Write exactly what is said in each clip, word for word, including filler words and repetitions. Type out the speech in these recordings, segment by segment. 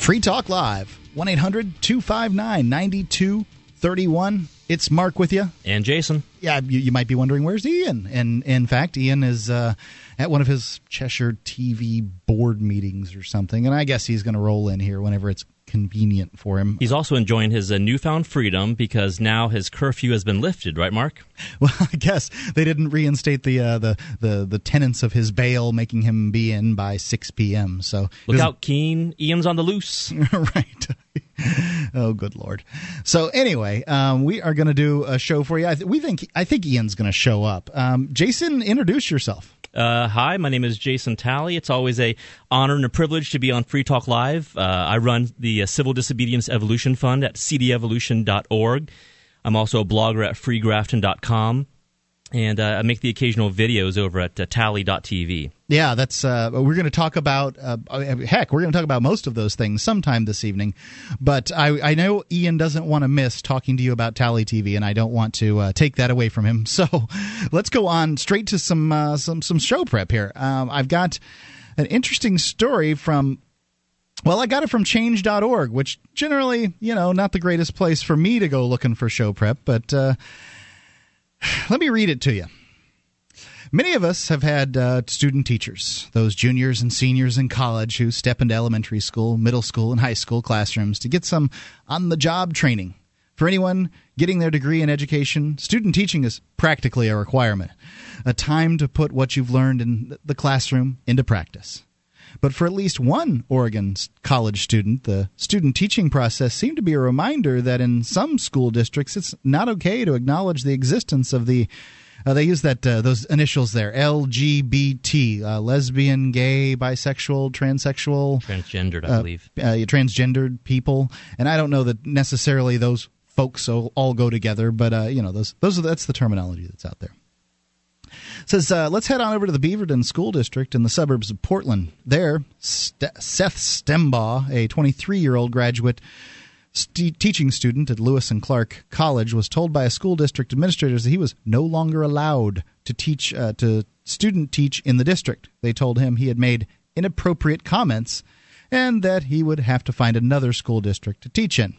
Free Talk Live, one eight hundred two five nine nine two three one. It's Mark with you. And Jason. Yeah, you, you might be wondering, where's Ian? And, and in fact, Ian is uh, at one of his Cheshire T V board meetings or something, and I guess he's going to roll in here whenever it's convenient for him. He's also enjoying his uh, newfound freedom because now his curfew has been lifted, right, Mark? Well, I guess they didn't reinstate the uh, the, the the tenants of his bail, making him be in by six p.m. So look out, Keen. Ian's on the loose. Right. Oh, good Lord. So anyway, um, we are going to do a show for you. I th- we think I think Ian's going to show up. Um, Jason, introduce yourself. Uh, hi, my name is Jason Talley. It's always a honor and a privilege to be on Free Talk Live. Uh, I run the uh, Civil Disobedience Evolution Fund at c d evolution dot org. I'm also a blogger at free grafton dot com, and uh, I make the occasional videos over at uh, tally dot t v. Yeah, that's. Uh, we're going to talk about. Uh, heck, we're going to talk about most of those things sometime this evening. But I, I know Ian doesn't want to miss talking to you about Tally T V, and I don't want to uh, take that away from him. So let's go on straight to some uh, some some show prep here. Um, I've got an interesting story from. Well, I got it from change dot org, which generally, you know, not the greatest place for me to go looking for show prep. But uh, let me read it to you. Many of us have had uh, student teachers, those juniors and seniors in college who step into elementary school, middle school, and high school classrooms to get some on-the-job training. For anyone getting their degree in education, student teaching is practically a requirement, a time to put what you've learned in the classroom into practice. But for at least one Oregon college student, the student teaching process seemed to be a reminder that in some school districts it's not okay to acknowledge the existence of the Uh, they use that uh, those initials there, L G B T, uh, lesbian, gay, bisexual, transsexual. Transgendered, I uh, believe. Uh, transgendered people. And I don't know that necessarily those folks all go together, but, uh, you know, those those are, that's the terminology that's out there. It says, uh, let's head on over to the Beaverton School District in the suburbs of Portland. There, St- Seth Stambaugh, a twenty-three-year-old graduate St- teaching student at Lewis and Clark College, was told by a school district administrators that he was no longer allowed to teach uh, to student teach in the district. They told him he had made inappropriate comments and that he would have to find another school district to teach in.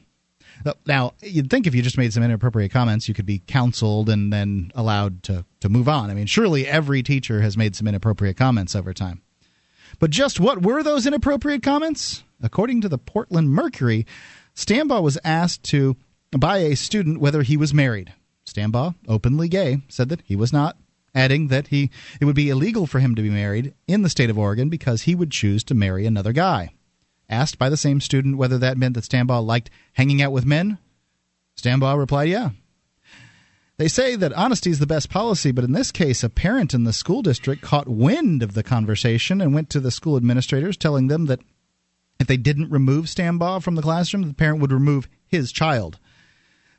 Now, you'd think if you just made some inappropriate comments, you could be counseled and then allowed to, to move on. I mean, surely every teacher has made some inappropriate comments over time. But just what were those inappropriate comments? According to the Portland Mercury, Stambaugh was asked to by a student whether he was married. Stambaugh, openly gay, said that he was not, adding that he it would be illegal for him to be married in the state of Oregon because he would choose to marry another guy. Asked by the same student whether that meant that Stambaugh liked hanging out with men, Stambaugh replied, yeah. They say that honesty is the best policy, but in this case, a parent in the school district caught wind of the conversation and went to the school administrators telling them that if they didn't remove Stambaugh from the classroom, the parent would remove his child.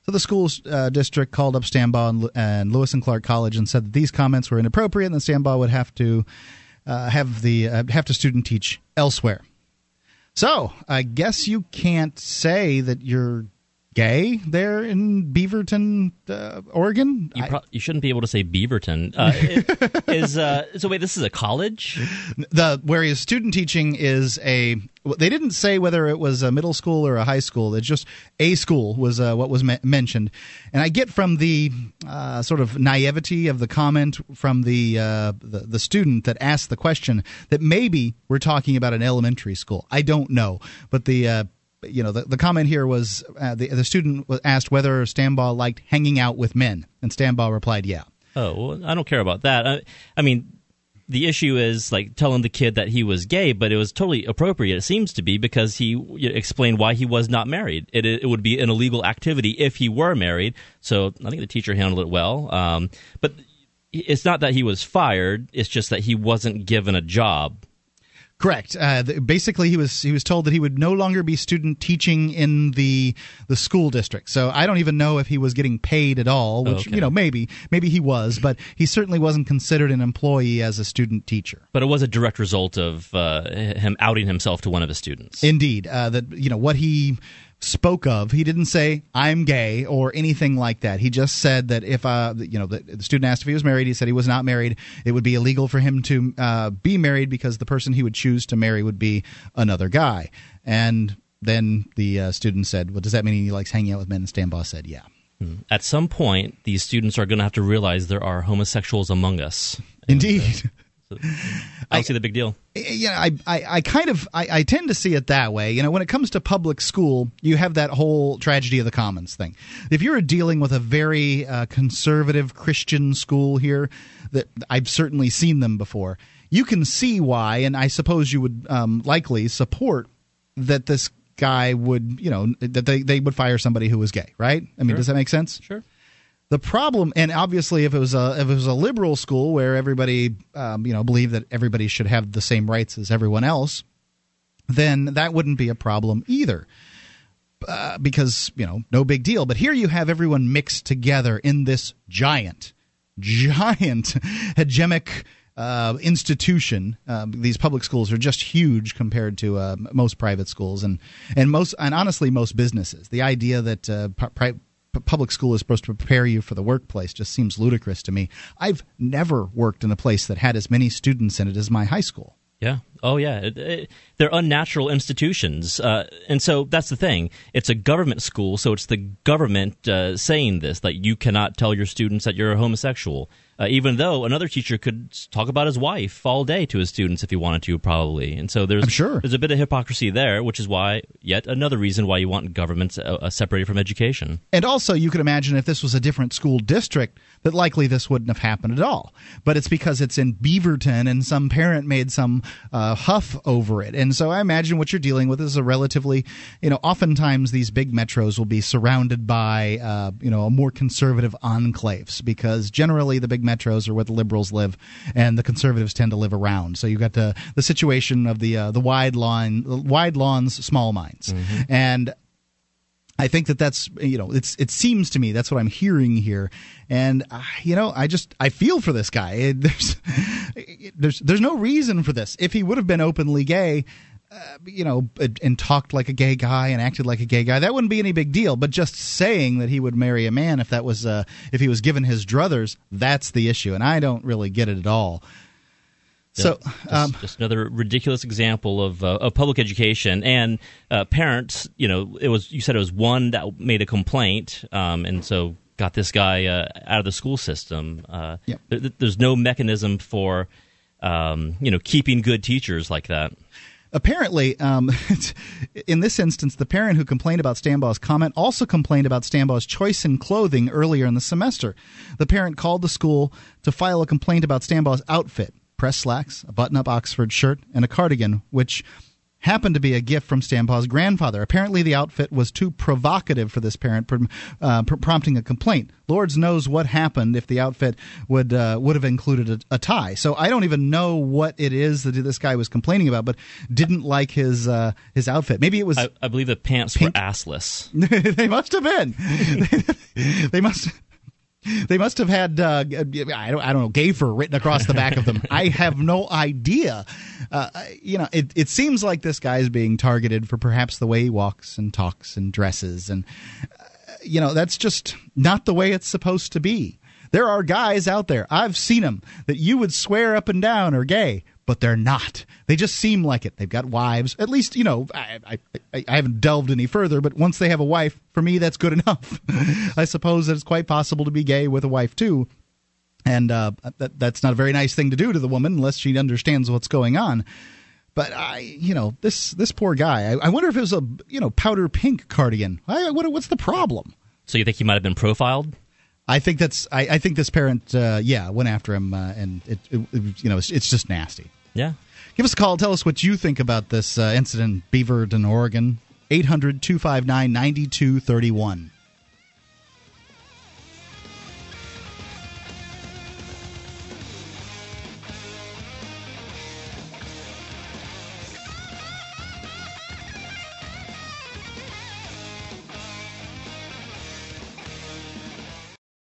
So the school uh, district called up Stambaugh and, and Lewis and Clark College and said that these comments were inappropriate, and that Stambaugh would have to uh, have the uh, have to student teach elsewhere. So I guess you can't say that you're gay there in Beaverton, uh, Oregon. You, pro- I, you shouldn't be able to say Beaverton. Uh, it, is uh, so? Wait, this is a college. The where his student teaching is a. They didn't say whether it was a middle school or a high school. It's just a school was uh, what was me- mentioned. And I get from the uh, sort of naivety of the comment from the, uh, the the student that asked the question that maybe we're talking about an elementary school. I don't know. But the uh, you know the, the comment here was uh, the, the student was asked whether Stambaugh liked hanging out with men. And Stambaugh replied, yeah. Oh, well, I don't care about that. I, I mean – the issue is like telling the kid that he was gay, but it was totally appropriate. It seems to be because he explained why he was not married. It, it would be an illegal activity if he were married. So I think the teacher handled it well. Um, but it's not that he was fired. It's just that he wasn't given a job. Correct. Uh, the, basically, he was he was told that he would no longer be student teaching in the the school district. So I don't even know if he was getting paid at all, which, okay. you know, maybe. Maybe he was, but he certainly wasn't considered an employee as a student teacher. But it was a direct result of uh, him outing himself to one of his students. Indeed. Uh, that, you know, what he spoke of, he didn't say, I'm gay or anything like that. He just said that if, uh, you know, the, the student asked if he was married, he said he was not married. It would be illegal for him to uh, be married because the person he would choose to marry would be another guy. And then the uh, student said, well, does that mean he likes hanging out with men? And Stambaugh said, yeah. At some point, these students are going to have to realize there are homosexuals among us. And, Indeed. Uh, so I don't see the big deal. Yeah, I, I, I kind of I, I tend to see it that way. You know, when it comes to public school, you have that whole tragedy of the commons thing. If you're dealing with a very uh, conservative Christian school here, that I've certainly seen them before, you can see why, and I suppose you would um, likely support that this guy would, you know, that they, they would fire somebody who was gay, right? I mean, sure. Does that make sense? Sure. The problem, and obviously if it was a if it was a liberal school where everybody, um, you know, believed that everybody should have the same rights as everyone else, then that wouldn't be a problem either uh, because, you know, no big deal. But here you have everyone mixed together in this giant, giant hegemonic uh, institution. Uh, these public schools are just huge compared to uh, most private schools and, and most and honestly most businesses. The idea that uh, pri- public school is supposed to prepare you for the workplace just seems ludicrous to me. I've never worked in a place that had as many students in it as my high school. Yeah. Oh, yeah. It, it, they're unnatural institutions. Uh, and so that's the thing. It's a government school, so it's the government uh, saying this, that you cannot tell your students that you're a homosexual, uh, even though another teacher could talk about his wife all day to his students if he wanted to, probably. And so there's, I'm sure. there's a bit of hypocrisy there, which is why yet another reason why you want governments uh, separated from education. And also you could imagine if this was a different school district that likely this wouldn't have happened at all. But it's because it's in Beaverton and some parent made some uh, – huff over it. And so I imagine what you're dealing with is a relatively, you know, oftentimes these big metros will be surrounded by, uh, you know, more conservative enclaves because generally the big metros are where the liberals live and the conservatives tend to live around. So you've got the, the situation of the uh, the wide lawn, wide lawns, small minds. Mm-hmm. And I think that that's, you know, it's it seems to me that's what I'm hearing here. And, uh, you know, I just I feel for this guy. It, there's it, there's there's no reason for this. If he would have been openly gay, uh, you know, and talked like a gay guy and acted like a gay guy, that wouldn't be any big deal. But just saying that he would marry a man if that was uh, if he was given his druthers, that's the issue. And I don't really get it at all. So um, just, just another ridiculous example of uh, of public education and uh, parents. You know, it was you said it was one that made a complaint, um, and so got this guy uh, out of the school system. Uh, yep. th- there's no mechanism for um, you know keeping good teachers like that. Apparently, um, in this instance, the parent who complained about Stambaugh's comment also complained about Stambaugh's choice in clothing earlier in the semester. The parent called the school to file a complaint about Stambaugh's outfit. Press slacks, a button-up Oxford shirt, and a cardigan, which happened to be a gift from Stambaugh's grandfather. Apparently, the outfit was too provocative for this parent, uh, prompting a complaint. Lord knows what happened if the outfit would uh, would have included a, a tie. So I don't even know what it is that this guy was complaining about, but didn't like his uh, his outfit. Maybe it was. I, I believe the pants pink. Were assless. They must have been. they, they must. They must have had, uh, I don't, I don't know, gaffer written across the back of them. I have no idea. Uh, you know, it, it seems like this guy is being targeted for perhaps the way he walks and talks and dresses. And, uh, you know, that's just not the way it's supposed to be. There are guys out there, I've seen them, that you would swear up and down are gay, but they're not. They just seem like it. They've got wives. At least, you know, I I, I haven't delved any further, but once they have a wife, for me, that's good enough. I suppose that it's quite possible to be gay with a wife, too. And uh, that, that's not a very nice thing to do to the woman unless she understands what's going on. But I, you know, this this poor guy, I, I wonder if it was a, you know, powder pink cardigan. I, what, what's the problem? So you think he might have been profiled? I think that's. I, I think this parent, uh, yeah, went after him, uh, and it, it, it, you know, it's, it's just nasty. Yeah. Give us a call. Tell us what you think about this uh, incident in Beaverton, Oregon. eight hundred, two five nine, nine two three one.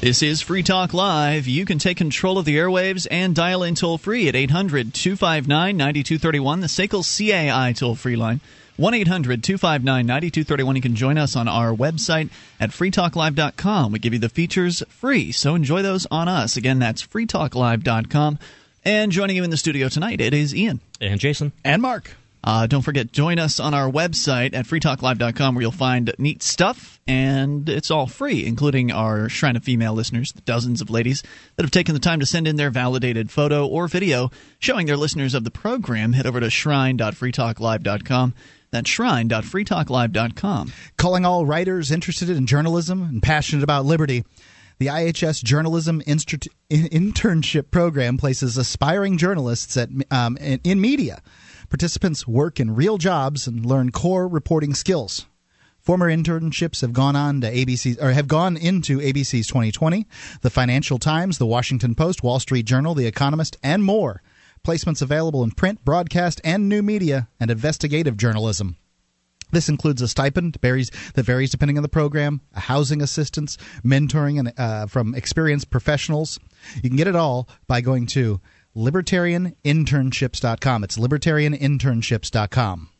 This is Free Talk Live. You can take control of the airwaves and dial in toll-free at eight hundred, two five nine, nine two three one, the S A C L C A I toll-free line, one eight hundred, two five nine, nine two three one. You can join us on our website at free talk live dot com. We give you the features free, so enjoy those on us. Again, that's free talk live dot com. And joining you in the studio tonight, it is Ian. And Jason. And Mark. Uh, don't forget, join us on our website at free talk live dot com, where you'll find neat stuff, and it's all free, including our Shrine of Female listeners, the dozens of ladies that have taken the time to send in their validated photo or video showing their listeners of the program. Head over to shrine dot free talk live dot com. That's shrine dot free talk live dot com. Calling all writers interested in journalism and passionate about liberty. The I H S Journalism Instru- Internship Program places aspiring journalists at um, in, in media. Participants work in real jobs and learn core reporting skills. Former internships have gone on to A B C's, or have gone into A B C's twenty twenty, the Financial Times, the Washington Post, Wall Street Journal, The Economist, and more. Placements available in print, broadcast, and new media and investigative journalism. This includes a stipend that varies depending on the program, a housing assistance, mentoring and uh, from experienced professionals. You can get it all by going to libertarian internships dot com. It's libertarian internships dot com.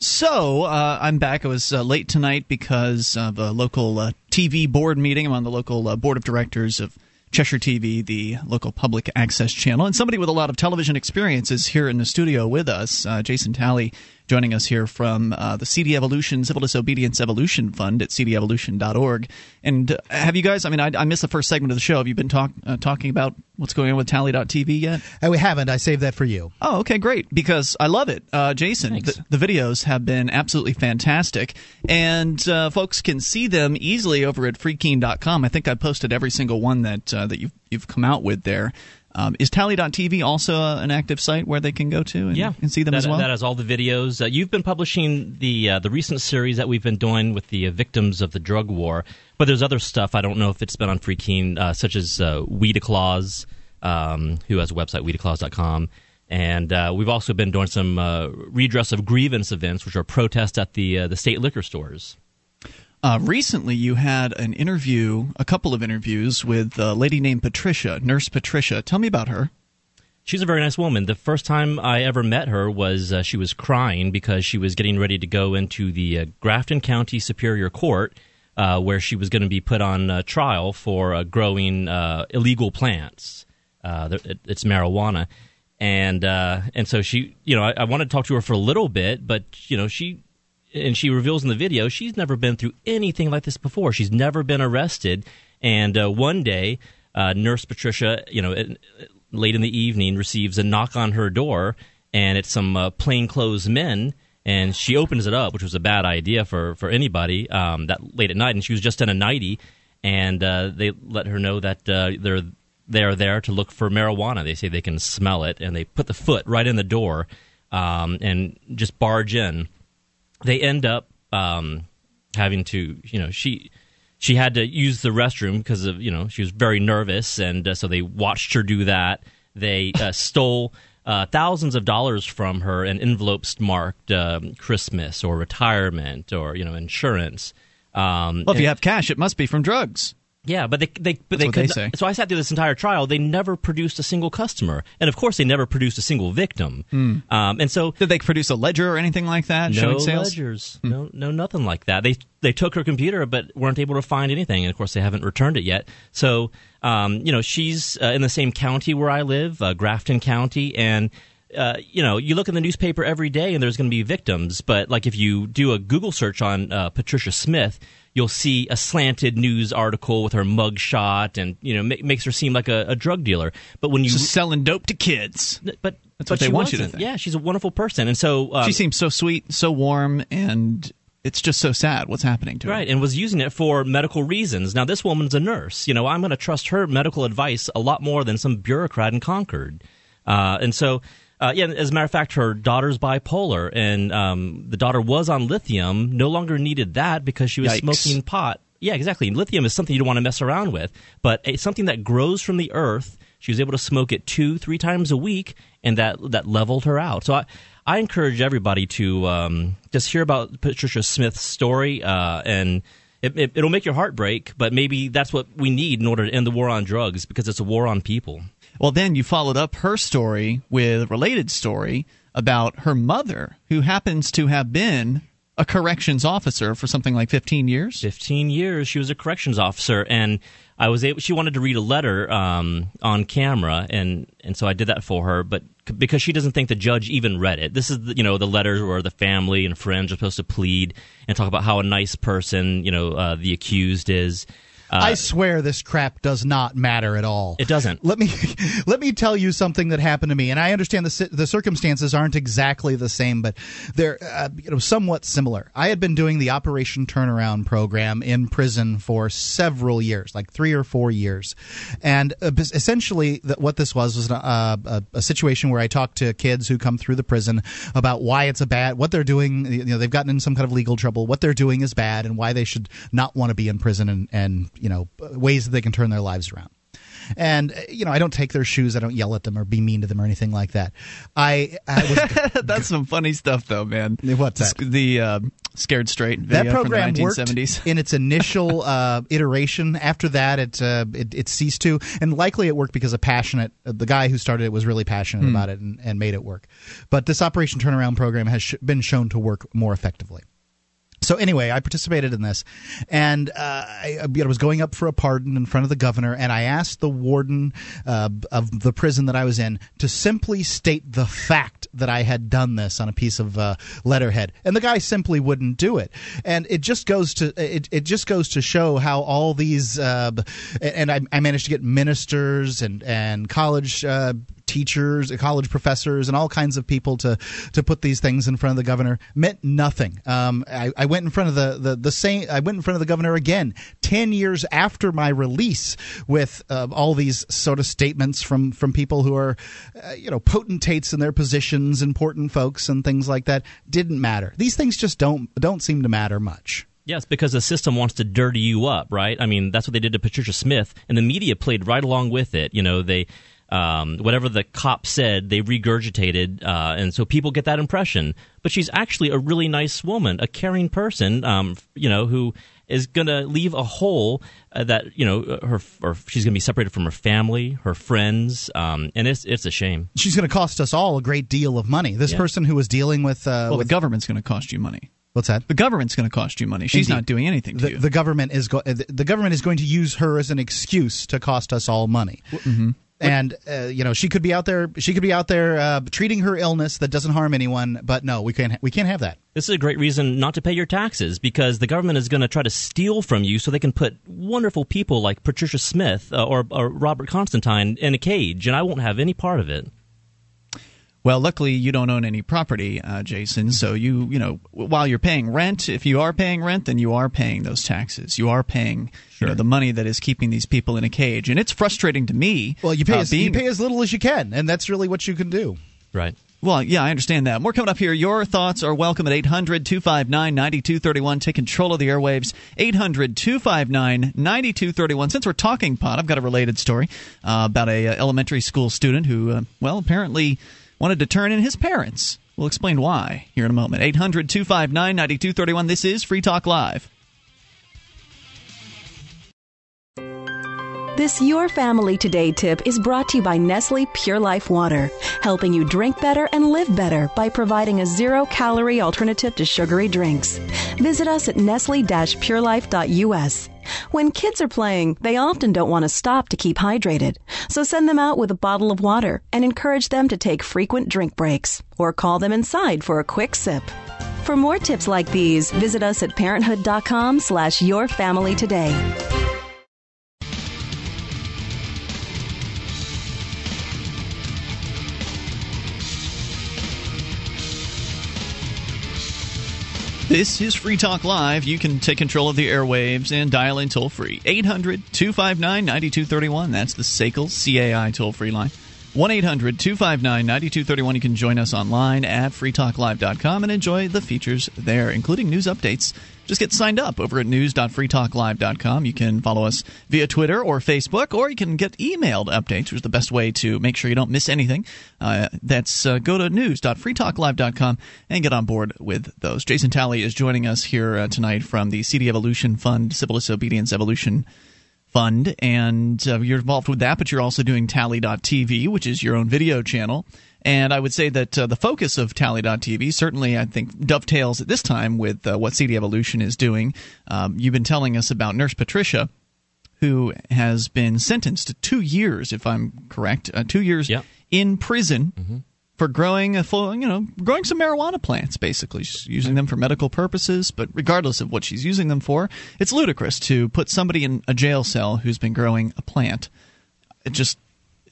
So uh, I'm back. I was uh, late tonight because of a local uh, T V board meeting. I'm on the local uh, board of directors of Cheshire T V, the local public access channel. And somebody with a lot of television experience is here in the studio with us, uh, Jason Talley, joining us here from uh, the C D Evolution, Civil Disobedience Evolution Fund at c d evolution dot org. And uh, have you guys, I mean, I, I missed the first segment of the show. Have you been talk, uh, talking about what's going on with Tally dot T V yet? Uh, we haven't. I saved that for you. Oh, okay, great, because I love it. Uh, Jason, th- the videos have been absolutely fantastic, and uh, folks can see them easily over at free keen dot com. I think I posted every single one that, uh, that you've, you've come out with there. Um, is Tally dot T V also uh, an active site where they can go to and, yeah, and see them that, as well? That has all the videos. Uh, you've been publishing the uh, the recent series that we've been doing with the uh, victims of the drug war, but there's other stuff. I don't know if it's been on Free Keen, uh, such as uh, Weedaclaws, um, who has a website, weedaclaws dot com. And uh, we've also been doing some uh, redress of grievance events, which are protests at the uh, the state liquor stores. Uh, recently, you had an interview, a couple of interviews, with a lady named Patricia, Nurse Patricia. Tell me about her. She's a very nice woman. The first time I ever met her was uh, she was crying because she was getting ready to go into the uh, Grafton County Superior Court, uh, where she was going to be put on uh, trial for uh, growing uh, illegal plants. Uh, it's marijuana. And uh, and so she, you know, I, I wanted to talk to her for a little bit, but, you know, she... And she reveals in the video she's never been through anything like this before. She's never been arrested. And uh, one day, uh, Nurse Patricia, you know, late in the evening, receives a knock on her door, and it's some uh, plainclothes men. And she opens it up, which was a bad idea for for anybody um, that late at night. And she was just in a nightie, and uh, they let her know that uh, they're they are there to look for marijuana. They say they can smell it, and they put the foot right in the door um, and just barge in. They end up um, having to, you know, she she had to use the restroom because of, you know, she was very nervous, and uh, so they watched her do that. They uh, stole uh, thousands of dollars from her in envelopes marked um, Christmas or retirement or, you know, insurance. Um, well, if you have cash, it must be from drugs. Yeah, but they they but they, could, they so I sat through this entire trial. They never produced a single customer, and of course, they never produced a single victim. Mm. Um, and so, did they produce a ledger or anything like that? No showing sales? ledgers, mm. no, no, nothing like that. They they took her computer, but weren't able to find anything. And of course, they haven't returned it yet. So, um, you know, she's uh, in the same county where I live, uh, Grafton County, and uh, you know, you look in the newspaper every day, and there's going to be victims. But like, if you do a Google search on uh, Patricia Smith, you'll see a slanted news article with her mugshot, and you know, ma- makes her seem like a, a drug dealer. But when you so selling dope to kids, but That's but what they she want wasn't. you to think. Yeah, she's a wonderful person. And so um, she seems so sweet, so warm, and it's just so sad what's happening to her. Right, and was using it for medical reasons. Now, this woman's a nurse. You know, I'm going to trust her medical advice a lot more than some bureaucrat in Concord. Uh, and so, uh, yeah, as a matter of fact, her daughter's bipolar, and um, the daughter was on lithium, no longer needed that because she was Yikes. smoking pot. Yeah, exactly. And lithium is something you don't want to mess around with, but it's something that grows from the earth. She was able to smoke it two, three times a week, and that that leveled her out. So I, I encourage everybody to um, just hear about Patricia Smith's story, uh, and it, it, it'll make your heart break, but maybe that's what we need in order to end the war on drugs, because it's a war on people. Well, then you followed up her story with a related story about her mother, who happens to have been a corrections officer for something like fifteen years. fifteen years. She was a corrections officer, and I was able, she wanted to read a letter um, on camera, and, and so I did that for her, but c- because she doesn't think the judge even read it. This is, the, you know, the letters where the family and friends are supposed to plead and talk about how a nice person, you know, uh, the accused is. Uh, I swear this crap does not matter at all. It doesn't. Let me let me tell you something that happened to me, and I understand the the circumstances aren't exactly the same, but they're uh, you know, somewhat similar. I had been doing the Operation Turnaround program in prison for several years, like three or four years, and uh, essentially the, what this was was an, uh, a, a situation where I talked to kids who come through the prison about why it's a bad, what they're doing. You know, they've gotten in some kind of legal trouble. What they're doing is bad, and why they should not want to be in prison, and and you know, ways that they can turn their lives around. And, you know, I don't take their shoes. I don't yell at them or be mean to them or anything like that. I, I was, That's some funny stuff, though, man. What's that? The uh, Scared Straight video from the nineteen seventies. That program worked in its initial uh, iteration. After that, it, uh, it it ceased to. And likely it worked because a passionate – the guy who started it was really passionate mm. about it and, and made it work. But this Operation Turnaround program has sh- been shown to work more effectively. So anyway, I participated in this, and uh, I, I was going up for a pardon in front of the governor, and I asked the warden uh, of the prison that I was in to simply state the fact that I had done this on a piece of uh, letterhead, and the guy simply wouldn't do it. And it just goes to it, it just goes to show how all these uh, and I, I managed to get ministers and and college uh, teachers, college professors, and all kinds of people to to put these things in front of the governor. Meant nothing. Um, I, I went in front of the, the, the same. I went in front of the governor again ten years after my release with uh, all these sort of statements from from people who are, uh, you know, potentates in their positions, important folks, and things like that. Didn't matter. These things just don't don't seem to matter much. Yes, because the system wants to dirty you up, right? I mean, that's what they did to Patricia Smith, and the media played right along with it. You know, they. Um, whatever the cop said, they regurgitated, uh, and so people get that impression. But she's actually a really nice woman, a caring person, um, you know, who is going to leave a hole uh, that, you know, her, or she's going to be separated from her family, her friends, um, and it's it's a shame. She's going to cost us all a great deal of money. This yeah. person who was dealing with... Uh, well, with- the government's going to cost you money. What's that? The government's going to cost you money. She's Indeed. not doing anything to the, you. The government, is go- the government is going to use her as an excuse to cost us all money. Mm-hmm. And uh, you know, she could be out there. She could be out there uh, treating her illness that doesn't harm anyone. But no, we can't. We can't have that. This is a great reason not to pay your taxes, because the government is going to try to steal from you so they can put wonderful people like Patricia Smith uh, or, or Robert Constantine in a cage, and I won't have any part of it. Well, luckily you don't own any property, uh, Jason. So you, you know, while you're paying rent, if you are paying rent, then you are paying those taxes. You are paying, sure. you know, the money that is keeping these people in a cage, and it's frustrating to me. Well, you pay uh, as, being, you pay as little as you can, and that's really what you can do. Right. Well, yeah, I understand that. More coming up here. Your thoughts are welcome at eight hundred two five nine nine two three one. Take control of the airwaves. eight hundred two five nine nine two three one. Since we're talking pot, I've got a related story uh, about a uh, elementary school student who, uh, well, apparently. wanted to turn in his parents. We'll explain why here in a moment. eight hundred two five nine nine two three one. This is Free Talk Live. This Your Family Today tip is brought to you by Nestle Pure Life Water, helping you drink better and live better by providing a zero-calorie alternative to sugary drinks. Visit us at nestle dash pure life dot u s. When kids are playing, they often don't want to stop to keep hydrated, so send them out with a bottle of water and encourage them to take frequent drink breaks or call them inside for a quick sip. For more tips like these, visit us at parenthood dot com slash your family today. This is Free Talk Live. You can take control of the airwaves and dial in toll-free. eight hundred, two five nine, nine two three one. That's the S A C L C A I toll-free line. one eight hundred, two five nine, nine two three one. You can join us online at free talk live dot com and enjoy the features there, including news updates. Just get signed up over at news dot free talk live dot com. You can follow us via Twitter or Facebook, or you can get emailed updates, which is the best way to make sure you don't miss anything. Uh, that's uh, go to news dot free talk live dot com and get on board with those. Jason Talley is joining us here uh, tonight from the C D Evolution Fund, Civil Disobedience Evolution Fund, and uh, you're involved with that, but you're also doing Tally dot T V, which is your own video channel. And I would say that uh, the focus of Tally dot T V certainly, I think, dovetails at this time with uh, what C D Evolution is doing. Um, you've been telling us about Nurse Patricia, who has been sentenced to two years, if I'm correct, uh, two years yep. in prison mm-hmm. for growing a full, you know, growing some marijuana plants. Basically, she's using them for medical purposes, but regardless of what she's using them for, it's ludicrous to put somebody in a jail cell who's been growing a plant. It just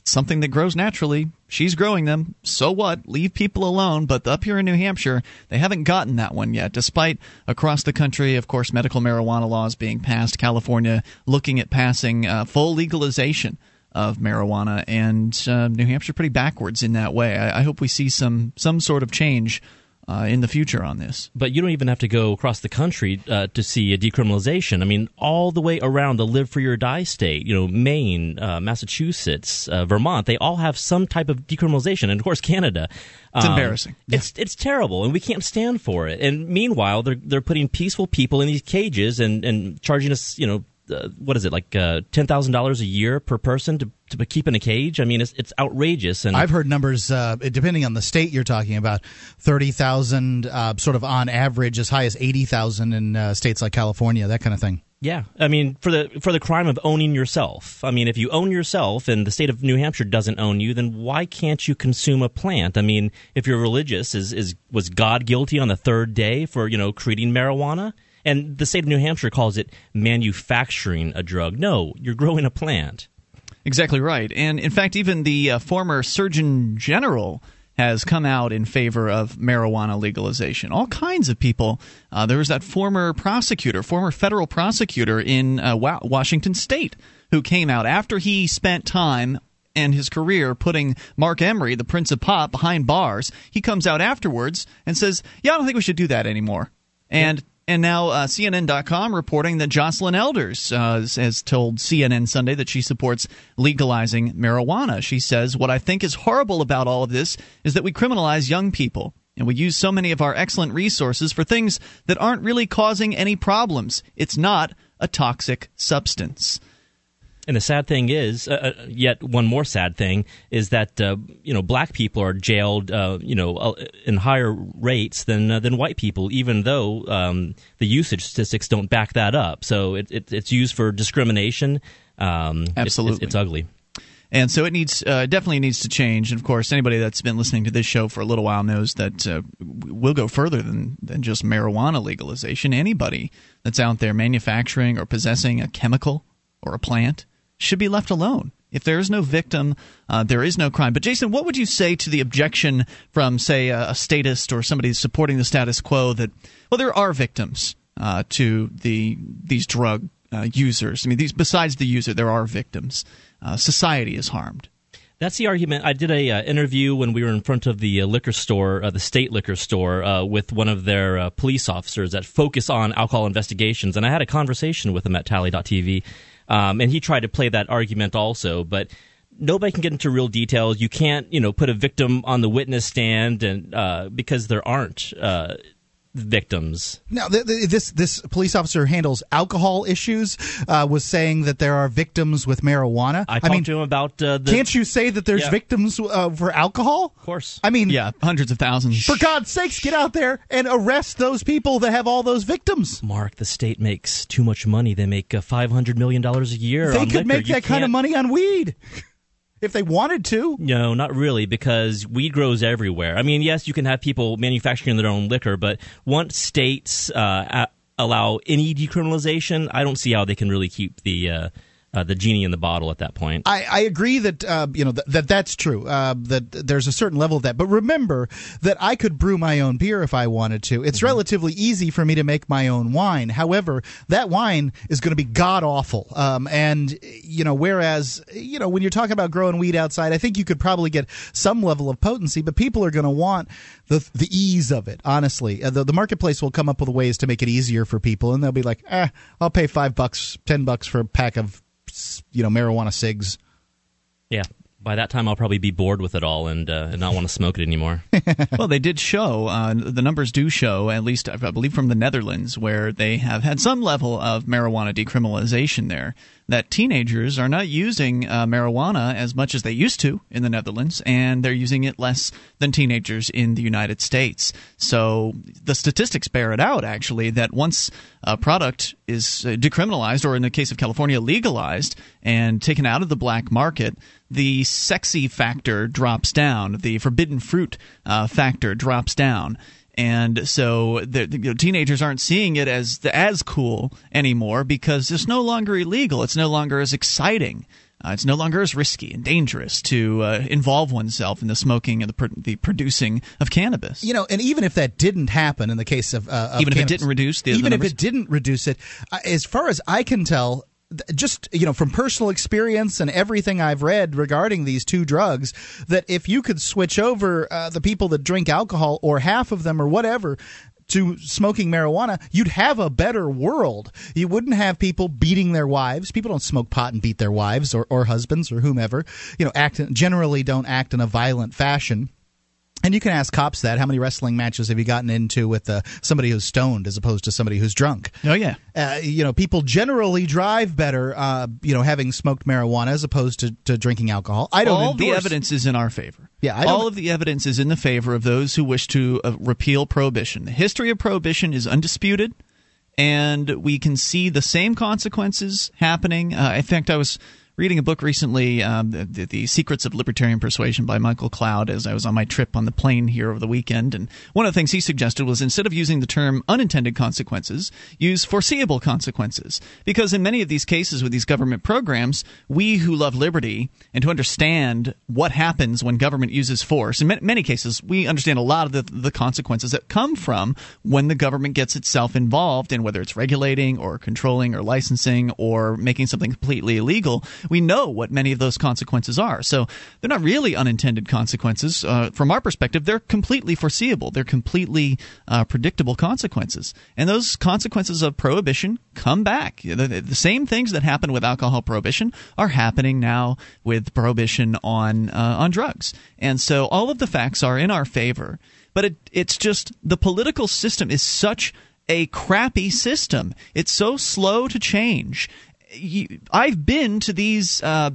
something that grows naturally. She's growing them. So what? Leave people alone. But up here in New Hampshire, they haven't gotten that one yet, despite across the country, of course, medical marijuana laws being passed. California looking at passing uh, full legalization of marijuana, and uh, New Hampshire pretty backwards in that way. I, I hope we see some some sort of change Uh, in the future on this. But you don't even have to go across the country uh, to see a decriminalization. I mean, all the way around the live free or die state, you know, Maine, uh, Massachusetts, uh, Vermont, they all have some type of decriminalization. And, of course, Canada. It's um, embarrassing. Yeah. It's it's terrible, and we can't stand for it. And meanwhile, they're they're putting peaceful people in these cages and, and charging us, you know, Uh, what is it, like uh, ten thousand dollars a year per person to, to keep in a cage? I mean, it's, it's outrageous. And I've heard numbers, uh, depending on the state you're talking about, thirty thousand uh, sort of on average, as high as eighty thousand in uh, states like California, that kind of thing. Yeah. I mean, for the for the crime of owning yourself. I mean, if you own yourself and the state of New Hampshire doesn't own you, then why can't you consume a plant? I mean, if you're religious, is is was God guilty on the third day for, you know, creating marijuana? And the state of New Hampshire calls it manufacturing a drug. No, you're growing a plant. Exactly right. And in fact, even the uh, former Surgeon General has come out in favor of marijuana legalization. All kinds of people. Uh, there was that former prosecutor, former federal prosecutor in uh, Washington State, who came out after he spent time and his career putting Mark Emery, the Prince of Pop, behind bars. He comes out afterwards and says, yeah, I don't think we should do that anymore. And yeah. And now uh, C N N dot com reporting that Jocelyn Elders uh, has told C N N Sunday that she supports legalizing marijuana. She says, what I think is horrible about all of this is that we criminalize young people, and we use so many of our excellent resources for things that aren't really causing any problems. It's not a toxic substance. And the sad thing is, uh, yet one more sad thing, is that uh, you know, black people are jailed, uh, you know, uh, in higher rates than uh, than white people, even though um, the usage statistics don't back that up. So it, it, it's used for discrimination. Um, Absolutely, it's, it's, it's ugly. And so it needs uh, definitely needs to change. And, of course, anybody that's been listening to this show for a little while knows that uh, we'll go further than, than just marijuana legalization. Anybody that's out there manufacturing or possessing a chemical or a plant should be left alone. If there is no victim, uh, there is no crime. But, Jason, what would you say to the objection from, say, a, a statist or somebody supporting the status quo that, well, there are victims uh, to the these drug uh, users? I mean, these besides the user, there are victims. Uh, society is harmed. That's the argument. I did a uh, interview when we were in front of the uh, liquor store, uh, the state liquor store, uh, with one of their uh, police officers that focus on alcohol investigations, and I had a conversation with him at Tally dot T V. Um, and he tried to play that argument also, but nobody can get into real details. You can't, you know, put a victim on the witness stand, and uh, because there aren't uh, victims. Now, th- th- this this police officer handles alcohol issues. Uh, was saying that there are victims with marijuana. I, I talked mean, to him about. Uh, the, can't you say that there's yeah. victims uh, for alcohol? Of course. I mean, yeah, hundreds of thousands. For God's sakes, get out there and arrest those people that have all those victims. Mark, the state makes too much money. They make uh, five hundred million dollars a year. They on could liquor. Make you that can't... kind of money on weed. If they wanted to. No, not really, because weed grows everywhere. I mean, yes, you can have people manufacturing their own liquor, but once states uh, allow any decriminalization, I don't see how they can really keep the uh, Uh, the genie in the bottle at that point. I, I agree that uh, you know th- that that's true. Uh, that there's a certain level of that. But remember that I could brew my own beer if I wanted to. It's mm-hmm. relatively easy for me to make my own wine. However, that wine is going to be god awful. Um, and you know, whereas you know when you're talking about growing weed outside, I think you could probably get some level of potency. But people are going to want the the ease of it. Honestly, uh, the, the marketplace will come up with ways to make it easier for people, and they'll be like, eh, I'll pay five bucks, ten bucks for a pack of, you know, marijuana cigs. Yeah. By that time, I'll probably be bored with it all and, uh, and not want to smoke it anymore. Well, they did show, uh, the numbers do show, at least I believe from the Netherlands, where they have had some level of marijuana decriminalization there, that teenagers are not using uh, marijuana as much as they used to in the Netherlands, and they're using it less than teenagers in the United States. So the statistics bear it out, actually, that once a product is decriminalized, or in the case of California, legalized and taken out of the black market, the sexy factor drops down. The forbidden fruit uh, factor drops down. And so the, the, you know, teenagers aren't seeing it as the, as cool anymore because it's no longer illegal. It's no longer as exciting. Uh, it's no longer as risky and dangerous to uh, involve oneself in the smoking and the, pr- the producing of cannabis. You know, and even if that didn't happen in the case of, uh, of even if cannabis, it didn't reduce the even the if it didn't reduce it, uh, as far as I can tell. Just, you know, from personal experience and everything I've read regarding these two drugs, that if you could switch over uh, the people that drink alcohol or half of them or whatever to smoking marijuana, you'd have a better world. You wouldn't have people beating their wives. People don't smoke pot and beat their wives or, or husbands or whomever. You know, act generally don't act in a violent fashion. And you can ask cops that. How many wrestling matches have you gotten into with uh, somebody who's stoned as opposed to somebody who's drunk? Oh, yeah. Uh, you know, people generally drive better, uh, you know, having smoked marijuana as opposed to, to drinking alcohol. I don't All endorse. The evidence is in our favor. Yeah, I don't... All of the evidence is in the favor of those who wish to uh, repeal prohibition. The history of prohibition is undisputed, and we can see the same consequences happening. Uh, in fact, I was... reading a book recently, um, the, the Secrets of Libertarian Persuasion by Michael Cloud, as I was on my trip on the plane here over the weekend. And one of the things he suggested was instead of using the term unintended consequences, use foreseeable consequences. Because in many of these cases with these government programs, we who love liberty and who understand what happens when government uses force, in ma- many cases, we understand a lot of the, the consequences that come from when the government gets itself involved in whether it's regulating or controlling or licensing or making something completely illegal. We know what many of those consequences are. So they're not really unintended consequences. Uh, from our perspective, they're completely foreseeable. They're completely uh, predictable consequences. And those consequences of prohibition come back. The, the same things that happened with alcohol prohibition are happening now with prohibition on uh, on drugs. And so all of the facts are in our favor. But it it's just the political system is such a crappy system. It's so slow to change. I've been to these uh,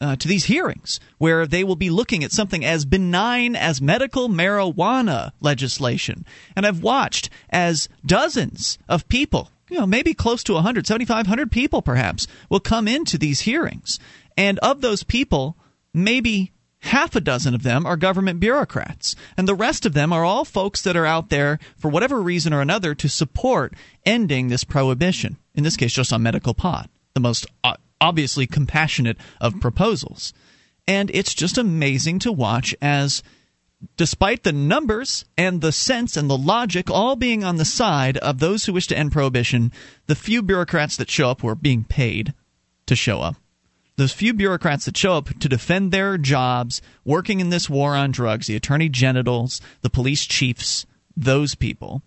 uh, to these hearings where they will be looking at something as benign as medical marijuana legislation, and I've watched as dozens of people, you know, maybe close to one hundred, seventy-five hundred people perhaps, will come into these hearings, and of those people, maybe half a dozen of them are government bureaucrats, and the rest of them are all folks that are out there for whatever reason or another to support ending this prohibition. In this case, just on medical pot. The most obviously compassionate of proposals. And it's just amazing to watch as, despite the numbers and the sense and the logic all being on the side of those who wish to end prohibition, the few bureaucrats that show up who are being paid to show up, those few bureaucrats that show up to defend their jobs, working in this war on drugs, the attorney generals, the police chiefs, those people,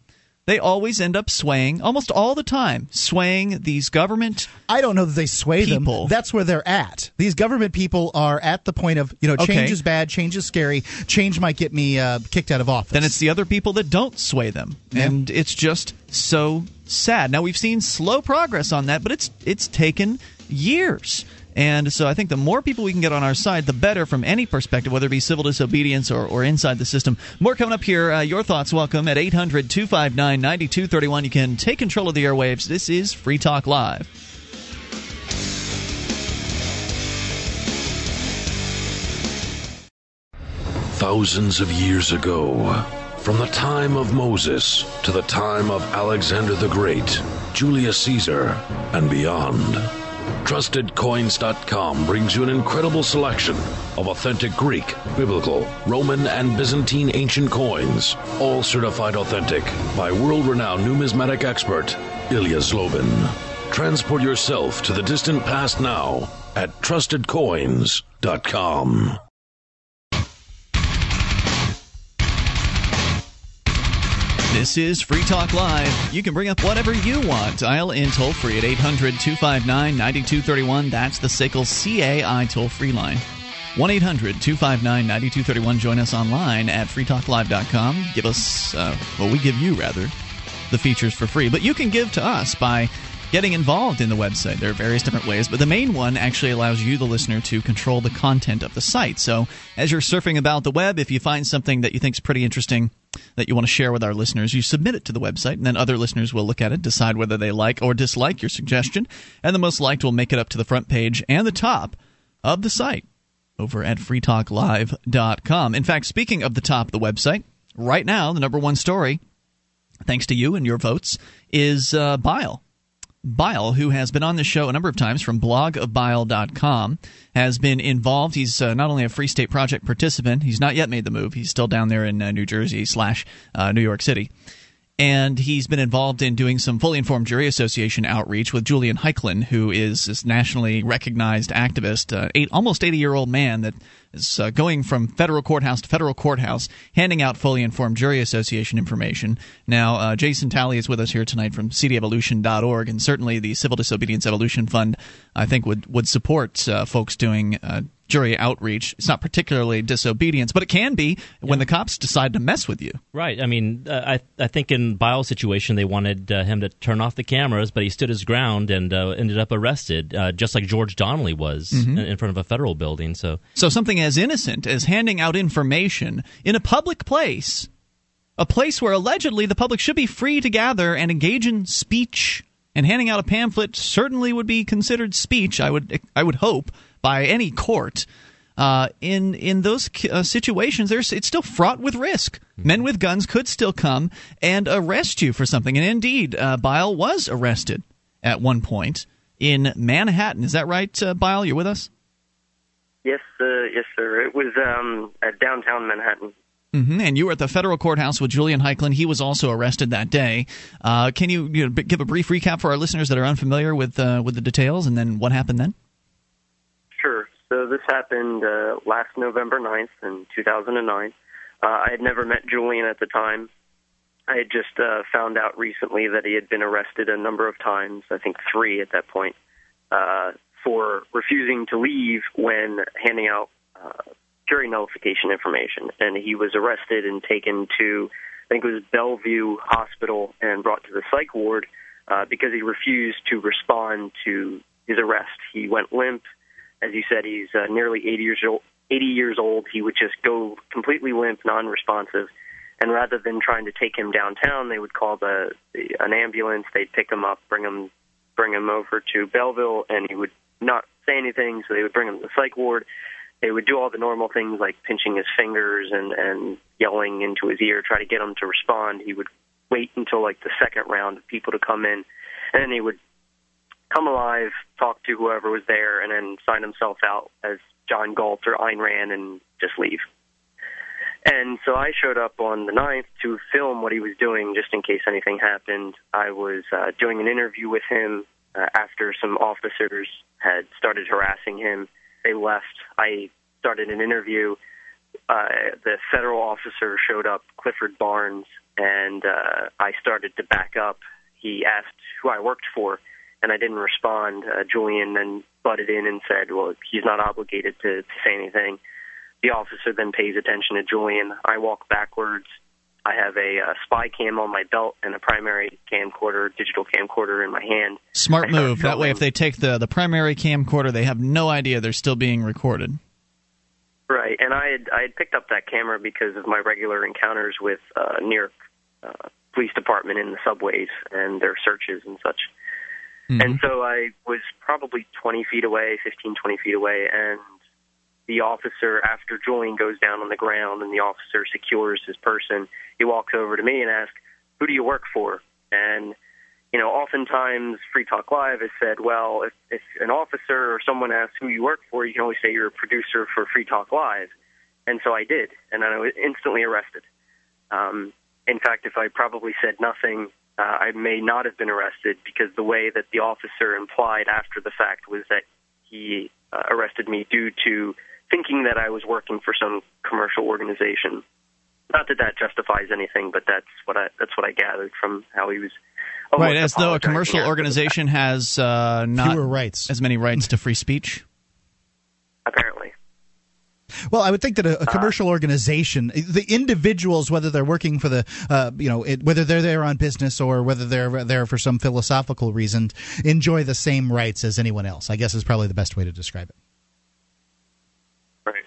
they always end up swaying, almost all the time, swaying these government I don't know that they sway people. Them. That's where they're at. These government people are at the point of, you know, okay. Change is bad, change is scary, change might get me uh, kicked out of office. Then it's the other people that don't sway them. Yeah. And it's just so sad. Now, we've seen slow progress on that, but it's it's taken years. And so I think the more people we can get on our side, the better from any perspective, whether it be civil disobedience or, or inside the system. More coming up here. Uh, your thoughts welcome at eight hundred, two five nine, nine two three one. You can take control of the airwaves. This is Free Talk Live. Thousands of years ago, from the time of Moses to the time of Alexander the Great, Julius Caesar, and beyond, Trusted Coins dot com brings you an incredible selection of authentic Greek, Biblical, Roman, and Byzantine ancient coins, all certified authentic by world-renowned numismatic expert Ilya Zlobin. Transport yourself to the distant past now at Trusted Coins dot com. This is Free Talk Live. You can bring up whatever you want. Dial in toll-free at eight hundred, two five nine, nine two three one. That's the S A C L C A I toll-free line. one eight hundred, two five nine, nine two three one. Join us online at free talk live dot com. Give us, uh, well, we give you, rather, the features for free. But you can give to us by getting involved in the website. There are various different ways, but the main one actually allows you, the listener, to control the content of the site. So as you're surfing about the web, if you find something that you think is pretty interesting that you want to share with our listeners, you submit it to the website, and then other listeners will look at it, decide whether they like or dislike your suggestion, and the most liked will make it up to the front page and the top of the site over at free talk live dot com. In fact, speaking of the top of the website, right now, the number one story, thanks to you and your votes, is uh, Bile. Bile, who has been on this show a number of times from blog of bile dot com, has been involved. He's uh, not only a Free State Project participant, he's not yet made the move. He's still down there in uh, New Jersey slash uh, New York City. And he's been involved in doing some Fully Informed Jury Association outreach with Julian Heicklin, who is this nationally recognized activist, uh, eight, almost eighty-year-old man that is uh, going from federal courthouse to federal courthouse, handing out Fully Informed Jury Association information. Now, uh, Jason Talley is with us here tonight from c d evolution dot org, and certainly the Civil Disobedience Evolution Fund, I think, would, would support uh, folks doing uh, jury outreach. It's not particularly disobedience, but it can be when yeah. the cops decide to mess with you. Right. I mean, uh, I I think in Bile's situation, they wanted uh, him to turn off the cameras, but he stood his ground and uh, ended up arrested, uh, just like George Donnelly was mm-hmm. in, in front of a federal building. So, so something as innocent as handing out information in a public place, a place where allegedly the public should be free to gather and engage in speech, and handing out a pamphlet certainly would be considered speech, I would I would hope, by any court. Uh, in in those uh, situations, there's it's still fraught with risk. Men with guns could still come and arrest you for something. And indeed, uh, Bile was arrested at one point in Manhattan. Is that right, uh, Bile? You're with us? Yes, uh, yes, sir. It was um, at downtown Manhattan. Mm-hmm. And you were at the federal courthouse with Julian Heicklin. He was also arrested that day. Uh, can you, you know, b- give a brief recap for our listeners that are unfamiliar with uh, with the details, and then what happened then? Sure. So this happened uh, last November ninth in two thousand nine. Uh, I had never met Julian at the time. I had just uh, found out recently that he had been arrested a number of times, I think three at that point, uh, for refusing to leave when handing out uh, jury nullification information. And he was arrested and taken to, I think it was Bellevue Hospital, and brought to the psych ward uh, because he refused to respond to his arrest. He went limp. As you said, he's uh, nearly eighty years old. eighty years old. He would just go completely limp, non-responsive, and rather than trying to take him downtown, they would call the, the an ambulance. They'd pick him up, bring him, bring him over to Belleville, and he would not say anything. So they would bring him to the psych ward. They would do all the normal things like pinching his fingers and and yelling into his ear, try to get him to respond. He would wait until like the second round of people to come in, and then he would come alive, talk to whoever was there, and then sign himself out as John Galt or Ayn Rand and just leave. And so I showed up on the ninth to film what he was doing just in case anything happened. I was uh, doing an interview with him uh, after some officers had started harassing him. They left. I started an interview. Uh, the federal officer showed up, Clifford Barnes, and uh, I started to back up. He asked who I worked for, and I didn't respond. Uh, Julian then butted in and said, well, he's not obligated to, to say anything. The officer then pays attention to Julian. I walk backwards. I have a uh, spy cam on my belt and a primary camcorder, digital camcorder in my hand. Smart move. That way, if they take the, the primary camcorder, they have no idea they're still being recorded. Right, and I had, I had picked up that camera because of my regular encounters with uh, New York uh, Police Department in the subways and their searches and such. Mm-hmm. And so I was probably twenty feet away, fifteen, twenty feet away, and the officer, after Julian goes down on the ground and the officer secures his person, he walks over to me and asks, who do you work for? And you know, oftentimes Free Talk Live has said, well, if, if an officer or someone asks who you work for, you can always say you're a producer for Free Talk Live. And so I did, and I was instantly arrested. Um, in fact, if I probably said nothing, uh, I may not have been arrested, because the way that the officer implied after the fact was that he uh, arrested me due to thinking that I was working for some commercial organization. Not that that justifies anything, but that's what I, that's what I gathered from how he was. Right, as though a commercial organization has uh, not fewer rights. As many rights to free speech? Apparently. Well, I would think that a, a commercial organization, the individuals, whether they're working for the, uh, you know, it, whether they're there on business or whether they're there for some philosophical reason, enjoy the same rights as anyone else, I guess is probably the best way to describe it. Right.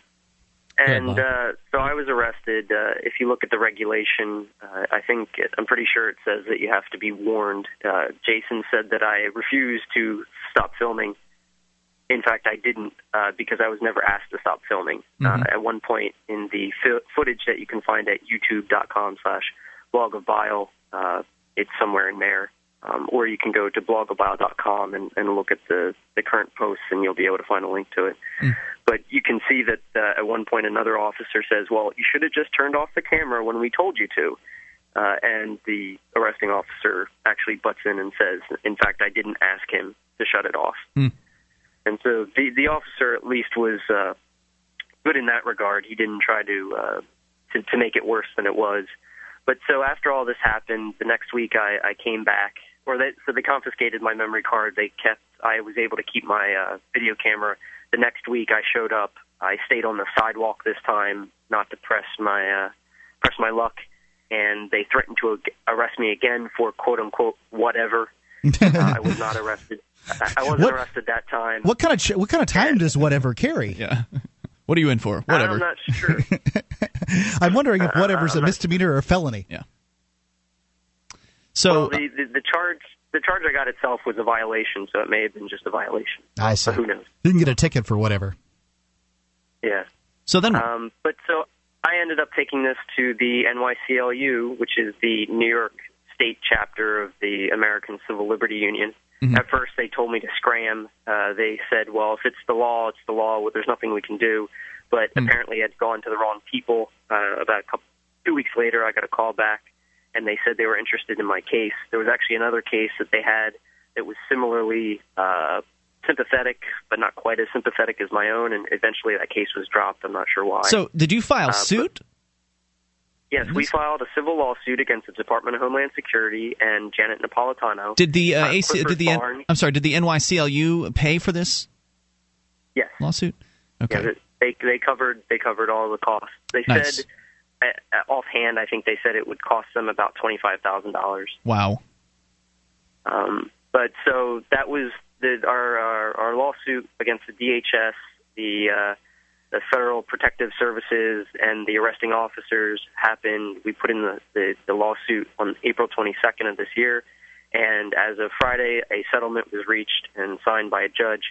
And uh, so I was arrested. Uh, if you look at the regulation, uh, I think it, I'm pretty sure it says that you have to be warned. Uh, Jason said that I refused to stop filming. In fact, I didn't, uh, because I was never asked to stop filming. Mm-hmm. Uh, at one point in the f- footage that you can find at youtube.com slash blog of bile, uh, it's somewhere in there. Um, or you can go to blog of bile dot com and, and look at the, the current posts, and you'll be able to find a link to it. Mm. But you can see that uh, at one point another officer says, well, you should have just turned off the camera when we told you to. Uh, and the arresting officer actually butts in and says, in fact, I didn't ask him to shut it off. Mm. And so the, the officer at least was uh, good in that regard. He didn't try to, uh, to to make it worse than it was. But so after all this happened, the next week I, I came back. Or they, so they confiscated my memory card. They kept. I was able to keep my uh, video camera. The next week I showed up. I stayed on the sidewalk this time, not to press my uh, press my luck. And they threatened to arrest me again for quote unquote whatever. uh, I was not arrested. I wasn't what, arrested that time. What kind of ch- what kind of time does whatever carry? Yeah. What are you in for? Whatever. I'm not sure. I'm wondering if whatever's uh, a misdemeanor or a felony. Yeah. So well, the, the the charge the charge I got itself was a violation, so it may have been just a violation. I see. So who knows? You can get a ticket for whatever. Yeah. So then, um, but so I ended up taking this to the N Y C L U, which is the New York State chapter of the American Civil Liberty Union. Mm-hmm. At first, they told me to scram. Uh, they said, well, if it's the law, it's the law. Well, there's nothing we can do. But mm-hmm. apparently, I'd gone to the wrong people. Uh, about a couple, two weeks later, I got a call back, and they said they were interested in my case. There was actually another case that they had that was similarly uh, sympathetic, but not quite as sympathetic as my own, and eventually that case was dropped. I'm not sure why. So did you file uh, suit? But, yes, we filed a civil lawsuit against the Department of Homeland Security and Janet Napolitano. Did the uh, AC, did the N- I'm sorry, did the N Y C L U pay for this? Yes. Lawsuit. Okay. Yeah, they they covered they covered all the costs. They nice. said uh, offhand, I think they said it would cost them about twenty-five thousand dollars. Wow. Um, but so that was the, our, our our lawsuit against the D H S, the uh, the Federal Protective Services, and the arresting officers happened. We put in the, the, the lawsuit on April twenty-second of this year, and as of Friday, a settlement was reached and signed by a judge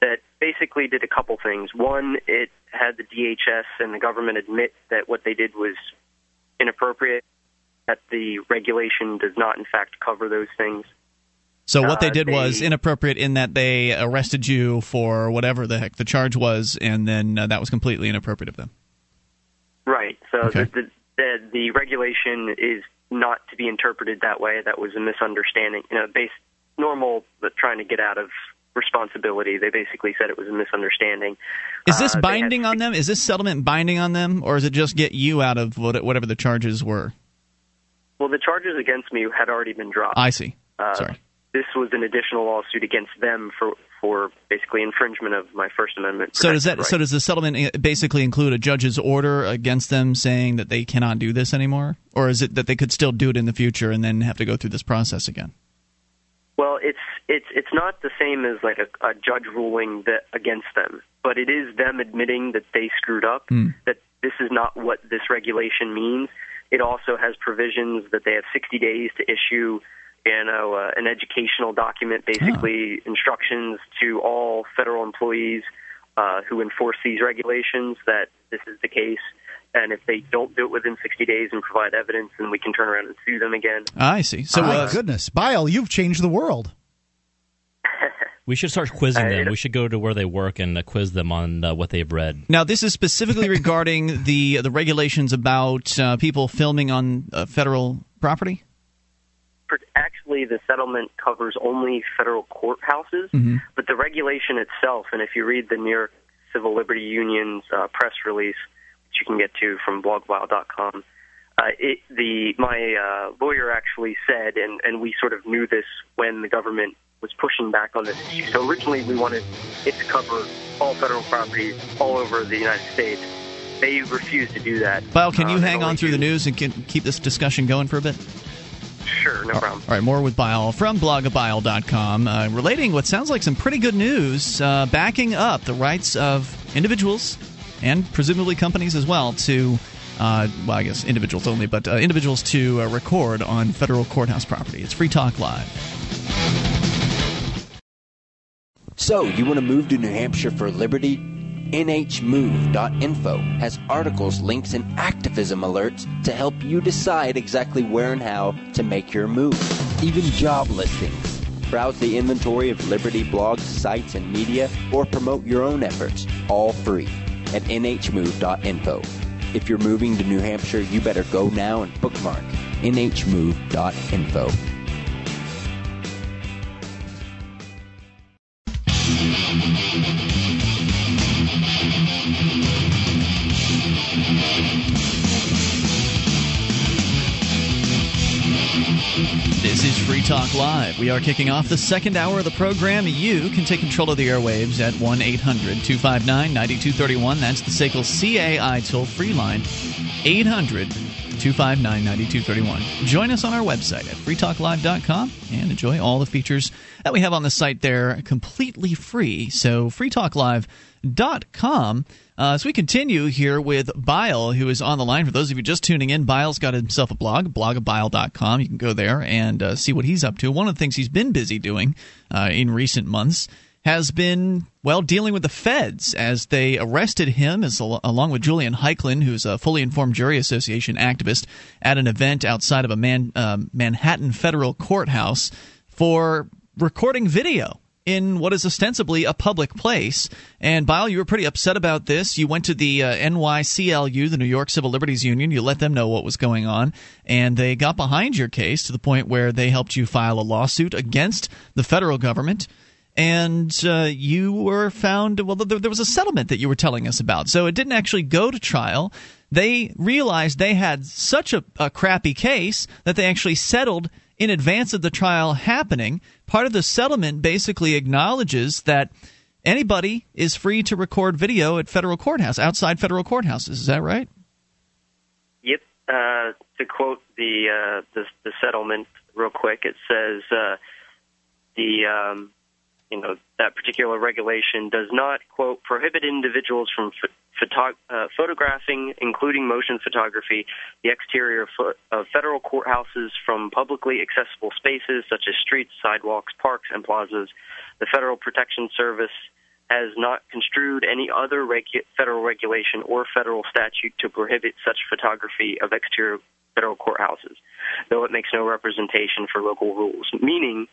that basically did a couple things. One, it had the D H S and the government admit that what they did was inappropriate, that the regulation does not, in fact, cover those things. So what they did uh, they, was inappropriate in that they arrested you for whatever the heck the charge was, and then uh, that was completely inappropriate of them. Right. So okay. the, the the regulation is not to be interpreted that way. That was a misunderstanding. You know, based normal, but trying to get out of responsibility, they basically said it was a misunderstanding. Is this uh, binding had, on them? Is this settlement binding on them, or is it just get you out of what, whatever the charges were? Well, the charges against me had already been dropped. I see. Uh, Sorry. This was an additional lawsuit against them for, for basically infringement of my First Amendment. So does that right. so does the settlement basically include a judge's order against them saying that they cannot do this anymore, or is it that they could still do it in the future and then have to go through this process again? Well, it's it's it's not the same as like a, a judge ruling that against them, but it is them admitting that they screwed up, mm. that this is not what this regulation means. It also has provisions that they have sixty days to issue. You know, uh, an educational document, basically oh. instructions to all federal employees uh, who enforce these regulations that this is the case. And if they don't do it within sixty days and provide evidence, then we can turn around and sue them again. I see. So, my uh, goodness. Bile, you've changed the world. We should start quizzing them. We should go to where they work and uh, quiz them on uh, what they've read. Now, this is specifically regarding the the regulations about uh, people filming on uh, federal property? Actually, the settlement covers only federal courthouses, mm-hmm. but the regulation itself, and if you read the New York Civil Liberties Union's uh, press release, which you can get to from blogvile dot com, uh, it, the, my uh, lawyer actually said, and, and we sort of knew this when the government was pushing back on this issue. So originally we wanted it to cover all federal properties all over the United States. They refused to do that. Well, can you uh, hang on through do. the news and can keep this discussion going for a bit? Sure, no problem. All right, more with Bile from blog of bile dot com, uh, relating what sounds like some pretty good news, uh, backing up the rights of individuals and presumably companies as well to, uh, well, I guess individuals only, but uh, individuals to uh, record on federal courthouse property. It's Free Talk Live. So, you want to move to New Hampshire for liberty? N H move dot info has articles, links, and activism alerts to help you decide exactly where and how to make your move. Even job listings. Browse the inventory of liberty blogs, sites, and media, or promote your own efforts, all free, at N H move dot info. If you're moving to New Hampshire, you better go now and bookmark N H move dot info. This is Free Talk Live. We are kicking off the second hour of the program. You can take control of the airwaves at one eight hundred two five nine nine two three one. That's the S A C L C A I toll-free line, eight hundred two five nine nine two three one. Join us on our website at free talk live dot com and enjoy all the features that we have on the site there completely free. So free talk live dot com. Uh, so we continue here with Bile, who is on the line. For those of you just tuning in, Bile's got himself a blog, blog of bile dot com. You can go there and uh, see what he's up to. One of the things he's been busy doing uh, in recent months has been, well, dealing with the feds as they arrested him, as al- along with Julian Heicklin, who's a Fully Informed Jury Association activist, at an event outside of a man- uh, Manhattan federal courthouse for recording video in what is ostensibly a public place. And, Bile, you were pretty upset about this. You went to the uh, N Y C L U, the New York Civil Liberties Union. You let them know what was going on, and they got behind your case to the point where they helped you file a lawsuit against the federal government. And uh, you were found – well, th- there was a settlement that you were telling us about. So it didn't actually go to trial. They realized they had such a, a crappy case that they actually settled in advance of the trial happening. Part of the settlement basically acknowledges that anybody is free to record video at federal courthouse, outside federal courthouses. Is that right? Yep. Uh, to quote the, uh, the the settlement real quick, it says uh, the um, you know that particular regulation does not, quote, prohibit individuals from f- photog- uh, photographing, including motion photography, the exterior of, of federal courthouses from publicly accessible spaces such as streets, sidewalks, parks, and plazas. The Federal Protective Service has not construed any other regu- federal regulation or federal statute to prohibit such photography of exterior federal courthouses, though it makes no representation for local rules, meaning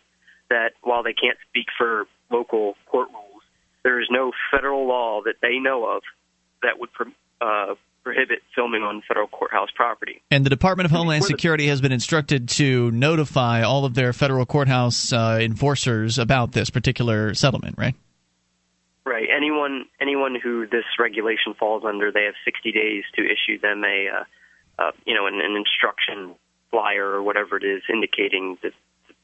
that while they can't speak for local court rules, there is no federal law that they know of that would uh, prohibit filming on federal courthouse property. And the Department of Homeland Security has been instructed to notify all of their federal courthouse uh, enforcers about this particular settlement, right? Right. Anyone anyone who this regulation falls under, they have sixty days to issue them a, uh, uh, you know, an, an instruction flyer or whatever it is indicating that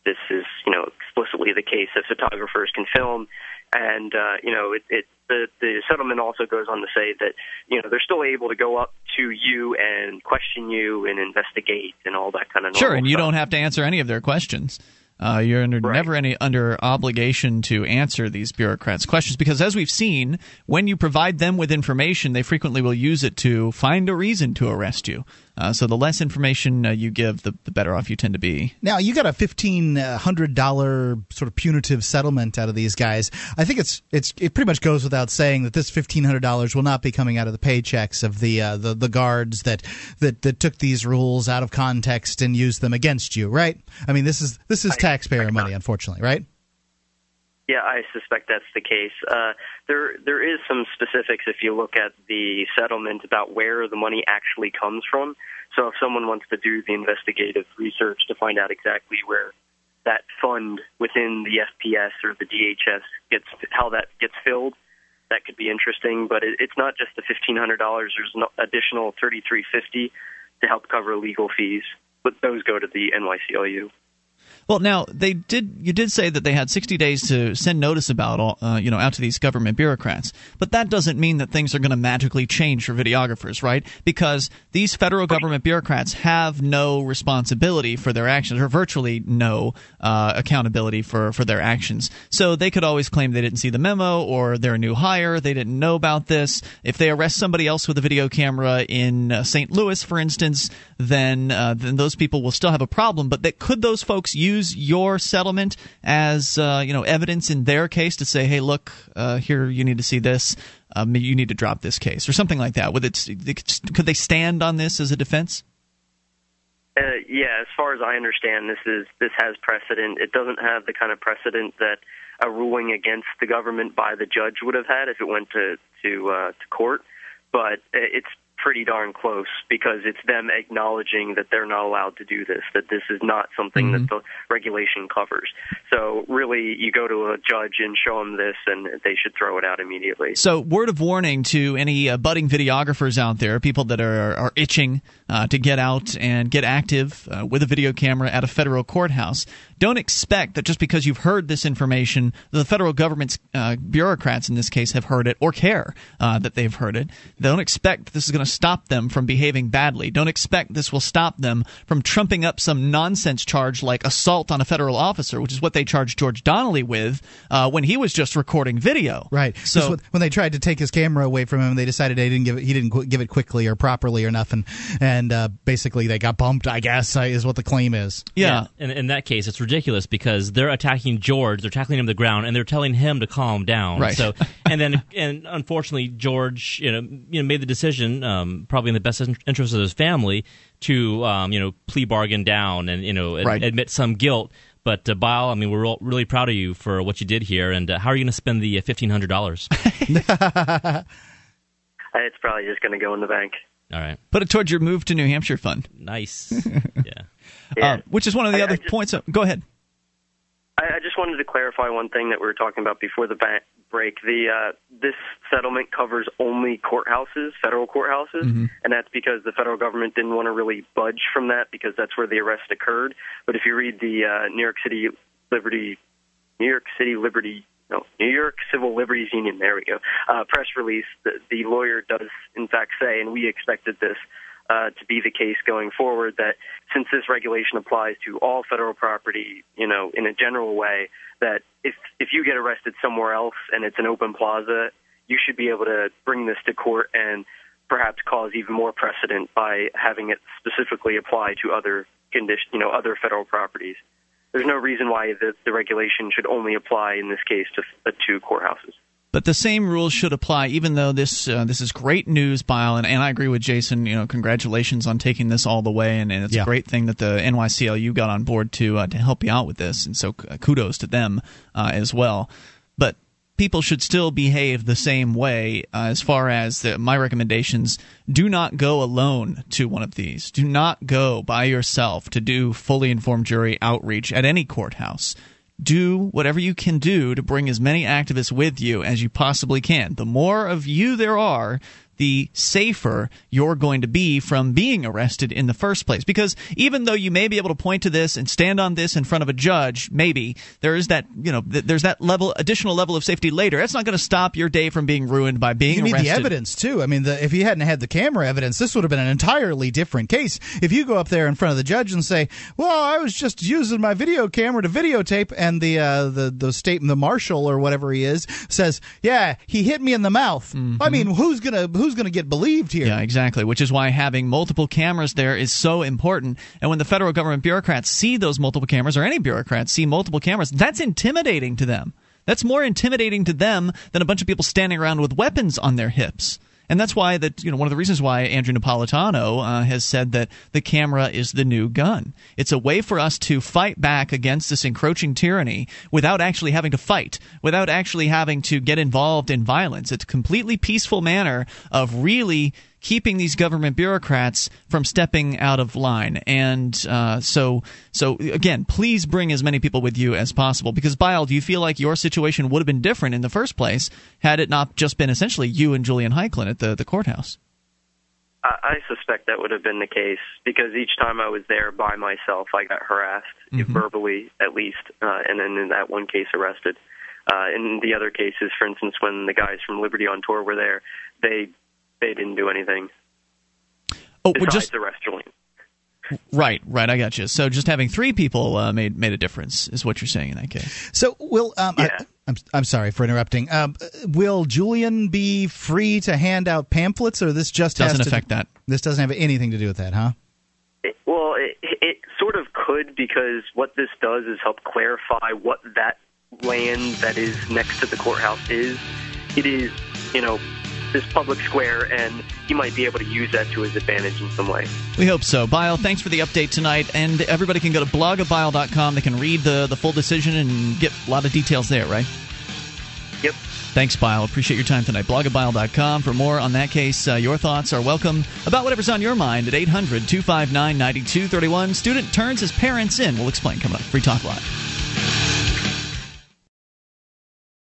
this is, you know, explicitly the case that photographers can film. And, uh, you know, it, it, the, the settlement also goes on to say that, you know, they're still able to go up to you and question you and investigate and all that kind of normal stuff. Sure, and you don't have to answer any of their questions. Uh, you're under, right. never any under obligation to answer these bureaucrats' questions, because as we've seen, when you provide them with information, they frequently will use it to find a reason to arrest you. Uh, so the less information uh, you give, the, the better off you tend to be. Now, you got a fifteen hundred dollars sort of punitive settlement out of these guys. I think it's it's it pretty much goes without saying that this fifteen hundred dollars will not be coming out of the paychecks of the uh, the, the guards that, that that took these rules out of context and used them against you, right? I mean, this is this is I, taxpayer I money, unfortunately, right? Yeah, I suspect that's the case. Uh, there, there is some specifics if you look at the settlement about where the money actually comes from. So if someone wants to do the investigative research to find out exactly where that fund within the F P S or the D H S gets, how that gets filled, that could be interesting. But it, it's not just the fifteen hundred dollars. There's an additional thirty-three fifty to help cover legal fees, but those go to the N Y C L U. Well, now they did. You did say that they had sixty days to send notice about, all, uh, you know, out to these government bureaucrats. But that doesn't mean that things are going to magically change for videographers, right? Because these federal government bureaucrats have no responsibility for their actions, or virtually no uh, accountability for, for their actions. So they could always claim they didn't see the memo, or they're a new hire, they didn't know about this. If they arrest somebody else with a video camera in uh, Saint Louis, for instance, then uh, then those people will still have a problem. But that, could those folks use Use your settlement as uh, you know, evidence in their case to say, hey, look, uh, here, you need to see this, um, you need to drop this case, or something like that? Would it, could they stand on this as a defense? Uh, yeah, as far as I understand, this is this has precedent. It doesn't have the kind of precedent that a ruling against the government by the judge would have had if it went to to, uh, to court, but it's pretty darn close, because it's them acknowledging that they're not allowed to do this, that this is not something mm-hmm. that the regulation covers. So really, you go to a judge and show them this, and they should throw it out immediately. So word of warning to any uh, budding videographers out there, people that are, are itching uh, to get out and get active uh, with a video camera at a federal courthouse. Don't expect that just because you've heard this information, the federal government's uh, bureaucrats in this case have heard it, or care uh, that they've heard it. Don't expect this is going to stop them from behaving badly. Don't expect this will stop them from trumping up some nonsense charge like assault on a federal officer, which is what they charged George Donnelly with uh, when he was just recording video. Right. So when they tried to take his camera away from him, they decided they didn't give it, he didn't give it quickly or properly or nothing, and uh, basically they got bumped, I guess, is what the claim is. Yeah. And in that case, it's ridiculous, because they're attacking George, they're tackling him to the ground, and they're telling him to calm down. Right. So, and then, and unfortunately, George, you know, you know, made the decision. Um, Um, probably in the best interest of his family, to um, you know, plea bargain down and you know ad- right. admit some guilt. But uh, Bile, I mean, we're all really proud of you for what you did here. And uh, how are you going to spend the uh, fifteen hundred dollars? It's probably just going to go in the bank. All right, put it towards your move to New Hampshire fund. Nice, yeah. yeah. Um, which is one of the I, other I just, points. Of, go ahead. I, I just wanted to clarify one thing that we were talking about before the bank. break. The uh, this settlement covers only courthouses, federal courthouses, mm-hmm. and that's because the federal government didn't want to really budge from that, because that's where the arrest occurred. But if you read the uh, New York City Liberty, New York City Liberty, no, New York Civil Liberties Union, there we go, uh, press release, the, the lawyer does in fact say, and we expected this uh, to be the case going forward, that since this regulation applies to all federal property, you know, in a general way, that if if you get arrested somewhere else and it's an open plaza, you should be able to bring this to court and perhaps cause even more precedent by having it specifically apply to other condition, you know, other federal properties. There's no reason why the, the regulation should only apply in this case to uh, to courthouses. But the same rules should apply, even though this uh, this is great news, Bile, and, and I agree with Jason. You know, congratulations on taking this all the way, and, and it's yeah. a great thing that the N Y C L U got on board to uh, to help you out with this, and so kudos to them uh, as well. But people should still behave the same way uh, as far as the, my recommendations. Do not go alone to one of these. Do not go by yourself to do fully informed jury outreach at any courthouse. Do whatever you can do to bring as many activists with you as you possibly can. The more of you there are, the safer you're going to be from being arrested in the first place. Because even though you may be able to point to this and stand on this in front of a judge, maybe there is that, you know, th- there's that level, additional level of safety later. That's not going to stop your day from being ruined by being arrested. You need arrested. the evidence too. I mean, the, if you hadn't had the camera evidence, this would have been an entirely different case. If you go up there in front of the judge and say, "Well, I was just using my video camera to videotape," and the uh, the the state the marshal or whatever he is says, "Yeah, he hit me in the mouth." Mm-hmm. I mean, who's gonna who's Who's going to get believed here? Yeah, exactly, which is why having multiple cameras there is so important. And when the federal government bureaucrats see those multiple cameras, or any bureaucrats see multiple cameras, that's intimidating to them. That's more intimidating to them than a bunch of people standing around with weapons on their hips. And that's why that you know one of the reasons why Andrew Napolitano uh, has said that the camera is the new gun. It's a way for us to fight back against this encroaching tyranny without actually having to fight, without actually having to get involved in violence. It's a completely peaceful manner of really keeping these government bureaucrats from stepping out of line. And uh, so, so again, please bring as many people with you as possible. Because, Bile, do you feel like your situation would have been different in the first place had it not just been essentially you and Julian Heicklin at the, the courthouse? I, I suspect that would have been the case, because each time I was there by myself, I got harassed, mm-hmm. verbally at least, uh, and then in that one case arrested. Uh, in the other cases, for instance, when the guys from Liberty on Tour were there, they... They didn't do anything. Oh, well, just the restaurant. Right, right. I got you. So just having three people uh, made made a difference, is what you're saying in that case. So, Will, um, yeah. I, I'm I'm sorry for interrupting. Um, will Julian be free to hand out pamphlets, or this just doesn't has to, affect that? This doesn't have anything to do with that, huh? It, well, it, it sort of could, because what this does is help clarify what that land that is next to the courthouse is. It is, you know. This public square, and he might be able to use that to his advantage in some way. We hope so. Bile, thanks for the update tonight, and everybody can go to blog of bile dot com. They can read the, the full decision and get a lot of details there, right? Yep. Thanks, Bile. Appreciate your time tonight. blog of bile dot com for more on that case. Uh, your thoughts are welcome about whatever's on your mind at eight hundred two five nine nine two three one. Student turns his parents in. We'll explain coming up. Free Talk Live.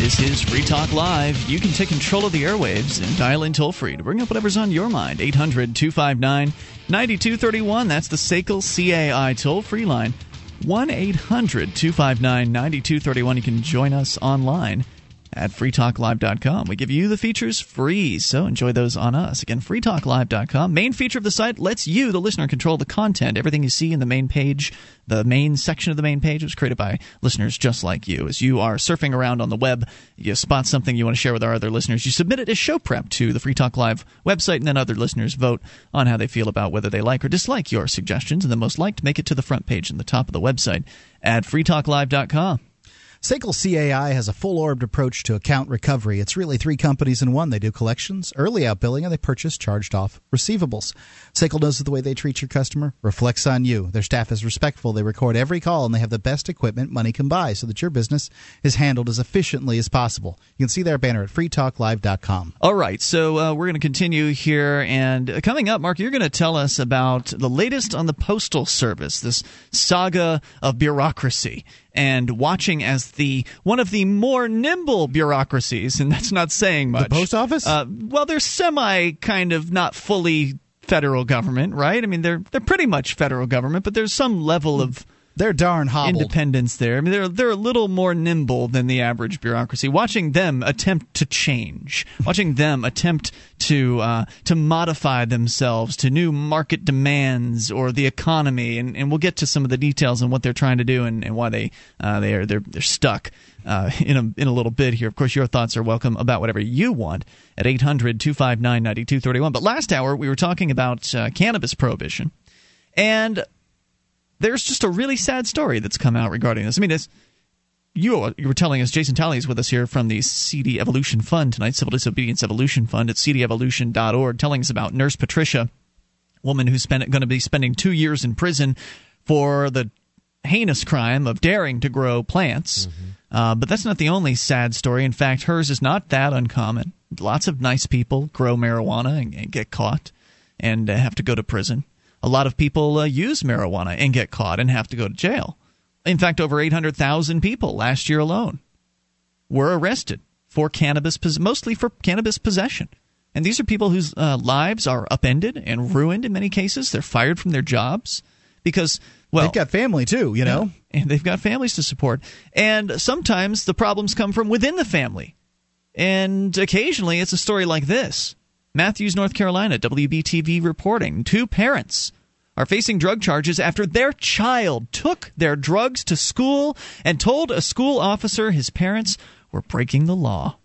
This is Free Talk Live. You can take control of the airwaves and dial in toll-free to bring up whatever's on your mind. eight hundred two five nine nine two three one. That's the S A C L C A I toll-free line. one eight hundred two five nine nine two three one. You can join us online at free talk live dot com. We give you the features free, so enjoy those on us. Again, free talk live dot com. Main feature of the site lets you, the listener, control the content. Everything you see in the main page, the main section of the main page, was created by listeners just like you. As you are surfing around on the web, you spot something you want to share with our other listeners, you submit it as show prep to the Free Talk Live website, and then other listeners vote on how they feel about whether they like or dislike your suggestions, and the most liked make it to the front page and the top of the website at free talk live dot com. S A C L C A I has a full-orbed approach to account recovery. It's really three companies in one. They do collections, early outbilling, and they purchase charged-off receivables. S A C L knows that the way they treat your customer reflects on you. Their staff is respectful. They record every call, and they have the best equipment money can buy so that your business is handled as efficiently as possible. You can see their banner at free talk live dot com. All right, so uh, we're going to continue here. And coming up, Mark, you're going to tell us about the latest on the Postal Service, this saga of bureaucracy, and watching as the one of the more nimble bureaucracies, and that's not saying much. The post office? Uh, well, they're semi kind of not fully federal government, right? I mean, they're they're pretty much federal government, but there's some level of they're darn hobbled. Independence there. I mean, they're they're a little more nimble than the average bureaucracy. Watching them attempt to change, watching them attempt to uh, to modify themselves to new market demands or the economy, and, and we'll get to some of the details on what they're trying to do and, and why they uh, they are they're they're stuck uh, in a in a little bit here. Of course, your thoughts are welcome about whatever you want at eight hundred two five nine nine two three one. But last hour we were talking about uh, cannabis prohibition, and there's just a really sad story that's come out regarding this. I mean, it's you, you were telling us, Jason Talley is with us here from the C D Evolution Fund tonight, Civil Disobedience Evolution Fund at c d evolution dot org, telling us about Nurse Patricia, woman who's spent, going to be spending two years in prison for the heinous crime of daring to grow plants. Mm-hmm. Uh, but that's not the only sad story. In fact, hers is not that uncommon. Lots of nice people grow marijuana and, and get caught and uh, have to go to prison. A lot of people uh, use marijuana and get caught and have to go to jail. In fact, over eight hundred thousand people last year alone were arrested for cannabis, mostly for cannabis possession. And these are people whose uh, lives are upended and ruined in many cases. They're fired from their jobs because, well, they've got family too, you know. Yeah, and they've got families to support. And sometimes the problems come from within the family. And occasionally it's a story like this. Matthews, North Carolina, W B T V reporting. Two parents are facing drug charges after their child took their drugs to school and told a school officer his parents were breaking the law.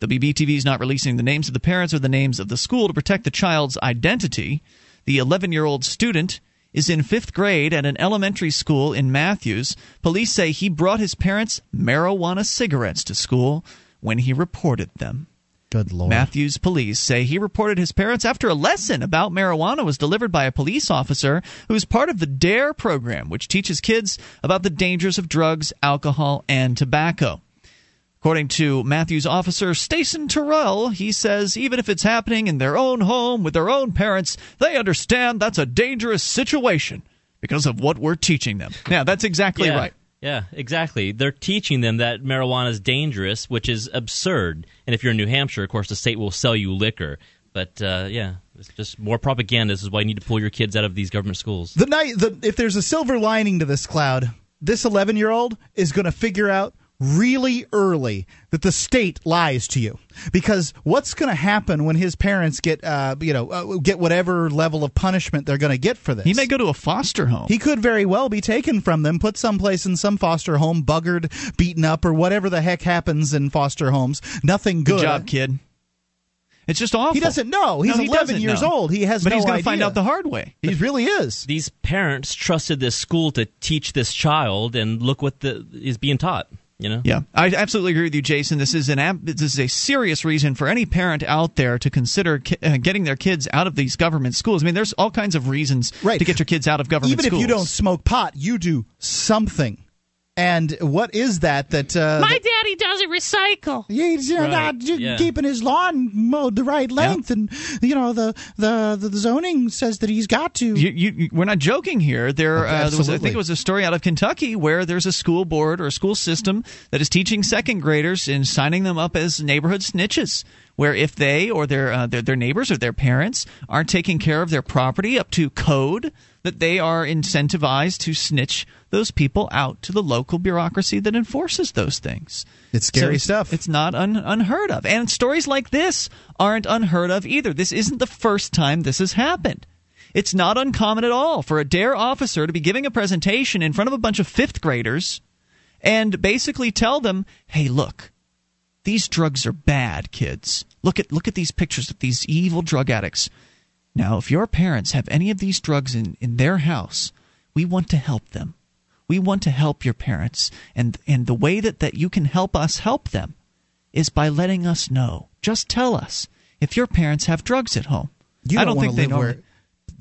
W B T V is not releasing the names of the parents or the names of the school to protect the child's identity. The eleven-year-old student is in fifth grade at an elementary school in Matthews. Police say he brought his parents marijuana cigarettes to school when he reported them. Good Lord. Matthews police say he reported his parents after a lesson about marijuana was delivered by a police officer who is part of the DARE program, which teaches kids about the dangers of drugs, alcohol, and tobacco. According to Matthews officer Stason Terrell, he says even if it's happening in their own home with their own parents, they understand that's a dangerous situation because of what we're teaching them. Now, that's exactly yeah. right. Yeah, exactly. They're teaching them that marijuana is dangerous, which is absurd. And if you're in New Hampshire, of course, the state will sell you liquor. But, uh, yeah, it's just more propaganda. This is why you need to pull your kids out of these government schools. The night, the, if there's a silver lining to this cloud, this eleven-year-old is going to figure out really early that the state lies to you, because what's going to happen when his parents get uh you know uh, get whatever level of punishment they're going to get for this? He may go to a foster home. He could very well be taken from them, put someplace in some foster home, buggered, beaten up, or whatever the heck happens in foster homes. Nothing good. Good job, kid. It's just awful. He doesn't know. He's no, he eleven years know. old. He has but no idea. But he's going to find out the hard way. He really is. These parents trusted this school to teach this child, and look what the is being taught. You know? Yeah, I absolutely agree with you, Jason. This is an ab- this is a serious reason for any parent out there to consider ki- uh, getting their kids out of these government schools. I mean, there's all kinds of reasons right. to get your kids out of government Even schools. Even if you don't smoke pot, you do something. And what is that? That uh, my daddy doesn't recycle. He's you know, right. not yeah. keeping his lawn mowed the right length, yeah. and you know the, the the zoning says that he's got to. You, you, we're not joking here. There, okay, uh, there was, I think it was a story out of Kentucky where there's a school board or a school system that is teaching second graders and signing them up as neighborhood snitches, where if they or their uh, their, their neighbors or their parents aren't taking care of their property up to code, that they are incentivized to snitch those people out to the local bureaucracy that enforces those things. It's scary so stuff. It's not un- unheard of. And stories like this aren't unheard of either. This isn't the first time this has happened. It's not uncommon at all for a DARE officer to be giving a presentation in front of a bunch of fifth graders and basically tell them, hey, look, these drugs are bad, kids. Look at look at these pictures of these evil drug addicts. Now, if your parents have any of these drugs in, in their house, we want to help them. We want to help your parents. And and the way that, that you can help us help them is by letting us know. Just tell us if your parents have drugs at home. You don't I don't think they know where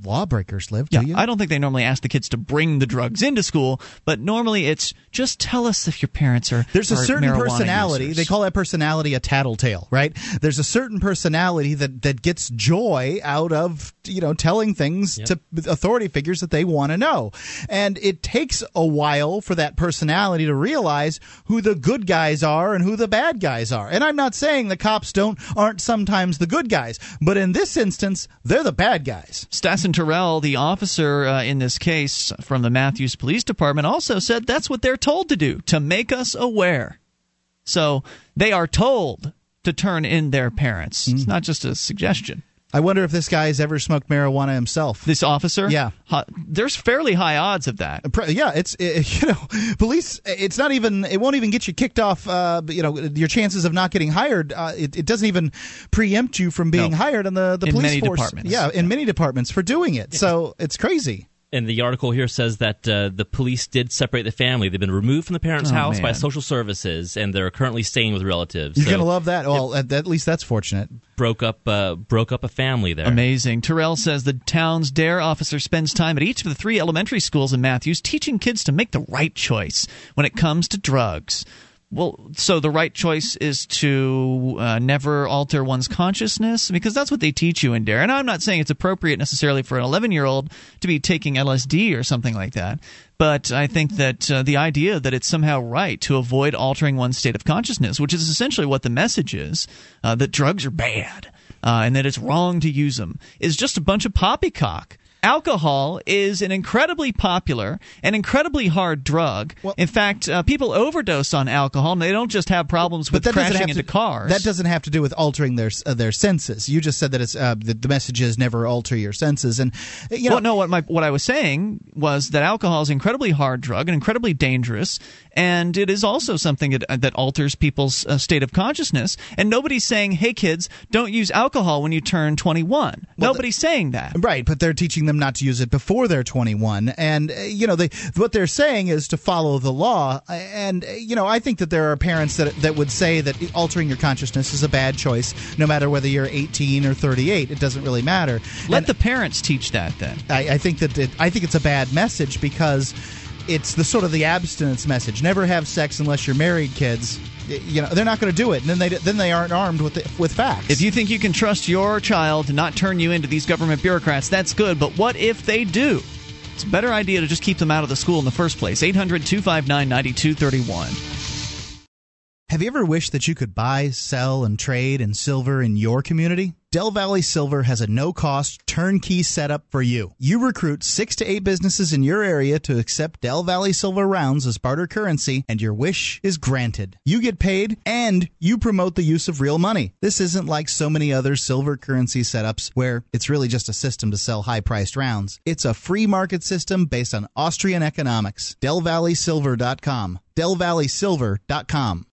lawbreakers live, do yeah, you? I don't think they normally ask the kids to bring the drugs into school, but normally it's just tell us if your parents are marijuana users. There's a certain personality. Users. They call that personality a tattletale, right? There's a certain personality that, that gets joy out of, you know, telling things yep. to authority figures that they want to know. And it takes a while for that personality to realize who the good guys are and who the bad guys are. And I'm not saying the cops don't aren't sometimes the good guys, but in this instance, they're the bad guys. Stasson Terrell, the officer uh, in this case from the Matthews Police Department, also said that's what they're told to do, to make us aware. So they are told to turn in their parents. Mm-hmm. It's not just a suggestion. I wonder if this guy's ever smoked marijuana himself. This officer? Yeah. Ha- There's fairly high odds of that. Yeah, it's, it, you know, police, it's not even, it won't even get you kicked off, uh, you know, your chances of not getting hired, uh, it, it doesn't even preempt you from being no. hired on the, the police force. In many departments. Yeah, in yeah. many departments for doing it. Yeah. So it's crazy. And the article here says that uh, the police did separate the family. They've been removed from the parents' oh, house man. by social services, and they're currently staying with relatives. You're so going to love that. Well, at, at least that's fortunate. Broke up uh, broke up a family there. Amazing. Terrell says the town's DARE officer spends time at each of the three elementary schools in Matthews teaching kids to make the right choice when it comes to drugs. Well, so the right choice is to uh, never alter one's consciousness, because that's what they teach you in DARE. And I'm not saying it's appropriate necessarily for an eleven-year-old to be taking L S D or something like that. But I think that uh, the idea that it's somehow right to avoid altering one's state of consciousness, which is essentially what the message is, uh, that drugs are bad uh, and that it's wrong to use them, is just a bunch of poppycock. Alcohol is an incredibly popular and incredibly hard drug. Well, in fact, uh, people overdose on alcohol, and they don't just have problems with crashing into to, cars. That doesn't have to do with altering their uh, their senses. You just said that it's uh, the, the message is never alter your senses. And you know, well, no, what my what I was saying was that alcohol is an incredibly hard drug and incredibly dangerous, and it is also something that, that alters people's uh, state of consciousness. And nobody's saying, "Hey, kids, don't use alcohol when you turn twenty-one." Well, nobody's the, saying that, right? But they're teaching them not to use it before they're twenty-one, and uh, you know they, what they're saying is to follow the law. And uh, you know, I think that there are parents that that would say that altering your consciousness is a bad choice, no matter whether you're eighteen or thirty-eight. It doesn't really matter. Let and the parents teach that. Then I, I think that it, I think it's a bad message, because it's the sort of the abstinence message. Never have sex unless you're married, kids. You know, they're not going to do it, and then they then they aren't armed with the, with facts. If you think you can trust your child to not turn you into these government bureaucrats, that's good. But what if they do? It's a better idea to just keep them out of the school in the first place. eight hundred, two five nine, nine two three one. Have you ever wished that you could buy, sell, and trade in silver in your community? Del Valley Silver has a no-cost, turnkey setup for you. You recruit six to eight businesses in your area to accept Del Valley Silver rounds as barter currency, and your wish is granted. You get paid, and you promote the use of real money. This isn't like so many other silver currency setups where it's really just a system to sell high-priced rounds. It's a free market system based on Austrian economics. Del Valley Silver dot com. Del Valley Silver dot com.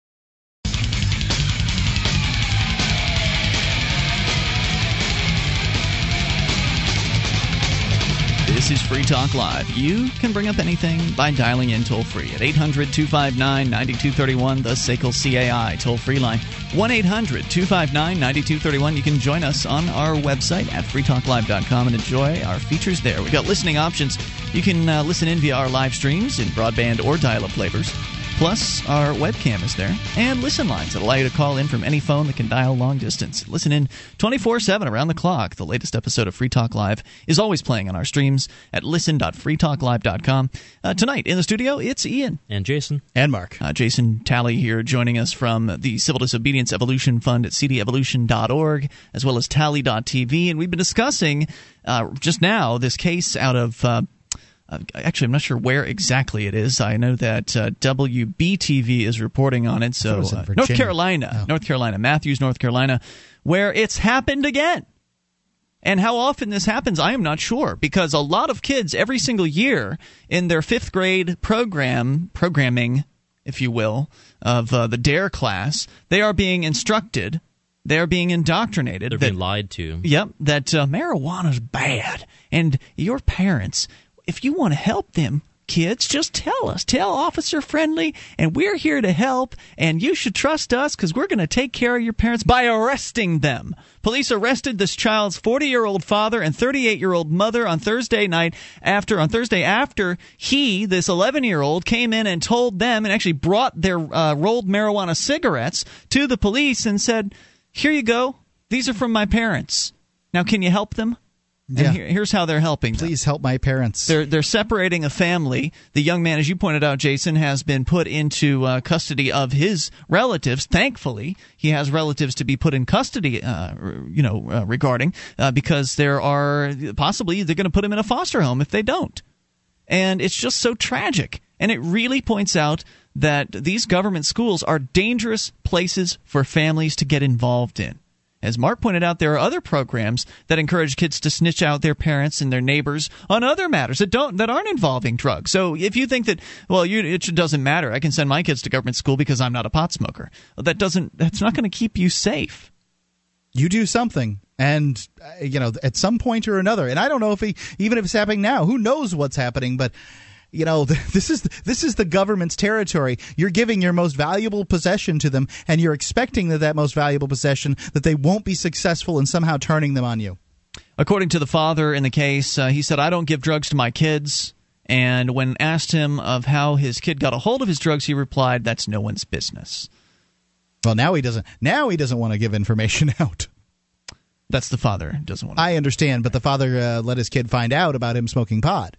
This is Free Talk Live. You can bring up anything by dialing in toll-free at eight hundred, two five nine, nine two three one, the S A C L C A I toll-free line, one eight hundred, two five nine, nine two three one. You can join us on our website at free talk live dot com and enjoy our features there. We've got listening options. You can uh, listen in via our live streams in broadband or dial-up flavors. Plus, our webcam is there, and listen lines that allow you to call in from any phone that can dial long distance. Listen in twenty-four seven around the clock. The latest episode of Free Talk Live is always playing on our streams at listen dot free talk live dot com. Uh, tonight in the studio, it's Ian. And Jason. And Mark. Uh, Jason Talley here, joining us from the Civil Disobedience Evolution Fund at c d evolution dot org, as well as tally dot t v. And we've been discussing uh, just now this case out of... Uh, Actually, I'm not sure where exactly it is. I know that uh, W B T V is reporting on it. So it uh, North Carolina, oh. North Carolina, Matthews, North Carolina, where it's happened again. And how often this happens, I am not sure, because a lot of kids every single year in their fifth grade program, programming, if you will, of uh, the DARE class, they are being instructed. They're being indoctrinated. They're that, being lied to. Yep, that uh, marijuana is bad, and your parents... If you want to help them, kids, just tell us. Tell Officer Friendly, and we're here to help, and you should trust us because we're going to take care of your parents by arresting them. Police arrested this child's forty-year-old father and thirty-eight-year-old mother on Thursday night after on Thursday after he, this eleven-year-old, came in and told them and actually brought their uh, rolled marijuana cigarettes to the police and said, "Here you go. These are from my parents. Now can you help them?" And yeah. here, here's how they're helping. Please them. help my parents. They're they're separating a family. The young man, as you pointed out, Jason, has been put into uh, custody of his relatives. Thankfully, he has relatives to be put in custody. Uh, you know, uh, regarding uh, because there are possibly they're going to put him in a foster home if they don't. And it's just so tragic. And it really points out that these government schools are dangerous places for families to get involved in. As Mark pointed out, there are other programs that encourage kids to snitch out their parents and their neighbors on other matters that don't that aren't involving drugs. So if you think that, well, you, it doesn't matter, I can send my kids to government school because I'm not a pot smoker, that doesn't that's not going to keep you safe. You do something. And, uh, you know, at some point or another, and I don't know if he, even if it's happening now, who knows what's happening, but, you know, this is this is the government's territory. You're giving your most valuable possession to them, and you're expecting that that most valuable possession, that they won't be successful in somehow turning them on you. According to the father in the case, uh, he said, "I don't give drugs to my kids." And when asked him of how his kid got a hold of his drugs, he replied, "That's no one's business." Well, now he doesn't. Now he doesn't want to give information out. That's the father doesn't want to. I understand, but the father uh, let his kid find out about him smoking pot.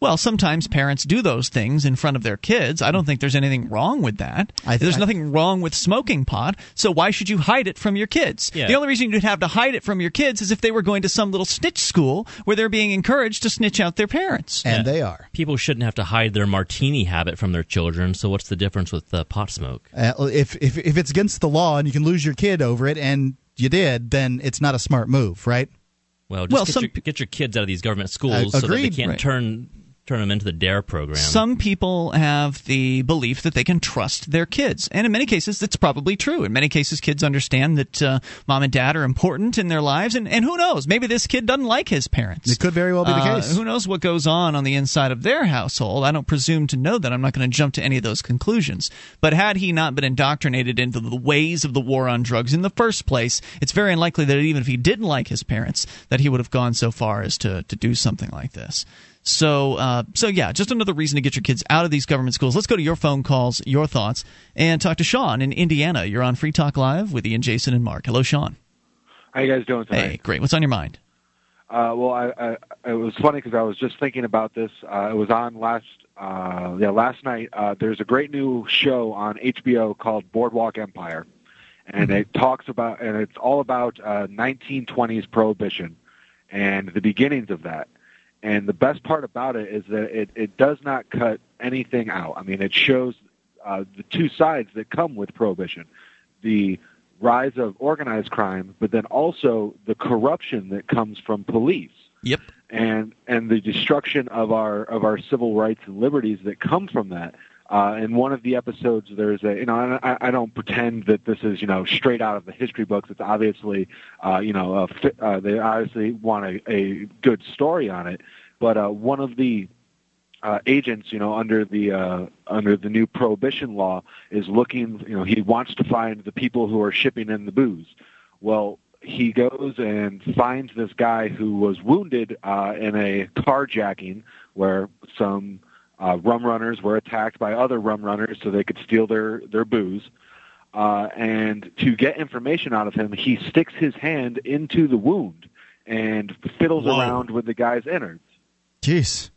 Well, sometimes parents do those things in front of their kids. I don't think there's anything wrong with that. I th- there's I th- nothing wrong with smoking pot, so why should you hide it from your kids? Yeah. The only reason you'd have to hide it from your kids is if they were going to some little snitch school where they're being encouraged to snitch out their parents. And yeah. they are. People shouldn't have to hide their martini habit from their children, so what's the difference with uh, pot smoke? Uh, if, if if it's against the law and you can lose your kid over it, and you did, then it's not a smart move, right? Well, just well, get, some, your, get your kids out of these government schools uh, so agreed, that they can't right. turn... Turn them into the DARE program. Some people have the belief that they can trust their kids. And in many cases, that's probably true. In many cases, kids understand that uh, mom and dad are important in their lives. And, and who knows? Maybe this kid doesn't like his parents. It could very well be the case. Uh, who knows what goes on on the inside of their household? I don't presume to know that. I'm not going to jump to any of those conclusions. But had he not been indoctrinated into the ways of the war on drugs in the first place, it's very unlikely that even if he didn't like his parents, that he would have gone so far as to, to do something like this. So, uh, so yeah, just another reason to get your kids out of these government schools. Let's go to your phone calls, your thoughts, and talk to Sean in Indiana. You're on Free Talk Live with Ian, Jason, and Mark. Hello, Sean. How you guys doing tonight? Hey, great. What's on your mind? Uh, well, I, I, it was funny because I was just thinking about this. Uh, it was on last, uh, yeah, last night. Uh, there's a great new show on H B O called Boardwalk Empire, and mm-hmm. it talks about, and it's all about uh, nineteen twenties prohibition and the beginnings of that. And the best part about it is that it, it does not cut anything out. I mean, it shows uh, the two sides that come with prohibition, the rise of organized crime, but then also the corruption that comes from police. Yep. And and the destruction of our of our civil rights and liberties that come from that. Uh, in one of the episodes, there's a, you know, I, I don't pretend that this is, you know, straight out of the history books. It's obviously, uh, you know, a, uh, they obviously want a, a good story on it. But uh, one of the uh, agents, you know, under the uh, under the new prohibition law is looking, you know, he wants to find the people who are shipping in the booze. Well, he goes and finds this guy who was wounded uh, in a carjacking where some Uh, rum runners were attacked by other rum runners so they could steal their, their booze. Uh, and to get information out of him, he sticks his hand into the wound and fiddles Whoa. around with the guy's innards. Jeez.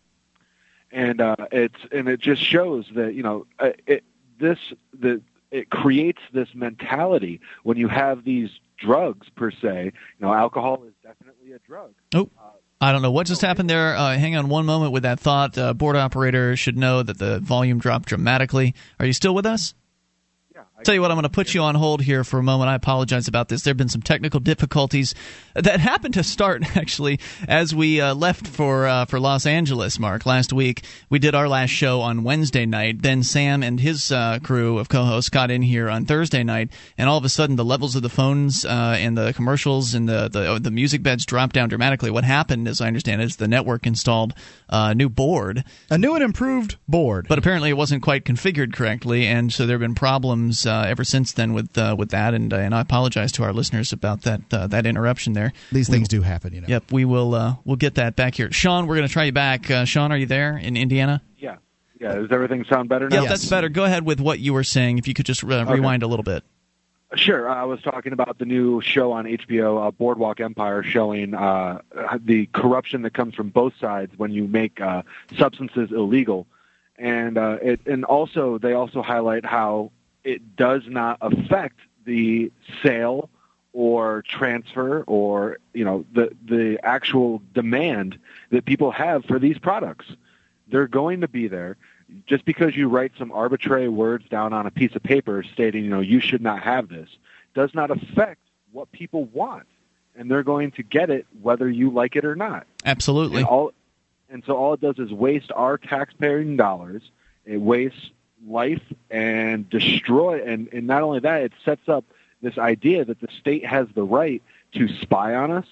And uh, it's and it just shows that, you know, it, this the it creates this mentality when you have these drugs, per se. You know, alcohol is definitely a drug. Oh. Uh, I don't know what just happened there. Uh, hang on one moment with that thought. Uh, board operator should know that the volume dropped dramatically. Are you still with us? Yeah. I Tell you what, I'm going to put you on hold here for a moment. I apologize about this. There have been some technical difficulties that happened to start, actually, as we uh, left for uh, for Los Angeles, Mark, last week. We did our last show on Wednesday night. Then Sam and his uh, crew of co-hosts got in here on Thursday night, and all of a sudden the levels of the phones uh, and the commercials and the, the the music beds dropped down dramatically. What happened, as I understand it, is the network installed a new board. A new and improved board. But apparently it wasn't quite configured correctly, and so there have been problems Uh, ever since then with uh, with that, and uh, and I apologize to our listeners about that uh, that interruption there. These things we, do happen, you know. Yep, we will uh, we'll get that back here. Sean, we're going to try you back. Uh, Sean, are you there in Indiana? Yeah, yeah. Does everything sound better now? Yeah, yes. That's better. Go ahead with what you were saying. If you could just uh, okay. rewind a little bit. Sure. I was talking about the new show on H B O, uh, Boardwalk Empire, showing uh, the corruption that comes from both sides when you make uh, substances illegal, and uh, it and also they also highlight how it does not affect the sale or transfer or, you know, the the actual demand that people have for these products. They're going to be there. Just because you write some arbitrary words down on a piece of paper stating, you know, you should not have this, does not affect what people want. And they're going to get it whether you like it or not. Absolutely. And, all, and so all it does is waste our taxpaying dollars. It wastes life and destroy, and, and not only that, it sets up this idea that the state has the right to spy on us,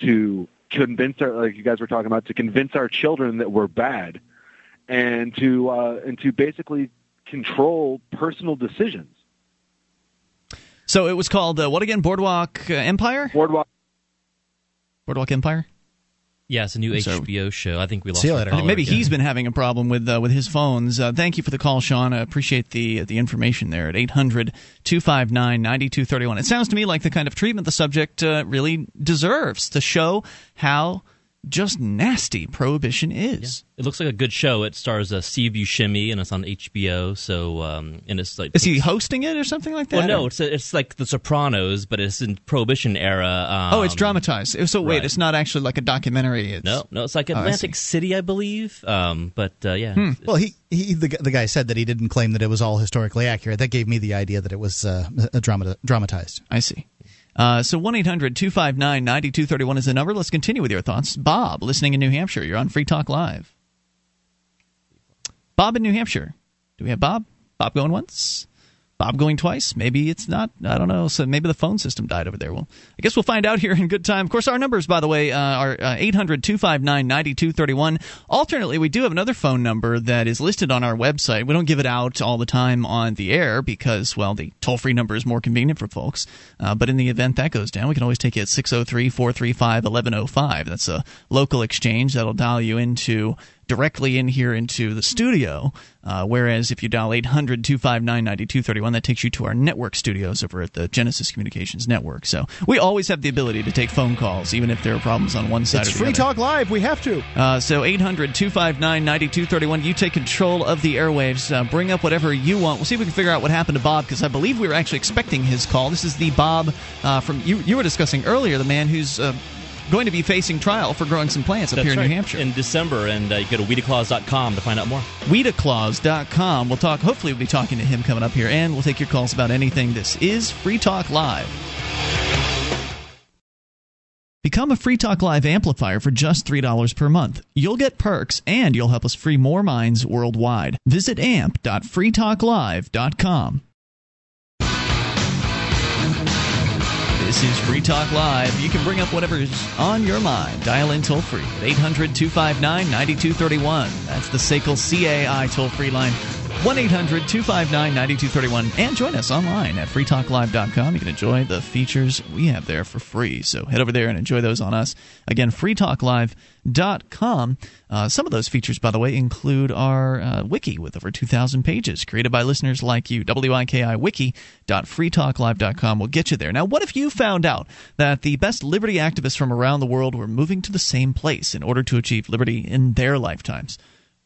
to convince our, like you guys were talking about, to convince our children that we're bad, and to uh, and to basically control personal decisions. So it was called uh, what again? Boardwalk Empire. Boardwalk. Boardwalk Empire. Yeah, it's a new so, H B O show. I think we lost. See you later. Caller, Maybe again. He's been having a problem with uh, with his phones. Uh, thank you for the call, Sean. I appreciate the the information there at eight hundred two five nine nine two three one. It sounds to me like the kind of treatment the subject uh, really deserves, to show how just nasty prohibition is. Yeah. It looks like a good show. It stars uh, Steve Buscemi, and it's on H B O. So, um, and it's like, is he hosting it or something like that? Well, no, or? it's a, it's like The Sopranos, but it's in Prohibition era. Um, oh, it's dramatized. So wait, right. It's not actually like a documentary. It's, no, no, it's like Atlantic oh, I City, I believe. Um, but uh, yeah. Hmm. Well, he he the, the guy said that he didn't claim that it was all historically accurate. That gave me the idea that it was uh, a drama, dramatized. I see. Uh, so one eight hundred two five nine nine two three one is the number. Let's continue with your thoughts. Bob, listening in New Hampshire. You're on Free Talk Live. Bob in New Hampshire. Do we have Bob? Bob going once? Bob going twice? Maybe it's not. I don't know. So maybe the phone system died over there. Well, I guess we'll find out here in good time. Of course, our numbers, by the way, uh, are uh, eight hundred two five nine nine two three one. Alternately, we do have another phone number that is listed on our website. We don't give it out all the time on the air because, well, the toll-free number is more convenient for folks. Uh, but in the event that goes down, we can always take it at six oh three four three five one one oh five. That's a local exchange that'll dial you into directly in here into the studio, uh, whereas if you dial eight hundred two five nine nine two three one, that takes you to our network studios over at the Genesis Communications Network. So we always have the ability to take phone calls, even if there are problems on one side it's or the other. It's Free Talk Live. We have to. Uh, so eight hundred two five nine nine two three one. You take control of the airwaves. Uh, bring up whatever you want. We'll see if we can figure out what happened to Bob, because I believe we were actually expecting his call. This is the Bob uh, from you, you were discussing earlier, the man who's... Uh, going to be facing trial for growing some plants up That's here in right. New Hampshire. In December, and uh, you go to weedaclaws dot com to find out more. weedaclaws dot com. We'll talk, hopefully we'll be talking to him coming up here, and we'll take your calls about anything. This is Free Talk Live. Become a Free Talk Live amplifier for just three dollars per month. You'll get perks, and you'll help us free more minds worldwide. Visit amp dot free talk live dot com. This is Free Talk Live. You can bring up whatever's on your mind. Dial in toll-free at eight hundred two five nine nine two three one. That's the S A C L C A I toll-free line, one eight hundred two five nine nine two three one. And join us online at free talk live dot com. You can enjoy the features we have there for free. So head over there and enjoy those on us. Again, free talk live dot com. Uh, some of those features, by the way, include our uh, wiki with over two thousand pages created by listeners like you. wiki wiki dot free talk live dot com will get you there. Now, what if you found out that the best liberty activists from around the world were moving to the same place in order to achieve liberty in their lifetimes?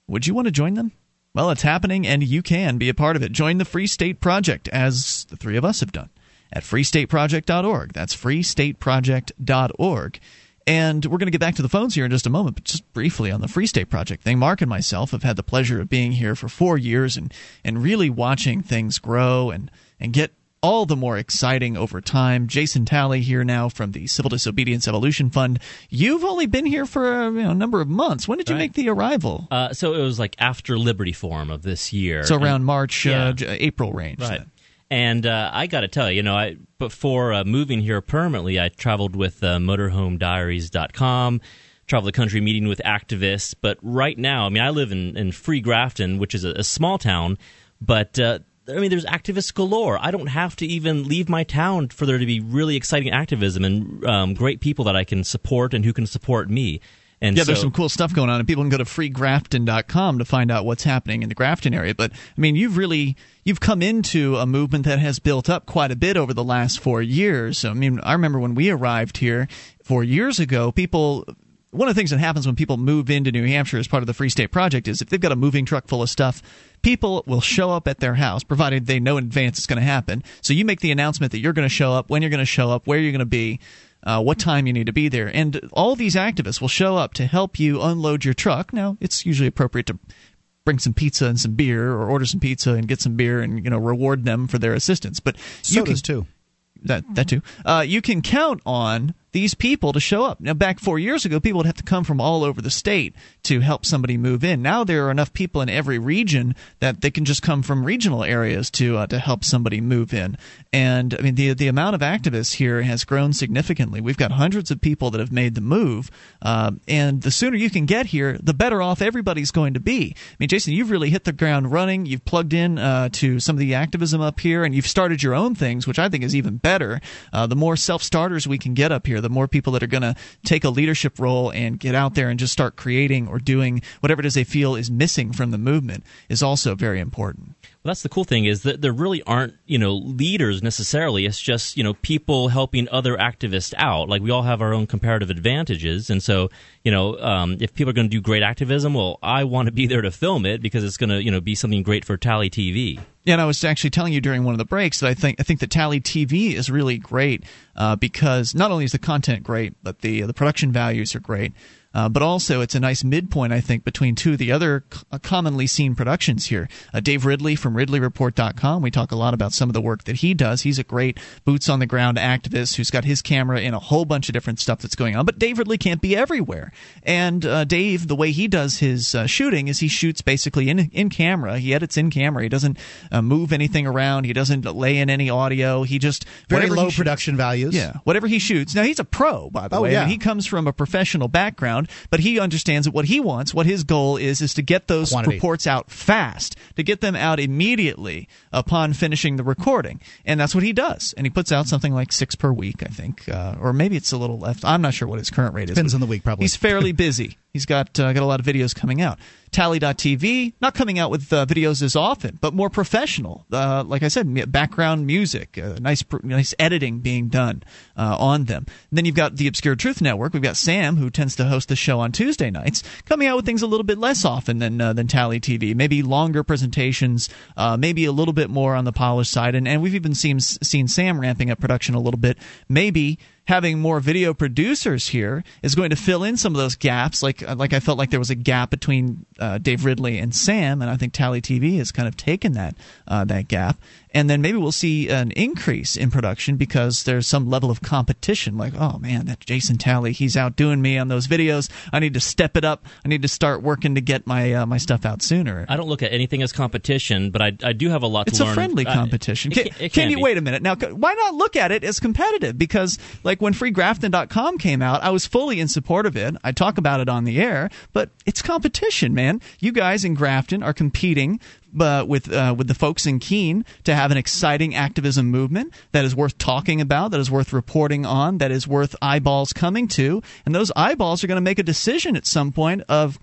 Would you want to join them? Well, it's happening, and you can be a part of it. Join the Free State Project, as the three of us have done, at free state project dot org. That's free state project dot org. And we're going to get back to the phones here in just a moment, but just briefly on the Free State Project thing. Mark and myself have had the pleasure of being here for four years and, and really watching things grow and, and get all the more exciting over time. Jason Talley here now from the Civil Disobedience Evolution Fund. You've only been here for you know, a number of months. When did you right. make the arrival? Uh, so it was like after Liberty Forum of this year. So around and, March, yeah. uh, April range. Right. Then. And uh, I got to tell you, you know, I before uh, moving here permanently, I traveled with uh, motorhome diaries dot com, traveled the country meeting with activists. But right now, I mean, I live in, in Free Grafton, which is a, a small town, but... Uh, I mean, there's activists galore. I don't have to even leave my town for there to be really exciting activism and um, great people that I can support and who can support me. And yeah, so, there's some cool stuff going on, and people can go to free grafton dot com to find out what's happening in the Grafton area. But, I mean, you've really you've come into a movement that has built up quite a bit over the last four years. So, I mean, I remember when we arrived here four years ago, people... One of the things that happens when people move into New Hampshire as part of the Free State Project is if they've got a moving truck full of stuff, people will show up at their house, provided they know in advance it's going to happen. So you make the announcement that you're going to show up, when you're going to show up, where you're going to be, uh, what time you need to be there. And all these activists will show up to help you unload your truck. Now, it's usually appropriate to bring some pizza and some beer or order some pizza and get some beer and you know reward them for their assistance. But you can, too. That, that too. Uh, you can count on these people to show up. Now, back four years ago, people would have to come from all over the state to help somebody move in. Now there are enough people in every region that they can just come from regional areas to uh, to help somebody move in. And I mean, the the amount of activists here has grown significantly. We've got hundreds of people that have made the move, uh, and the sooner you can get here, the better off everybody's going to be. I mean, Jason, you've really hit the ground running. You've plugged in uh, to some of the activism up here, and you've started your own things, which I think is even better. Uh, the more self-starters we can get up here, the more people that are going to take a leadership role and get out there and just start creating or doing whatever it is they feel is missing from the movement is also very important. Well, that's the cool thing, is that there really aren't, you know, leaders necessarily. It's just, you know, people helping other activists out. Like, we all have our own comparative advantages. And so, you know, um, if people are going to do great activism, well, I want to be there to film it because it's going to, you know, be something great for Talley T V. Yeah, and I was actually telling you during one of the breaks that I think I think the Talley T V is really great uh, because not only is the content great, but the the production values are great. Uh, but also, it's a nice midpoint, I think, between two of the other c- commonly seen productions here. Uh, Dave Ridley from Ridley Report dot com. We talk a lot about some of the work that he does. He's a great boots-on-the-ground activist who's got his camera in a whole bunch of different stuff that's going on. But Dave Ridley can't be everywhere. And uh, Dave, the way he does his uh, shooting is he shoots basically in in camera. He edits in camera. He doesn't uh, move anything around. He doesn't lay in any audio. He just very low production values. Yeah, whatever he shoots. Now, he's a pro, by the way. Oh, yeah. I mean, he comes from a professional background. But he understands that what he wants, what his goal is, is to get those Quantity. reports out fast, to get them out immediately upon finishing the recording. And that's what he does. And he puts out something like six per week, I think, uh, or maybe it's a little left. I'm not sure what his current rate is. Depends on the week, probably. He's fairly busy. He's got uh, got a lot of videos coming out. Talley dot T V, not coming out with uh, videos as often, but more professional. Uh, like I said, background music, uh, nice nice editing being done uh, on them. And then you've got the Obscure Truth Network. We've got Sam, who tends to host the show on Tuesday nights, coming out with things a little bit less often than uh, than Talley T V. Maybe longer presentations, uh, maybe a little bit more on the polished side. And, and we've even seen, seen Sam ramping up production a little bit, maybe having more video producers here is going to fill in some of those gaps. Like, like I felt like there was a gap between uh, Dave Ridley and Sam, and I think Talley T V has kind of taken that uh, that gap. And then maybe we'll see an increase in production because there's some level of competition. Like, oh man, that Jason Talley, he's outdoing me on those videos. I need to step it up. I need to start working to get my uh, my stuff out sooner. I don't look at anything as competition, but I, I do have a lot it's to learn. It's a friendly competition. I, it can, it can, can you be. Wait a minute? Now, why not look at it as competitive? Because like, Like when free grafton dot com came out, I was fully in support of it. I talk about it on the air, but it's competition, man. You guys in Grafton are competing uh, with uh, with the folks in Keene to have an exciting activism movement that is worth talking about, that is worth reporting on, that is worth eyeballs coming to. And those eyeballs are going to make a decision at some point of,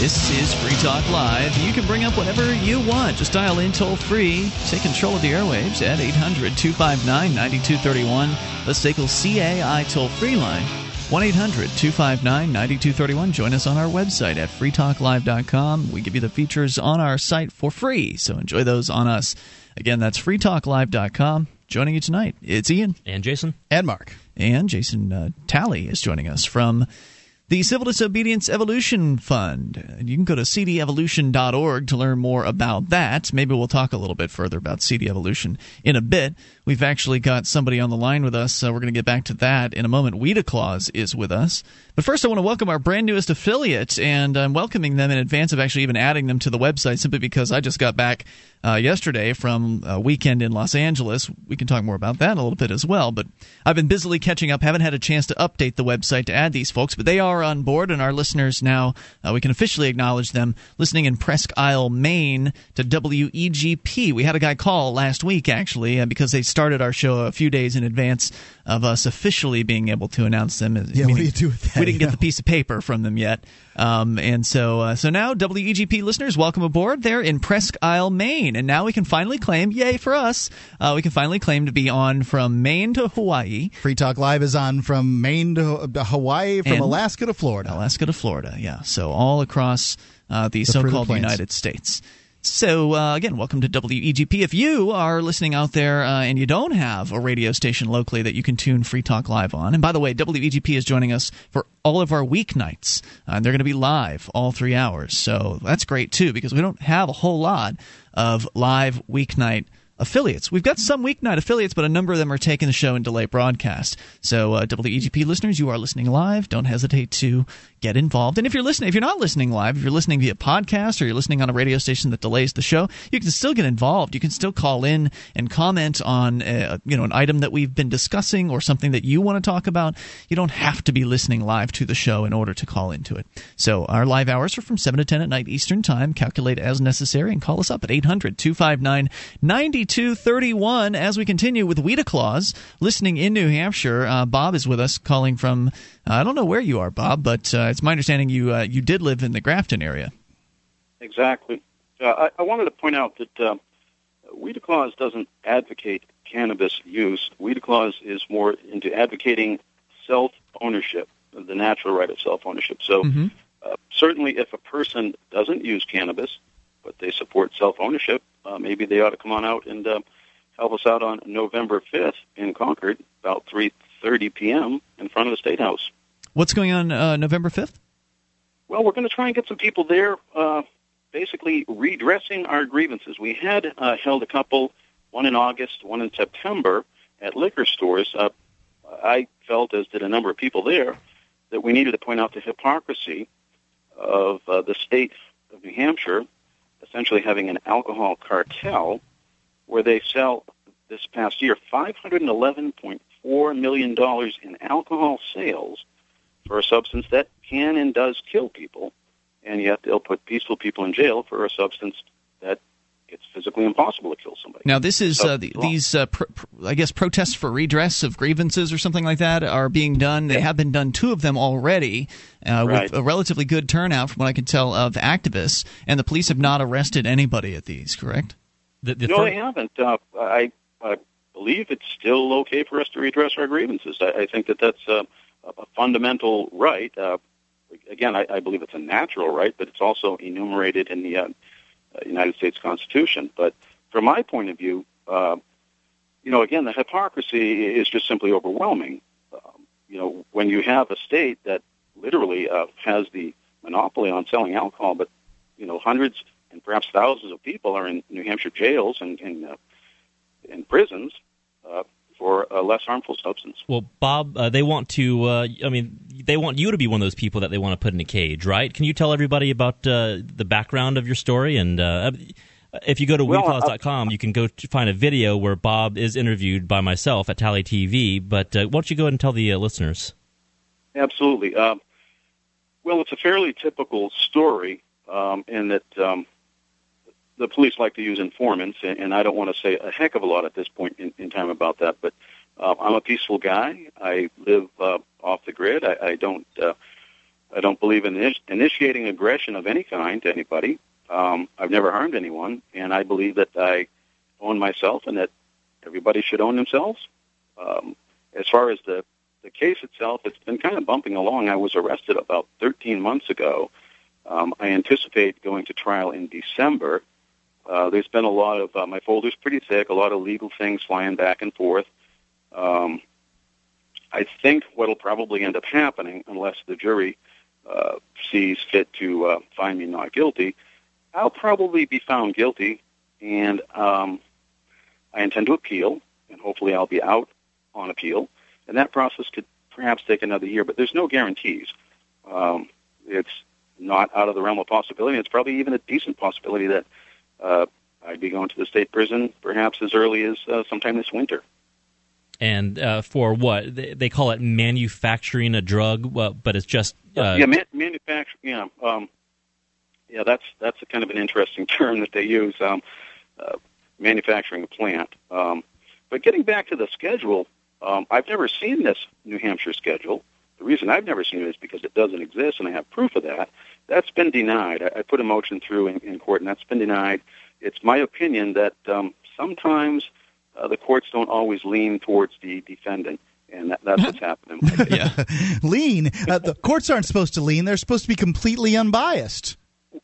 This is Free Talk Live. You can bring up whatever you want. Just dial in toll-free. Take control of the airwaves at eight hundred two five nine nine two three one. The S A C L C A I toll-free line, one eight hundred two five nine nine two three one. Join us on our website at free talk live dot com. We give you the features on our site for free, so enjoy those on us. Again, that's free talk live dot com. Joining you tonight, it's Ian. And Jason. And Mark. And Jason uh, Talley is joining us from... the Civil Disobedience Evolution Fund. You can go to c d evolution dot org to learn more about that. Maybe we'll talk a little bit further about C D Evolution in a bit. We've actually got somebody on the line with us, so we're going to get back to that in a moment. Weta Claus is with us. But first, I want to welcome our brand newest affiliate, and I'm welcoming them in advance of actually even adding them to the website simply because I just got back uh, yesterday from a weekend in Los Angeles. We can talk more about that a little bit as well. But I've been busily catching up, haven't had a chance to update the website to add these folks, but they are on board, and our listeners now, uh, we can officially acknowledge them listening in Presque Isle, Maine to W E G P. We had a guy call last week, actually, uh, because they started our show a few days in advance of us officially being able to announce them. Yeah, what do you do with that? We didn't get the piece of paper from them yet. Um, and so uh, so now, W E G P listeners, welcome aboard. They're in Presque Isle, Maine. And now we can finally claim, yay for us, uh, we can finally claim to be on from Maine to Hawaii. Free Talk Live is on from Maine to Hawaii, from and Alaska to Florida. Alaska to Florida, yeah. So all across uh, the, the so-called United States. So, uh, again, welcome to W E G P. If you are listening out there uh, and you don't have a radio station locally that you can tune Free Talk Live on, and by the way, W E G P is joining us for all of our weeknights, uh, and they're going to be live all three hours. So that's great, too, because we don't have a whole lot of live weeknight affiliates. We've got some weeknight affiliates, but a number of them are taking the show in delay broadcast. So uh, W E G P listeners, you are listening live. Don't hesitate to get involved. And if you're listening, if you're not listening live, if you're listening via podcast or you're listening on a radio station that delays the show, you can still get involved. You can still call in and comment on a, you know, an item that we've been discussing or something that you want to talk about. You don't have to be listening live to the show in order to call into it. So our live hours are from seven to ten at night Eastern Time. Calculate as necessary and call us up at eight hundred two five nine nine two two two. two thirty-one as we continue with Weta Claus, listening in New Hampshire. Uh, Bob is with us, calling from, uh, I don't know where you are, Bob, but uh, it's my understanding you uh, you did live in the Grafton area. Exactly. Uh, I, I wanted to point out that uh, Weta Claus doesn't advocate cannabis use. Weta Claus is more into advocating self-ownership, the natural right of self-ownership. So mm-hmm. uh, certainly if a person doesn't use cannabis, but they support self-ownership, Uh, maybe they ought to come on out and uh, help us out on November fifth in Concord, about three thirty p.m. in front of the State House. What's going on uh, November fifth? Well, we're going to try and get some people there uh, basically redressing our grievances. We had uh, held a couple, one in August, one in September, at liquor stores. Uh, I felt, as did a number of people there, that we needed to point out the hypocrisy of uh, the state of New Hampshire essentially having an alcohol cartel where they sell, this past year, five hundred eleven point four million dollars in alcohol sales for a substance that can and does kill people, and yet they'll put peaceful people in jail for a substance that it's physically impossible to kill somebody. Now, this is uh, the, these, uh, pr- pr- I guess, protests for redress of grievances or something like that are being done. They have been done, two of them already, uh, right. with a relatively good turnout, from what I can tell, of activists. And the police have not arrested anybody at these, correct? The, the no, third- they haven't. Uh, I, I believe it's still okay for us to redress our grievances. I, I think that that's a, a fundamental right. Uh, again, I, I believe it's a natural right, but it's also enumerated in the uh, Uh, United States Constitution. But from my point of view, uh, you know, again, the hypocrisy is just simply overwhelming. Um, you know, when you have a state that literally uh, has the monopoly on selling alcohol, but, you know, hundreds and perhaps thousands of people are in New Hampshire jails and in uh, in prisons uh, for a less harmful substance. Well, Bob, uh, they want to, uh, I mean, they want you to be one of those people that they want to put in a cage, right? Can you tell everybody about uh, the background of your story? And uh, if you go to well, weta claus dot com, uh, you can go to find a video where Bob is interviewed by myself at Tally T V. But uh, why don't you go ahead and tell the uh, listeners? Absolutely. Uh, well, it's a fairly typical story um, in that um, the police like to use informants, and, and I don't want to say a heck of a lot at this point in, in time about that, but Uh, I'm a peaceful guy. I live uh, off the grid. I, I don't. Uh, I don't believe in init- initiating aggression of any kind to anybody. Um, I've never harmed anyone, and I believe that I own myself, and that everybody should own themselves. Um, as far as the the case itself, it's been kind of bumping along. I was arrested about thirteen months ago. Um, I anticipate going to trial in December. Uh, there's been a lot of uh, my folder's pretty thick. A lot of legal things flying back and forth. Um, I think what will probably end up happening, unless the jury uh, sees fit to uh, find me not guilty, I'll probably be found guilty, and um, I intend to appeal, and hopefully I'll be out on appeal. And that process could perhaps take another year, but there's no guarantees. Um, it's not out of the realm of possibility. It's probably even a decent possibility that uh, I'd be going to the state prison perhaps as early as uh, sometime this winter. And uh, for what? They, they call it manufacturing a drug, well, but it's just... Uh, yeah, man, manufacturing, yeah. Um, yeah, that's that's a kind of an interesting term that they use, um, uh, manufacturing a plant. Um, but getting back to the schedule, Um, I've never seen this New Hampshire schedule. The reason I've never seen it is because it doesn't exist, and I have proof of that. That's been denied. I, I put a motion through in, in court, and that's been denied. It's my opinion that um, sometimes uh, the courts don't always lean towards the defendant. And that, that's what's happening. Yeah. Lean. Uh, the courts aren't supposed to lean. They're supposed to be completely unbiased.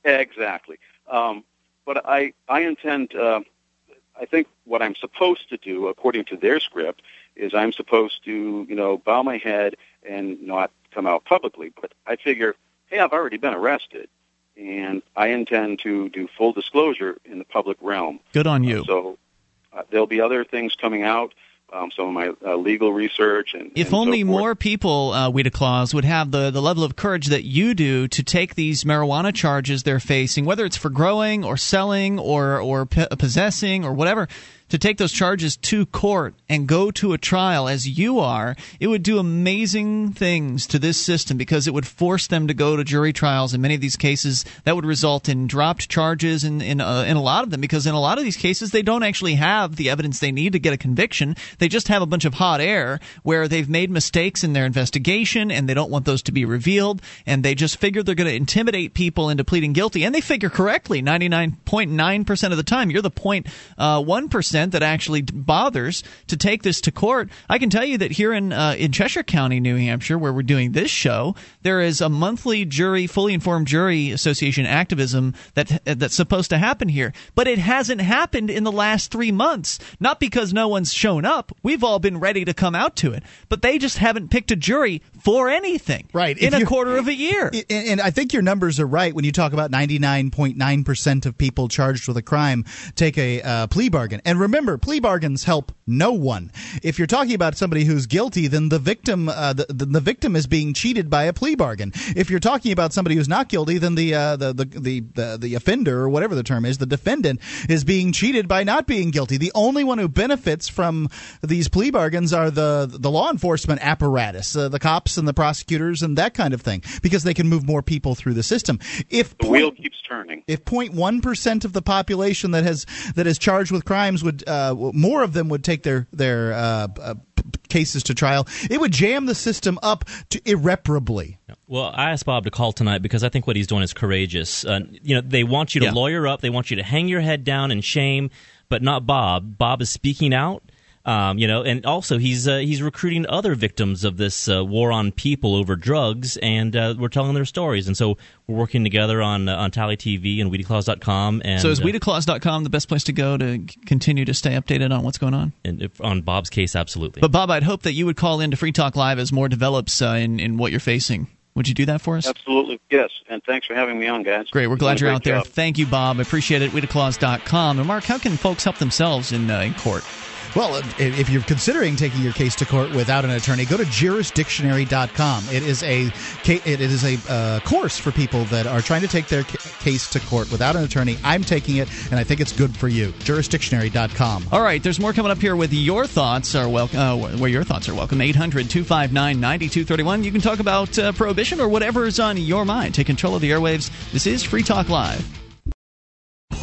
Exactly. Um, but I, I intend, uh, I think what I'm supposed to do, according to their script, is I'm supposed to, you know, bow my head and not come out publicly. But I figure, hey, I've already been arrested. And I intend to do full disclosure in the public realm. Good on you. Uh, so uh, there'll be other things coming out. Um, some of my uh, legal research. and If and only so forth. More people, uh, Wita Claus, would have the, the level of courage that you do to take these marijuana charges they're facing, whether it's for growing or selling or, or p- possessing or whatever, to take those charges to court and go to a trial as you are, it would do amazing things to this system because it would force them to go to jury trials in many of these cases. That would result in dropped charges in, in, uh, in a lot of them because in a lot of these cases they don't actually have the evidence they need to get a conviction. They just have a bunch of hot air where they've made mistakes in their investigation and they don't want those to be revealed, and they just figure they're going to intimidate people into pleading guilty, and they figure correctly ninety-nine point nine percent of the time. You're the zero point one percent that actually bothers to take this to court. I can tell you that here in, uh, in Cheshire County, New Hampshire, where we're doing this show, there is a monthly jury, Fully Informed Jury Association activism that that's supposed to happen here, but it hasn't happened in the last three months, not because no one's shown up. We've all been ready to come out to it, but they just haven't picked a jury for anything right. in a quarter of a year. And, and I think your numbers are right when you talk about ninety-nine point nine percent of people charged with a crime take a uh, plea bargain. And remember, plea bargains help no one. If you're talking about somebody who's guilty, then the victim uh, the, the, the victim is being cheated by a plea bargain. If you're talking about somebody who's not guilty, then the, uh, the, the, the, the, the offender, or whatever the term is, the defendant, is being cheated by not being guilty. The only one who benefits from these plea bargains are the the law enforcement apparatus, uh, the cops and the prosecutors and that kind of thing, because they can move more people through the system. If the wheel point, keeps turning, if zero point one percent of the population that has that is charged with crimes would uh, more of them would take their their uh, uh, cases to trial, it would jam the system up to irreparably. Well, I asked Bob to call tonight because I think what he's doing is courageous. Uh, you know, they want you to yeah. lawyer up, they want you to hang your head down in shame, but not Bob. Bob is speaking out. Um, you know, and also he's uh, he's recruiting other victims of this uh, war on people over drugs, and uh, we're telling their stories. And so we're working together on uh, on Tally T V and Wita Claus dot com. And so is Wita Claus dot com the best place to go to continue to stay updated on what's going on? And if, on Bob's case, absolutely. But Bob, I'd hope that you would call in to Free Talk Live as more develops uh, in in what you're facing. Would you do that for us? Absolutely, yes. And thanks for having me on, guys. Great. We're glad you're out there. Job. Thank you, Bob. I appreciate it. Wita Claus dot com. And Mark, how can folks help themselves in uh, in court? Well, if you're considering taking your case to court without an attorney, go to juris dictionary dot com. It is a it is a uh, course for people that are trying to take their case to court without an attorney. I'm taking it, and I think it's good for you. juris dictionary dot com. All right, there's more coming up here with your thoughts are welcome. Uh, where your thoughts are welcome. eight hundred two five nine nine two three one. You can talk about uh, prohibition or whatever is on your mind. Take control of the airwaves. This is Free Talk Live.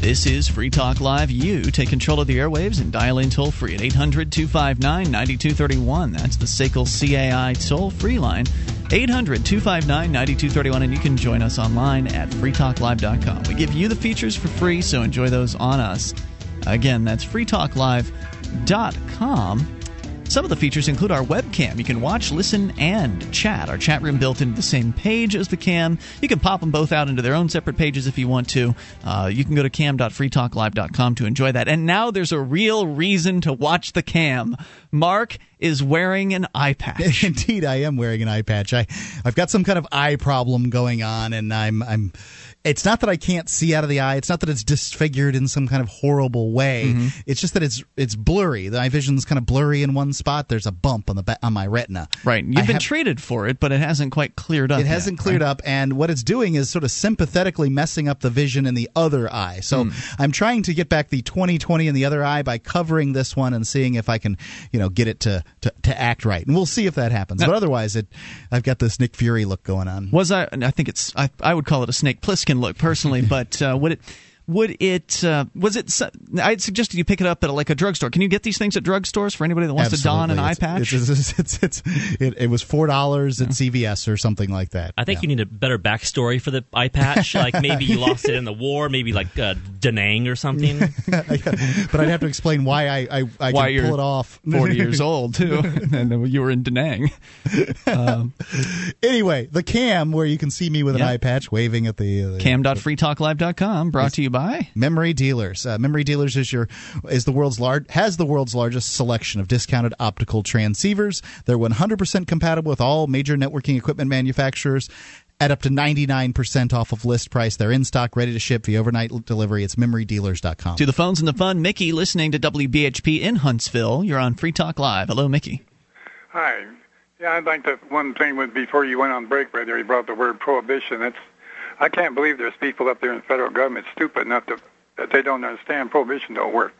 This is Free Talk Live. You take control of the airwaves and dial in toll-free at eight hundred two five nine nine two three one. That's the S A C L C A I toll-free line, eight hundred two five nine nine two three one. And you can join us online at free talk live dot com. We give you the features for free, so enjoy those on us. Again, that's free talk live dot com. Some of the features include our webcam. You can watch, listen, and chat. Our chat room built into the same page as the cam. You can pop them both out into their own separate pages if you want to. Uh, you can go to cam dot free talk live dot com to enjoy that. And now there's a real reason to watch the cam. Mark is wearing an eye patch. Indeed, I am wearing an eye patch. I, I've got some kind of eye problem going on, and I'm, I'm. It's not that I can't see out of the eye. It's not that it's disfigured in some kind of horrible way. Mm-hmm. It's just that it's it's blurry. My vision's kind of blurry in one spot. There's a bump on the ba- on my retina. Right. You've I been have, treated for it, but it hasn't quite cleared up. It hasn't yet, cleared right? up, and what it's doing is sort of sympathetically messing up the vision in the other eye. So mm. I'm trying to get back the twenty twenty in the other eye by covering this one and seeing if I can, you know, get it to. To, to act right, and we'll see if that happens. Now, but otherwise, it, I've got this Nick Fury look going on. Was I? I think it's. I, I would call it a Snake Plissken look personally. But uh, would it? Would it? Uh, was it? I suggested you pick it up at a, like a drugstore. Can you get these things at drugstores for anybody that wants Absolutely. to don an it's, eye patch? It's, it's, it's, it's, it, it was four dollars at C V S or something like that. I think yeah. you need a better backstory for the eye patch. Like maybe you lost it in the war. Maybe like uh, Da Nang or something. But I'd have to explain why I I, I why can pull it off. Forty years old too, and you were in Da Nang. Um, anyway, the cam where you can see me with yeah. an eye patch waving at the uh, cam dot free talk live dot com brought to you by Memory Dealers. Uh, Memory Dealers is your is the world's large has the world's largest selection of discounted optical transceivers. They're one hundred percent compatible with all major networking equipment manufacturers. At up to ninety-nine percent off of list price. They're in stock, ready to ship via overnight delivery. It's memory dealers dot com. To the phones and the fun, Mickey, listening to W B H P in Huntsville. You're on Free Talk Live. Hello, Mickey. Hi. Yeah, I'd like to. One thing was before you went on break, right there, you brought the word prohibition. That's I can't believe there's people up there in the federal government stupid enough to, that they don't understand prohibition don't work.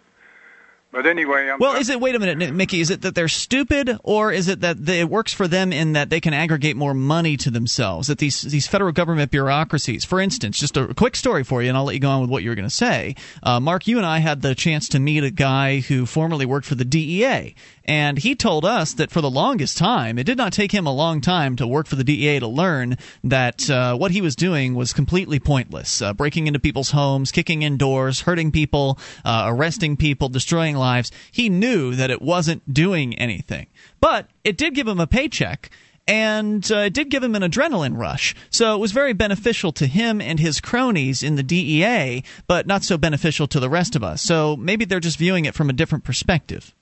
But anyway, I'm well, not, is it? Wait a minute, Mickey. Is it that they're stupid, or is it that they, it works for them in that they can aggregate more money to themselves? That these these federal government bureaucracies, for instance, just a quick story for you, and I'll let you go on with what you were going to say. Uh, Mark, you and I had the chance to meet a guy who formerly worked for the D E A, and he told us that for the longest time, it did not take him a long time to work for the D E A to learn that uh, what he was doing was completely pointless. Uh, breaking into people's homes, kicking in doors, hurting people, uh, arresting people, destroying lives. He knew that it wasn't doing anything, but it did give him a paycheck, and uh, it did give him an adrenaline rush. So it was very beneficial to him and his cronies in the D E A, but not so beneficial to the rest of us. So maybe they're just viewing it from a different perspective.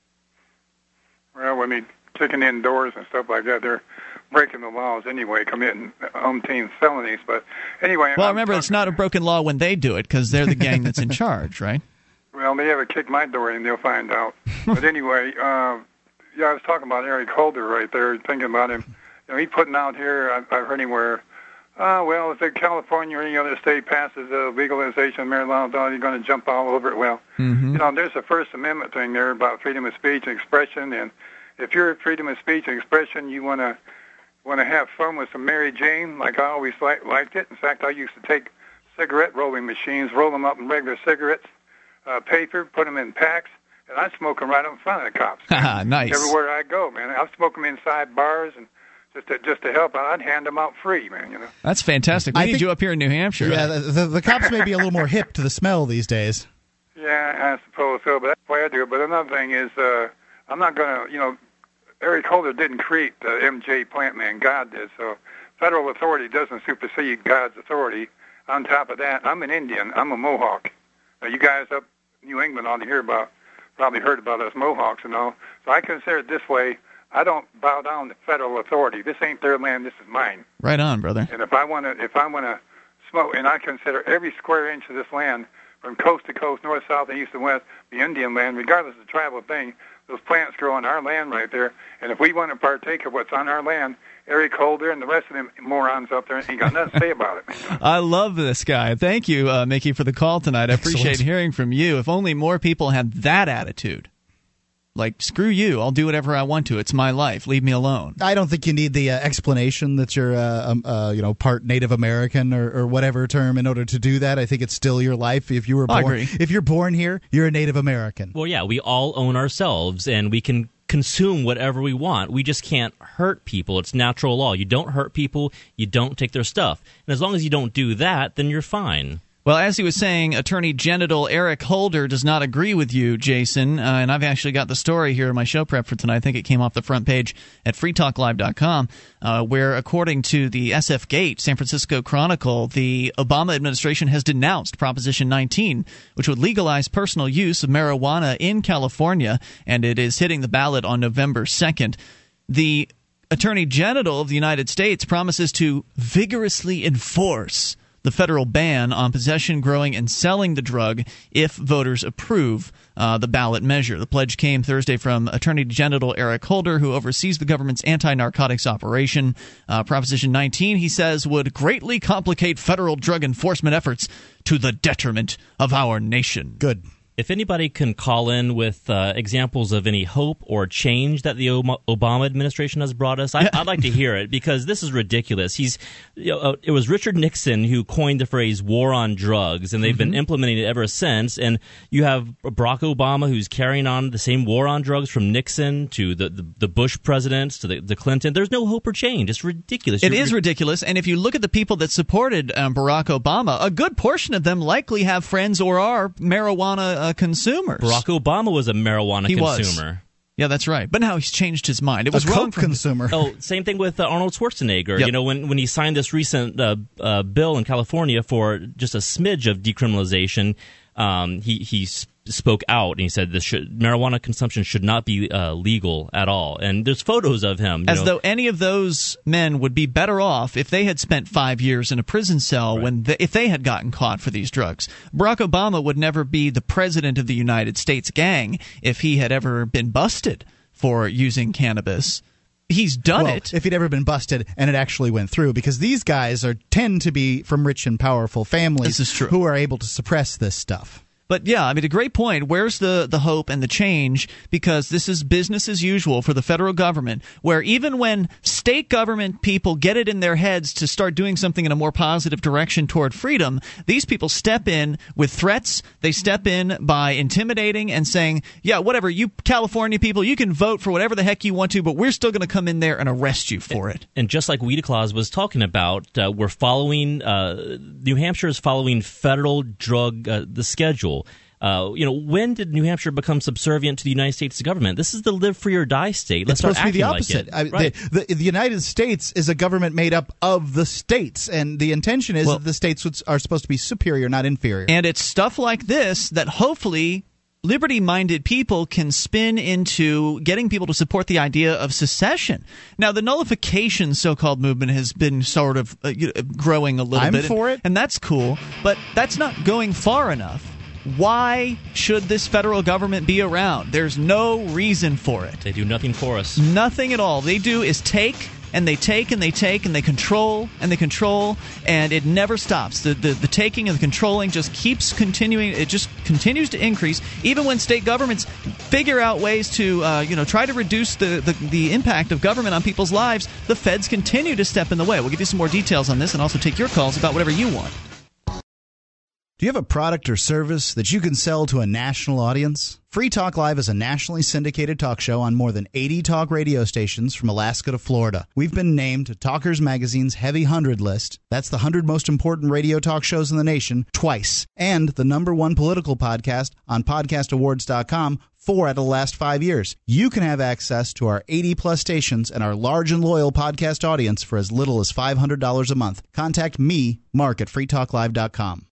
Well, when they're kicking in doors and stuff like that, they're breaking the laws anyway, committing umpteen felonies. But anyway, well, I'm remember talking- it's not a broken law when they do it because they're the gang that's in charge, right? Well, they haven't kicked my door in, they'll find out. But anyway, uh, yeah, I was talking about Eric Holder right there, thinking about him. You know, he's putting out here, I've, I've heard him where, uh, well, if California or any other state passes a legalization of marijuana, you're going to jump all over it. Well, mm-hmm. you know, there's a First Amendment thing there about freedom of speech and expression. And if you're freedom of speech and expression, you want to want to have fun with some Mary Jane, like I always li- liked it. In fact, I used to take cigarette rolling machines, roll them up in regular cigarettes, Uh, paper, put them in packs, and I smoke them right up in front of the cops. Nice. Everywhere I go, man. I smoke them inside bars, and just to, just to help out, I'd hand them out free, man. You know. That's fantastic. We I need think, you up here in New Hampshire. Yeah, the, the, the cops may be a little more hip to the smell these days. Yeah, I suppose so, but that's the way I do it. But another thing is, uh, I'm not going to, you know, Eric Holder didn't create the M J plant, man. God did. So federal authority doesn't supersede God's authority. On top of that, I'm an Indian. I'm a Mohawk. Now, you guys up New England on here about probably heard about us Mohawks and all. So I consider it this way. I don't bow down to federal authority. This ain't their land. This is mine. Right on, brother. And if I want to, if I want to smoke, and I consider every square inch of this land from coast to coast, north, south, and east and west, the Indian land, regardless of the tribal thing, those plants grow on our land right there. And if we want to partake of what's on our land, Eric Holder and the rest of them morons up there ain't got nothing to say about it. I love this guy. Thank you, uh, Mickey, for the call tonight. I appreciate Excellent. hearing from you. If only more people had that attitude. Like, screw you. I'll do whatever I want to. It's my life. Leave me alone. I don't think you need the uh, explanation that you're, uh, um, uh, you know, part Native American or, or whatever term in order to do that. I think it's still your life. If you were born, I agree. If you're born here, you're a Native American. Well, yeah, we all own ourselves, and we can consume whatever we want. We just can't hurt people. It's natural law. You don't hurt people. You don't take their stuff. And as long as you don't do that, then you're fine. Well, as he was saying, Attorney Genital Eric Holder does not agree with you, Jason. Uh, and I've actually got the story here in my show prep for tonight. I think it came off the front page at free talk live dot com, uh, where, according to the S F Gate, San Francisco Chronicle, the Obama administration has denounced Proposition nineteen, which would legalize personal use of marijuana in California, and it is hitting the ballot on November second. The Attorney General of the United States promises to vigorously enforce the federal ban on possession, growing, and selling the drug if voters approve uh, the ballot measure. The pledge came Thursday from Attorney General Eric Holder, who oversees the government's anti-narcotics operation. Uh, Proposition nineteen, he says, would greatly complicate federal drug enforcement efforts to the detriment of our nation. Good. If anybody can call in with uh, examples of any hope or change that the Obama administration has brought us, I, I'd like to hear it, because this is ridiculous. He's, you know, it was Richard Nixon who coined the phrase war on drugs, and they've mm-hmm. been implementing it ever since. And you have Barack Obama, who's carrying on the same war on drugs from Nixon to the, the, the Bush presidents to the, the Clinton. There's no hope or change. It's ridiculous. It You're, is ridiculous. And if you look at the people that supported um, Barack Obama, a good portion of them likely have friends or are marijuana Uh, consumers. Barack Obama was a marijuana he consumer. Was. Yeah, that's right. But now he's changed his mind. It was a wrong for consumer. Oh, same thing with uh, Arnold Schwarzenegger. Yep. You know, when, when he signed this recent uh, uh, bill in California for just a smidge of decriminalization, um, he he spoke out and he said this should, marijuana consumption should not be uh, legal at all. And there's photos of him. You As know. though any of those men would be better off if they had spent five years in a prison cell right. when the, if they had gotten caught for these drugs. Barack Obama would never be the president of the United States gang if he had ever been busted for using cannabis. He's done well, it. If he'd ever been busted and it actually went through, because these guys are tend to be from rich and powerful families this is true. who are able to suppress this stuff. But yeah, I mean, a great point. Where's the, the hope and the change? Because this is business as usual for the federal government, where even when state government people get it in their heads to start doing something in a more positive direction toward freedom, these people step in with threats. They step in by intimidating and saying, yeah, whatever, you California people, you can vote for whatever the heck you want to, but we're still going to come in there and arrest you for it. And, and just like Weed Clause was talking about, uh, we're following uh, – New Hampshire is following federal drug uh, – the schedule. Uh, you know, when did New Hampshire become subservient to the United States government? This is the live free or die state. Let's it's supposed to be the opposite. Like I, right. the, the, the United States is a government made up of the states, and the intention is well, that the states are supposed to be superior, not inferior. And it's stuff like this that hopefully liberty-minded people can spin into getting people to support the idea of secession. Now, the nullification so-called movement has been sort of uh, growing a little I'm bit. I'm for and, it. And that's cool, but that's not going far enough. Why should this federal government be around? There's no reason for it. They do nothing for us. Nothing at all. They do is take, and they take, and they take, and they control, and they control, and it never stops. The, the, the taking and the controlling just keeps continuing. It just continues to increase, even when state governments figure out ways to uh, you know, try to reduce the, the, the impact of government on people's lives. The feds continue to step in the way. We'll give you some more details on this and also take your calls about whatever you want. Do you have a product or service that you can sell to a national audience? Free Talk Live is a nationally syndicated talk show on more than eighty talk radio stations from Alaska to Florida. We've been named to Talkers Magazine's Heavy one hundred list. That's the one hundred most important radio talk shows in the nation twice. And the number one political podcast on podcast awards dot com four out of the last five years. You can have access to our eighty-plus stations and our large and loyal podcast audience for as little as five hundred dollars a month. Contact me, Mark, at free talk live dot com.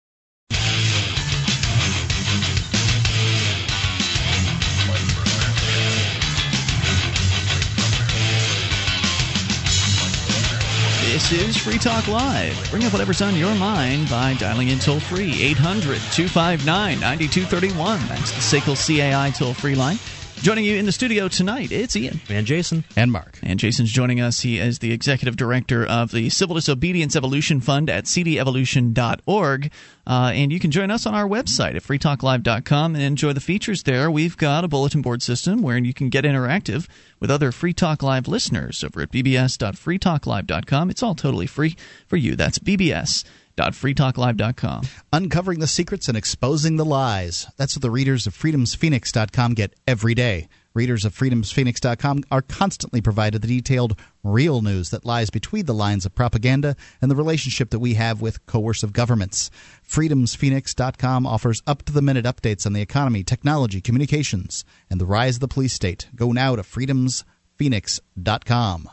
This is Free Talk Live. Bring up whatever's on your mind by dialing in toll-free, eight hundred, two five nine, nine two three one. That's the S A C L C A I toll-free line. Joining you in the studio tonight, it's Ian. And Jason. And Mark. And Jason's joining us. He is the executive director of the Civil Disobedience Evolution Fund at c d evolution dot org. Uh, and you can join us on our website at free talk live dot com and enjoy the features there. We've got a bulletin board system wherein you can get interactive with other Free Talk Live listeners over at b b s dot free talk live dot com. It's all totally free for you. That's b b s dot free talk live dot com. Uncovering the secrets and exposing the lies. That's what the readers of freedoms phoenix dot com get every day. Readers of freedoms phoenix dot com are constantly provided the detailed real news that lies between the lines of propaganda and the relationship that we have with coercive governments. freedoms phoenix dot com offers up-to-the-minute updates on the economy, technology, communications, and the rise of the police state. Go now to freedoms phoenix dot com.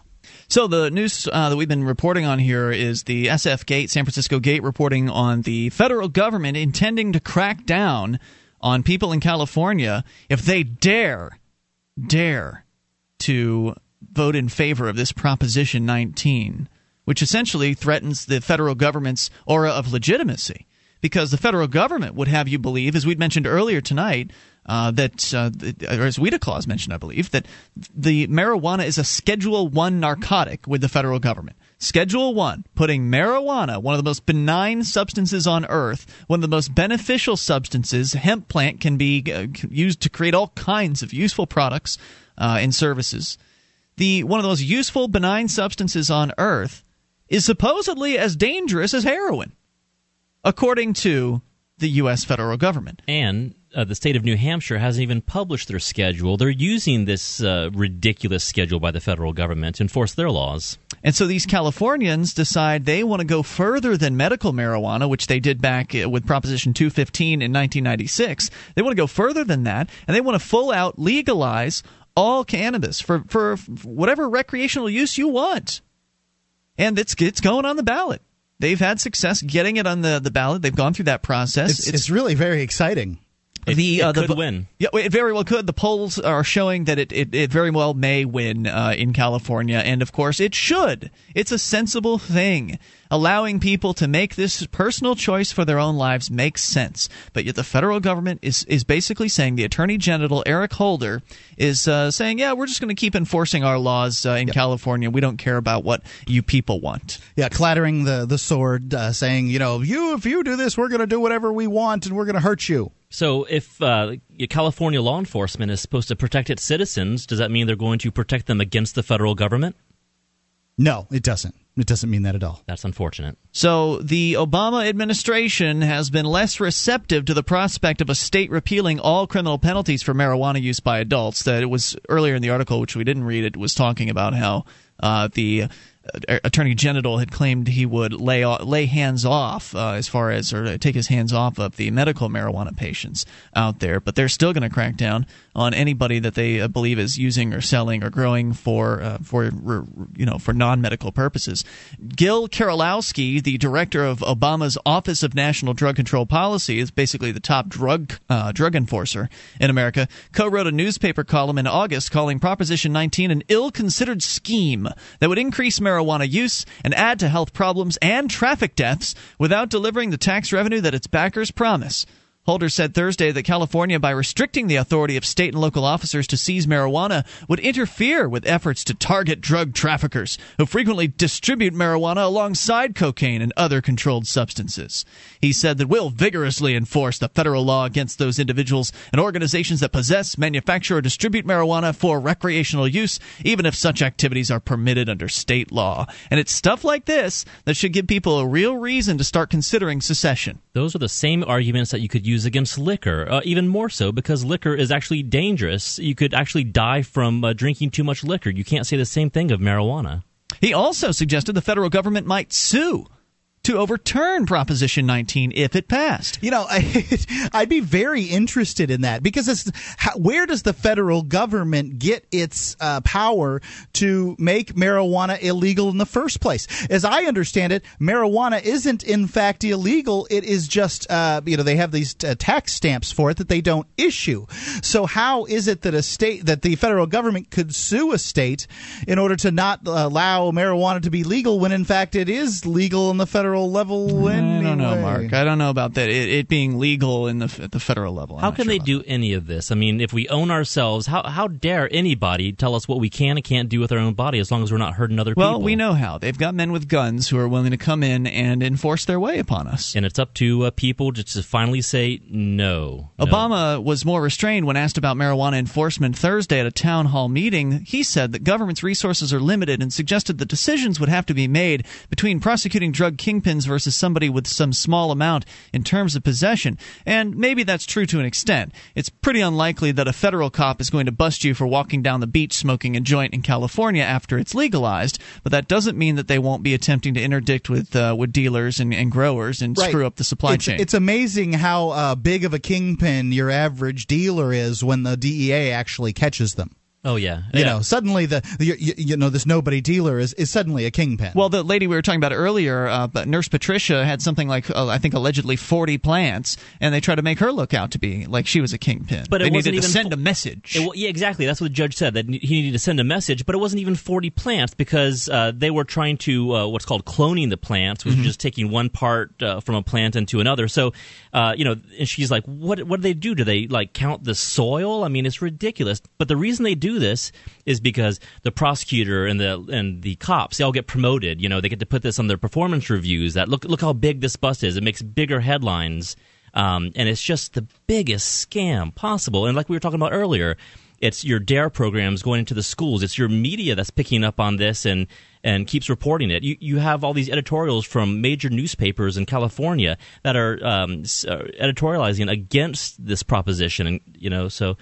So the news uh, that we've been reporting on here is the S F Gate, San Francisco Gate, reporting on the federal government intending to crack down on people in California if they dare, dare to vote in favor of this Proposition nineteen, which essentially threatens the federal government's aura of legitimacy. Because the federal government would have you believe, as we'd mentioned earlier tonight, uh, that uh, or as Weta Claus mentioned, I believe, that the marijuana is a Schedule I narcotic with the federal government. Schedule I, putting marijuana, one of the most benign substances on earth, one of the most beneficial substances. Hemp plant can be used to create all kinds of useful products uh, and services. The one of the most useful, benign substances on earth is supposedly as dangerous as heroin, according to the U S federal government. And uh, the state of New Hampshire hasn't even published their schedule. They're using this uh, ridiculous schedule by the federal government to enforce their laws. And so these Californians decide they want to go further than medical marijuana, which they did back with Proposition two fifteen in nineteen ninety-six. They want to go further than that, and they want to full out legalize all cannabis for, for whatever recreational use you want. And it's, it's going on the ballot. They've had success getting it on the, the ballot. They've gone through that process. It's, it's, it's really very exciting. It, the, it uh, the, could win. Yeah, it very well could. The polls are showing that it, it, it very well may win uh, in California, and of course it should. It's a sensible thing. Allowing people to make this personal choice for their own lives makes sense. But yet the federal government is, is basically saying, the Attorney General, Eric Holder, is uh, saying, yeah, we're just going to keep enforcing our laws uh, in yep. California. We don't care about what you people want. Yeah, clattering the, the sword, uh, saying, you know, you if you do this, we're going to do whatever we want and we're going to hurt you. So if uh, California law enforcement is supposed to protect its citizens, does that mean they're going to protect them against the federal government? No, it doesn't. It doesn't mean that at all. That's unfortunate. So the Obama administration has been less receptive to the prospect of a state repealing all criminal penalties for marijuana use by adults. That it was earlier in the article, which we didn't read, it was talking about how uh, the uh, Attorney General had claimed he would lay lay hands off uh, as far as or take his hands off of the medical marijuana patients out there. But they're still going to crack down on anybody that they uh, believe is using or selling or growing for uh, for you know for non-medical purposes. Gil Karolowski, the director of Obama's Office of National Drug Control Policy, is basically the top drug uh, drug enforcer in America, co-wrote a newspaper column in August calling Proposition nineteen an ill-considered scheme that would increase marijuana use and add to health problems and traffic deaths without delivering the tax revenue that its backers promise. Holder said Thursday that California, by restricting the authority of state and local officers to seize marijuana, would interfere with efforts to target drug traffickers who frequently distribute marijuana alongside cocaine and other controlled substances. He said that we'll vigorously enforce the federal law against those individuals and organizations that possess, manufacture, or distribute marijuana for recreational use, even if such activities are permitted under state law. And it's stuff like this that should give people a real reason to start considering secession. Those are the same arguments that you could use use against liquor, uh, even more so because liquor is actually dangerous. You could actually die from uh, drinking too much liquor. You can't say the same thing of marijuana. He also suggested the federal government might sue to overturn Proposition nineteen if it passed. You know, I, I'd be very interested in that because it's, how, where does the federal government get its uh, power to make marijuana illegal in the first place? As I understand it, marijuana isn't in fact illegal. It is just, uh, you know, they have these uh, tax stamps for it that they don't issue. So how is it that a state, that the federal government could sue a state in order to not allow marijuana to be legal when in fact it is legal in the federal level anyway. I don't know, Mark. I don't know about that. It, it being legal in the at the federal level. I'm how can sure they do that. Any of this? I mean, if we own ourselves, how how dare anybody tell us what we can and can't do with our own body as long as we're not hurting other well, people? Well, we know how. They've got men with guns who are willing to come in and enforce their way upon us. And it's up to uh, people just to finally say no. Obama no. was more restrained when asked about marijuana enforcement Thursday at a town hall meeting. He said that government's resources are limited and suggested that decisions would have to be made between prosecuting drug kingpins kingpins versus somebody with some small amount in terms of possession. And maybe that's true to an extent. It's pretty unlikely that a federal cop is going to bust you for walking down the beach smoking a joint in California after it's legalized, but that doesn't mean that they won't be attempting to interdict with uh, with dealers and, and growers and right. screw up the supply it's, chain. It's amazing how uh, big of a kingpin your average dealer is when the D E A actually catches them. Oh, yeah. You yeah. know, suddenly, the, the you, you know, this nobody dealer is, is suddenly a kingpin. Well, the lady we were talking about earlier, uh, Nurse Patricia, had something like, uh, I think, allegedly forty plants, and they tried to make her look out to be like she was a kingpin. But they it needed to send fo- a message. It, yeah, exactly. That's what the judge said, that he needed to send a message, but it wasn't even forty plants because uh, they were trying to uh, what's called cloning the plants, which mm-hmm. is just taking one part uh, from a plant into another. So, uh, you know, and she's like, what, what do they do? Do they, like, count the soil? I mean, it's ridiculous. But the reason they do this is because the prosecutor and the and the cops, they all get promoted. You know, they get to put this on their performance reviews. That look look how big this bust is. It makes bigger headlines, um, and it's just the biggest scam possible. And like we were talking about earlier, it's your DARE programs going into the schools. It's your media that's picking up on this and and keeps reporting it. You you have all these editorials from major newspapers in California that are um, editorializing against this proposition. And you know so.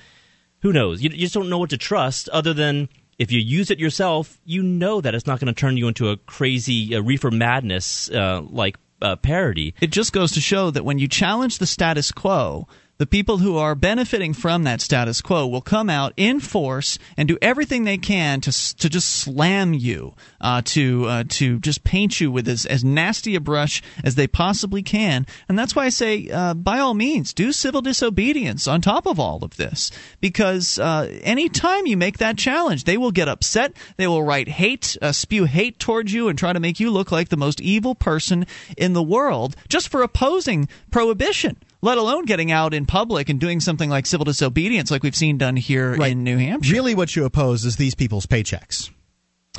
Who knows? You, you just don't know what to trust other than if you use it yourself, you know that it's not going to turn you into a crazy uh, reefer madness uh, like uh, parody. It just goes to show that when you challenge the status quo, the people who are benefiting from that status quo will come out in force and do everything they can to to just slam you, uh, to uh, to just paint you with as, as nasty a brush as they possibly can. And that's why I say, uh, by all means, do civil disobedience on top of all of this. Because uh, any time you make that challenge, they will get upset, they will write hate, uh, spew hate towards you and try to make you look like the most evil person in the world just for opposing prohibition. Let alone getting out in public and doing something like civil disobedience like we've seen done here right. in New Hampshire. Really what you oppose is these people's paychecks.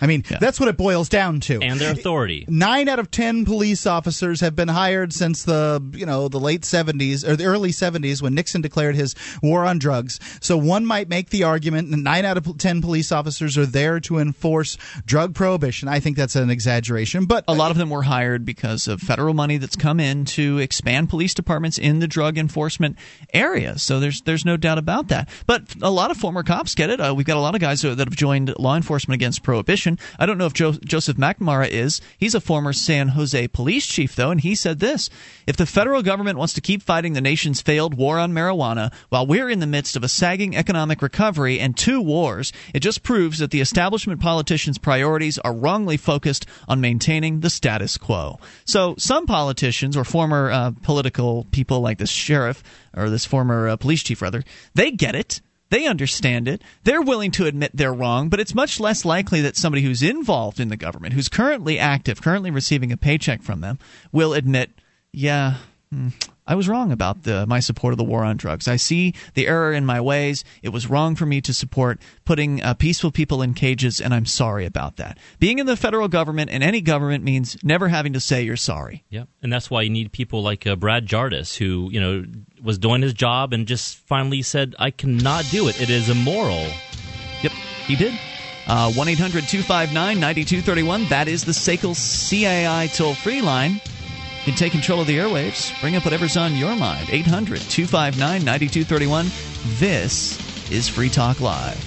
I mean, yeah. that's what it boils down to. And their authority. Nine out of ten police officers have been hired since the, you know, the late seventies or the early seventies when Nixon declared his war on drugs. So one might make the argument that nine out of ten police officers are there to enforce drug prohibition. I think that's an exaggeration. But a lot of them were hired because of federal money that's come in to expand police departments in the drug enforcement area. So there's there's no doubt about that. But a lot of former cops get it. Uh, we've got a lot of guys that have joined law enforcement against prohibition. I don't know if Jo- Joseph McNamara is. He's a former San Jose police chief, though, and he said this. If the federal government wants to keep fighting the nation's failed war on marijuana while we're in the midst of a sagging economic recovery and two wars, it just proves that the establishment politicians' priorities are wrongly focused on maintaining the status quo. So some politicians or former uh, political people like this sheriff or this former uh, police chief, rather, they get it. They understand it. They're willing to admit they're wrong, but it's much less likely that somebody who's involved in the government, who's currently active, currently receiving a paycheck from them, will admit, yeah, I was wrong about the, my support of the war on drugs. I see the error in my ways. It was wrong for me to support putting uh, peaceful people in cages, and I'm sorry about that. Being in the federal government and any government means never having to say you're sorry. Yeah, and that's why you need people like uh, Brad Jardis, who, you know, was doing his job and just finally said, I cannot do it. It is immoral. Yep, he did. Uh, one eight hundred two five nine nine two three one. That is the S A C L C A I toll-free line. You can take control of the airwaves. Bring up whatever's on your mind. eight hundred two five nine nine two three one. This is Free Talk Live.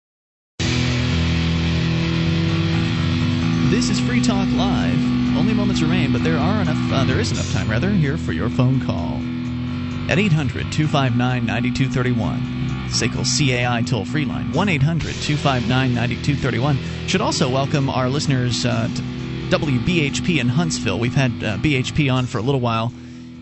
This is Free Talk Live. Only moments remain, but there are enough. Uh, there is enough time, rather, here for your phone call at eight hundred two five nine nine two three one. S A C L C A I toll-free line, one eight hundred two five nine nine two three one. Should also welcome our listeners uh, to W B H P in Huntsville. We've had uh, B H P on for a little while,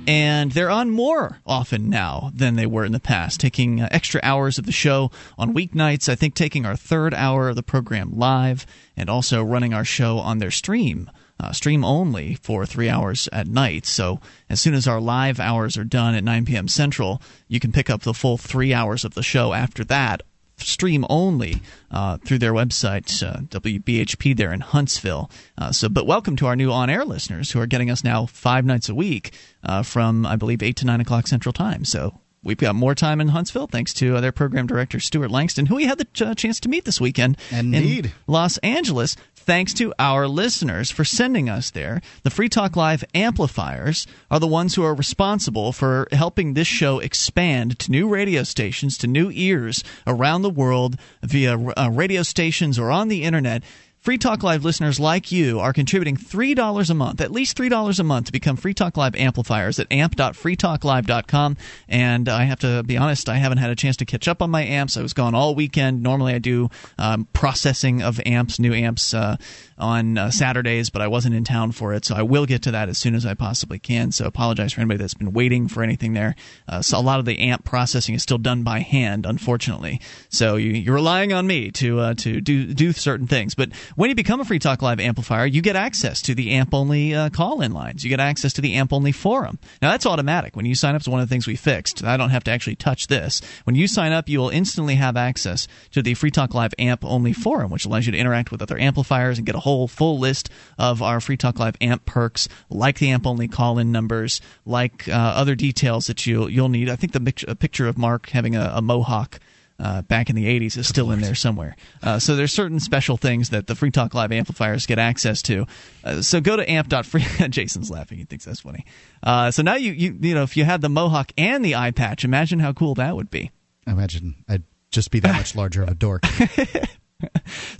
and they're on more often now than they were in the past, taking uh, extra hours of the show on weeknights, I think taking our third hour of the program live, and also running our show on their stream. Uh, stream only for three hours at night. So as soon as our live hours are done at nine p.m. Central, you can pick up the full three hours of the show after that, stream only, uh, through their website, uh, W B H P there in Huntsville. Uh, so, but welcome to our new on-air listeners who are getting us now five nights a week uh, from, I believe, eight to nine o'clock Central Time. So we've got more time in Huntsville, thanks to their program director, Stuart Langston, who we had the ch- chance to meet this weekend Indeed. in Los Angeles. Thanks to our listeners for sending us there. The Free Talk Live amplifiers are the ones who are responsible for helping this show expand to new radio stations, to new ears around the world via uh, radio stations or on the internet. Free Talk Live listeners like you are contributing three dollars a month, at least three dollars a month, to become Free Talk Live amplifiers at amp dot free talk live dot com. And I have to be honest, I haven't had a chance to catch up on my amps. I was gone all weekend. Normally I do um, processing of amps, new amps uh, on uh, Saturdays, but I wasn't in town for it. So I will get to that as soon as I possibly can. So I apologize for anybody that's been waiting for anything there. Uh, so a lot of the amp processing is still done by hand, unfortunately. So you, you're relying on me to uh, to do do certain things. But when you become a Free Talk Live amplifier, you get access to the amp-only uh, call-in lines. You get access to the amp-only forum. Now, that's automatic. When you sign up, it's one of the things we fixed. I don't have to actually touch this. When you sign up, you will instantly have access to the Free Talk Live amp-only forum, which allows you to interact with other amplifiers and get a whole full list of our Free Talk Live amp perks, like the amp-only call-in numbers, like uh, other details that you'll, you'll need. I think the mic- a picture of Mark having a, a mohawk Uh, back in the eighties is still in there somewhere. Uh, so there's certain special things that the Free Talk Live amplifiers get access to. Uh, so go to amp dot free. Jason's laughing. He thinks that's funny. Uh, so now you, you you know, if you had the mohawk and the eye patch, imagine how cool that would be. I imagine I'd just be that much larger of a dork.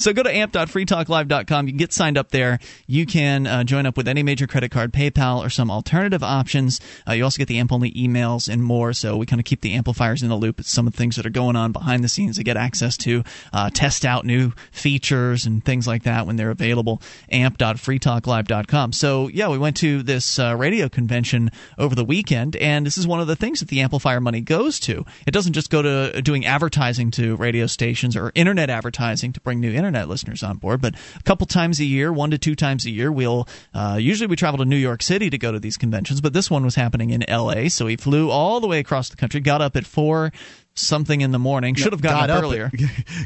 So go to amp dot free talk live dot com. You can get signed up there. You can uh, join up with any major credit card, PayPal, or some alternative options. Uh, you also get the amp-only emails and more, so we kind of keep the amplifiers in the loop. It's some of the things that are going on behind the scenes to get access to, uh, test out new features and things like that when they're available, amp dot free talk live dot com. So, yeah, we went to this uh, radio convention over the weekend, and this is one of the things that the amplifier money goes to. It doesn't just go to doing advertising to radio stations or internet advertising to bring new internet listeners on board, but a couple times a year, one to two times a year, we'll uh, usually we travel to New York City to go to these conventions, but this one was happening in L A, so we flew all the way across the country, got up at four something in the morning. Should have gotten got up, up earlier.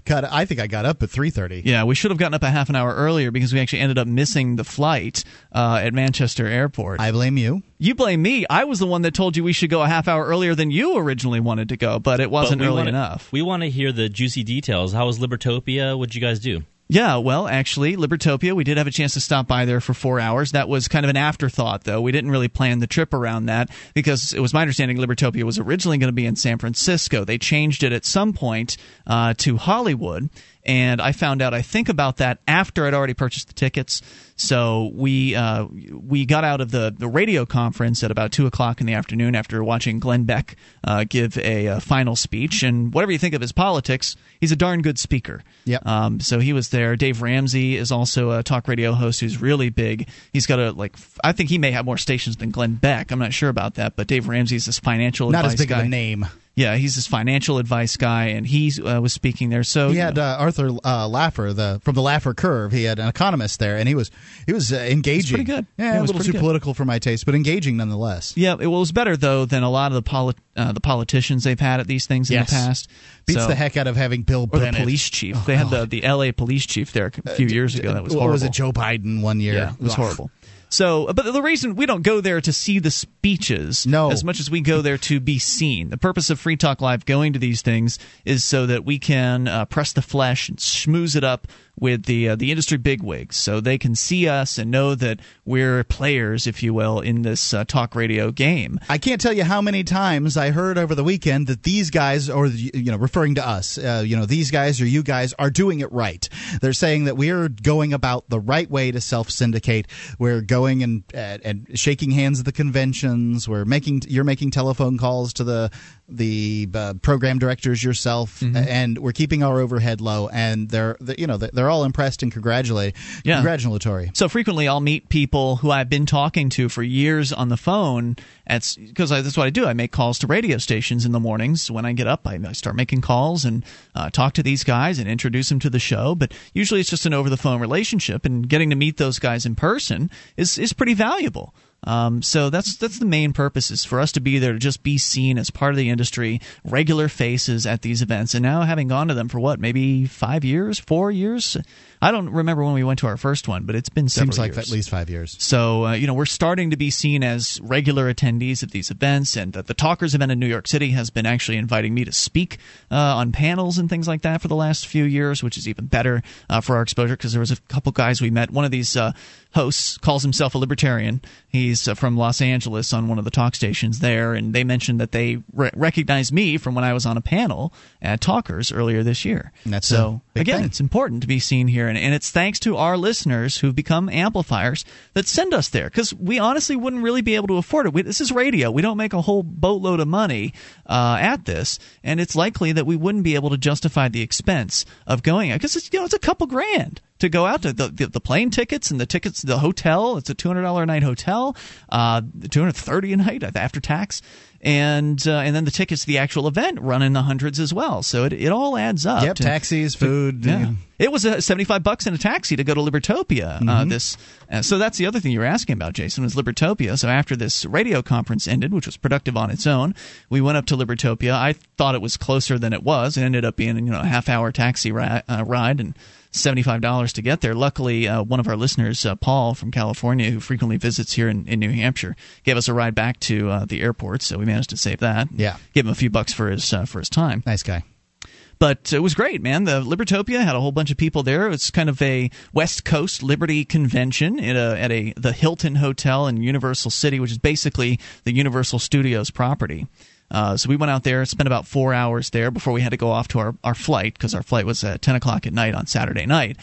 God, I think I got up at three thirty. Yeah, we should have gotten up a half an hour earlier because we actually ended up missing the flight uh, at Manchester Airport. I blame you. You blame me. I was the one that told you we should go a half hour earlier than you originally wanted to go, but it wasn't but early wanna, enough. We want to hear the juicy details. How was Libertopia? What'd you guys do? Yeah, well, actually, Libertopia, we did have a chance to stop by there for four hours. That was kind of an afterthought, though. We didn't really plan the trip around that because it was my understanding Libertopia was originally going to be in San Francisco. They changed it at some point uh, to Hollywood. And I found out, I think, about that after I'd already purchased the tickets. So we uh, we got out of the, the radio conference at about two o'clock in the afternoon after watching Glenn Beck uh, give a, a final speech. And whatever you think of his politics, he's a darn good speaker. Yep. Um, so he was there. Dave Ramsey is also a talk radio host who's really big. He's got a, like, I think he may have more stations than Glenn Beck. I'm not sure about that. But Dave Ramsey is this financial advice guy. Not as big of a name. Yeah, he's this financial advice guy, and he uh, was speaking there. So he had uh, Arthur uh, Laffer, the from the Laffer Curve. He had an economist there, and he was he was uh, engaging. It was pretty good. Yeah, yeah a little too good. Political for my taste, but engaging nonetheless. Yeah, it was better though than a lot of the poli- uh, the politicians they've had at these things yes. in the past. Beats so, the heck out of having Bill Bennett. Or the police chief. Oh, they had the, the L A police chief there a few uh, years ago. That was horrible. What was it, Joe Biden one year? Yeah, it was horrible. So, but the reason we don't go there to see the speeches no. as much as we go there to be seen. The purpose of Free Talk Live going to these things is so that we can uh, press the flesh and schmooze it up with the uh, the industry bigwigs, so they can see us and know that we're players, if you will, in this uh, talk radio game. I can't tell you how many times I heard over the weekend that these guys, or you know, referring to us, uh, you know, these guys or you guys are doing it right. They're saying that we're going about the right way to self-syndicate. We're going and uh, and shaking hands at the conventions. We're making you're making telephone calls to the the uh, program directors yourself, mm-hmm. and we're keeping our overhead low. And they're, they're you know they're they're all impressed and congratulate, yeah. congratulatory. So frequently I'll meet people who I've been talking to for years on the phone, at because that's what I do. I make calls to radio stations in the mornings. When I get up, I, I start making calls and uh, talk to these guys and introduce them to the show. But usually it's just an over-the-phone relationship, and getting to meet those guys in person is, is pretty valuable. Um, so that's that's the main purpose, is for us to be there, to just be seen as part of the industry, regular faces at these events. And now, having gone to them for what, maybe five years, four years? I don't remember when we went to our first one, but it's been several years. Seems like years. At least five years. So, uh, you know, we're starting to be seen as regular attendees at these events, and the, the Talkers event in New York City has been actually inviting me to speak uh, on panels and things like that for the last few years, which is even better uh, for our exposure, because there was a couple guys we met. One of these uh, hosts calls himself a libertarian. He's uh, from Los Angeles on one of the talk stations there, and they mentioned that they re- recognized me from when I was on a panel at Talkers earlier this year. And that's so, again, thing. It's important to be seen here. And it's thanks to our listeners who've become amplifiers that send us there, because we honestly wouldn't really be able to afford it. We, this is radio. We don't make a whole boatload of money uh, at this, and it's likely that we wouldn't be able to justify the expense of going out, because it's, you know, it's a couple grand to go out to the, the the plane tickets and the tickets to the hotel. It's a two hundred dollars a night hotel, uh, two hundred thirty dollars a night after tax. And uh, and then the tickets to the actual event run in the hundreds as well. So it, it all adds up. Yep, to, taxis, food. To, yeah. Yeah. It was uh, seventy-five bucks in a taxi to go to Libertopia. Mm-hmm. Uh, this, uh, so that's the other thing you were asking about, Jason, was Libertopia. So after this radio conference ended, which was productive on its own, we went up to Libertopia. I thought it was closer than it was. It ended up being, you know, a half-hour taxi ri- uh, ride and seventy-five dollars to get there. Luckily, uh, one of our listeners, uh, Paul from California, who frequently visits here in, in New Hampshire, gave us a ride back to uh, the airport, so we managed to save that. Yeah. Give him a few bucks for his uh, for his time. Nice guy. But it was great, man. The Libertopia had a whole bunch of people there. It's kind of a West Coast Liberty convention at a, at a the Hilton Hotel in Universal City, which is basically the Universal Studios property. Uh, so we went out there, spent about four hours there before we had to go off to our, our flight, because our flight was at ten o'clock at night on Saturday night.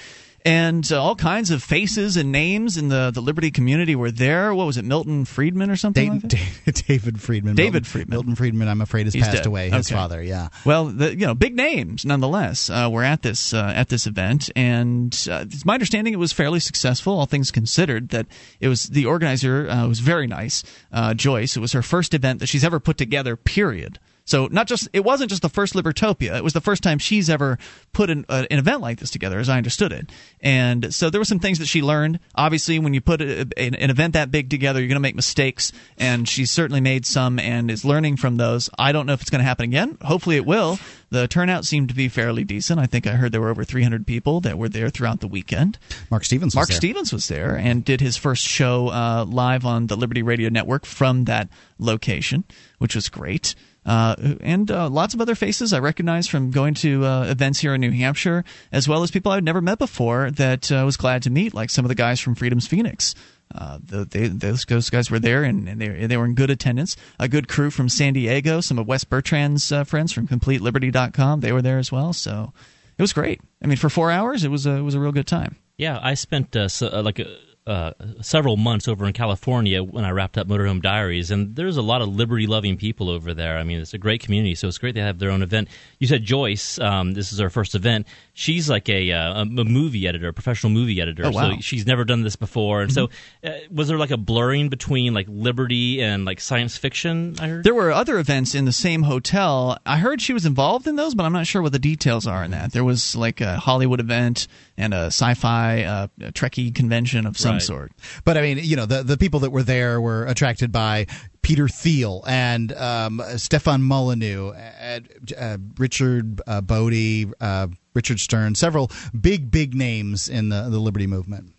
And uh, all kinds of faces and names in the, the Liberty community were there. What was it, Milton Friedman or something da- like that? David Friedman. David Milton, Friedman. Milton Friedman, I'm afraid, has He's passed dead. away. His okay. father, yeah. Well, the, you know, big names, nonetheless, uh, were at this uh, at this event. And uh, it's my understanding it was fairly successful, all things considered, that it was the organizer uh, was very nice, uh, Joyce. It was her first event that she's ever put together, period. So not just it wasn't just the first Libertopia. It was the first time she's ever put an, uh, an event like this together, as I understood it. And so there were some things that she learned. Obviously, when you put a, a, an event that big together, you're going to make mistakes. And she certainly made some and is learning from those. I don't know if it's going to happen again. Hopefully it will. The turnout seemed to be fairly decent. I think I heard there were over three hundred people that were there throughout the weekend. Mark Stevens was Mark there. Mark Stevens was there and did his first show uh, live on the Liberty Radio Network from that location, which was great. Uh, and uh, lots of other faces I recognize from going to uh, events here in New Hampshire, as well as people I'd never met before that I uh, was glad to meet, like some of the guys from Freedom's Phoenix. Uh, they, those guys were there, and, and they, they were in good attendance. A good crew from San Diego, some of Wes Bertrand's uh, friends from Complete Liberty dot com, they were there as well. So it was great. I mean, for four hours, it was a, it was a real good time. Yeah, I spent uh, so, uh, like a... Uh, several months over in California when I wrapped up Motorhome Diaries, and there's a lot of liberty-loving people over there. I mean, it's a great community, so it's great they have their own event. You said Joyce, um, this is her first event. She's like a, uh, a movie editor, a professional movie editor, oh, wow. so she's never done this before. And mm-hmm. so uh, was there like a blurring between like liberty and like science fiction, I heard? There were other events in the same hotel. I heard she was involved in those, but I'm not sure what the details are in that. There was like a Hollywood event and a sci-fi uh, a Trekkie convention of some Right. sort. But I mean, you know, the, the people that were there were attracted by Peter Thiel and um, Stefan Molyneux, uh, uh, Richard uh, Bodie, uh, Richard Stern, several big, big names in the, the Liberty movement.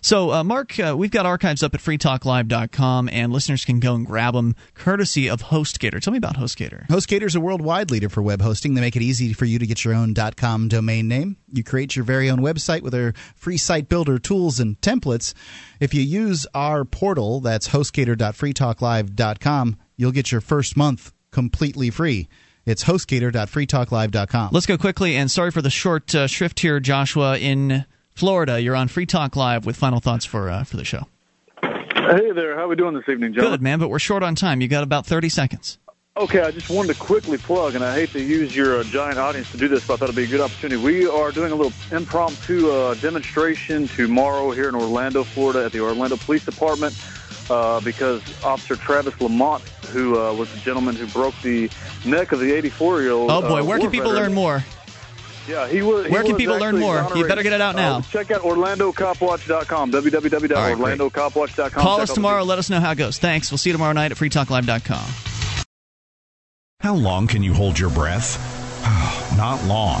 So, uh, Mark, uh, we've got archives up at free talk live dot com, and listeners can go and grab them courtesy of HostGator. Tell me about HostGator. HostGator is a worldwide leader for web hosting. They make it easy for you to get your own .com domain name. You create your very own website with their free site builder tools and templates. If you use our portal, that's host gator dot free talk live dot com, you'll get your first month completely free. It's host gator dot free talk live dot com. Let's go quickly, and sorry for the short uh, shrift here, Joshua, in Florida. You're on Free Talk Live with final thoughts for uh, for the show. Hey there. How are we doing this evening, John? Good, man, but we're short on time. You got about thirty seconds. Okay, I just wanted to quickly plug, and I hate to use your uh, giant audience to do this, but I thought it would be a good opportunity. We are doing a little impromptu uh, demonstration tomorrow here in Orlando, Florida, at the Orlando Police Department, uh, because Officer Travis Lamont, who uh, was the gentleman who broke the neck of the eighty-four-year-old. Oh, boy. Uh, Where can people veteran. learn more? Yeah, he was. He Where can was people learn more? You better get it out now. Uh, check out Orlando Cop Watch dot com, w w w dot Orlando Cop Watch dot com. Call us tomorrow. Let us know how it goes. Thanks. We'll see you tomorrow night at free talk live dot com. How long can you hold your breath? Not long.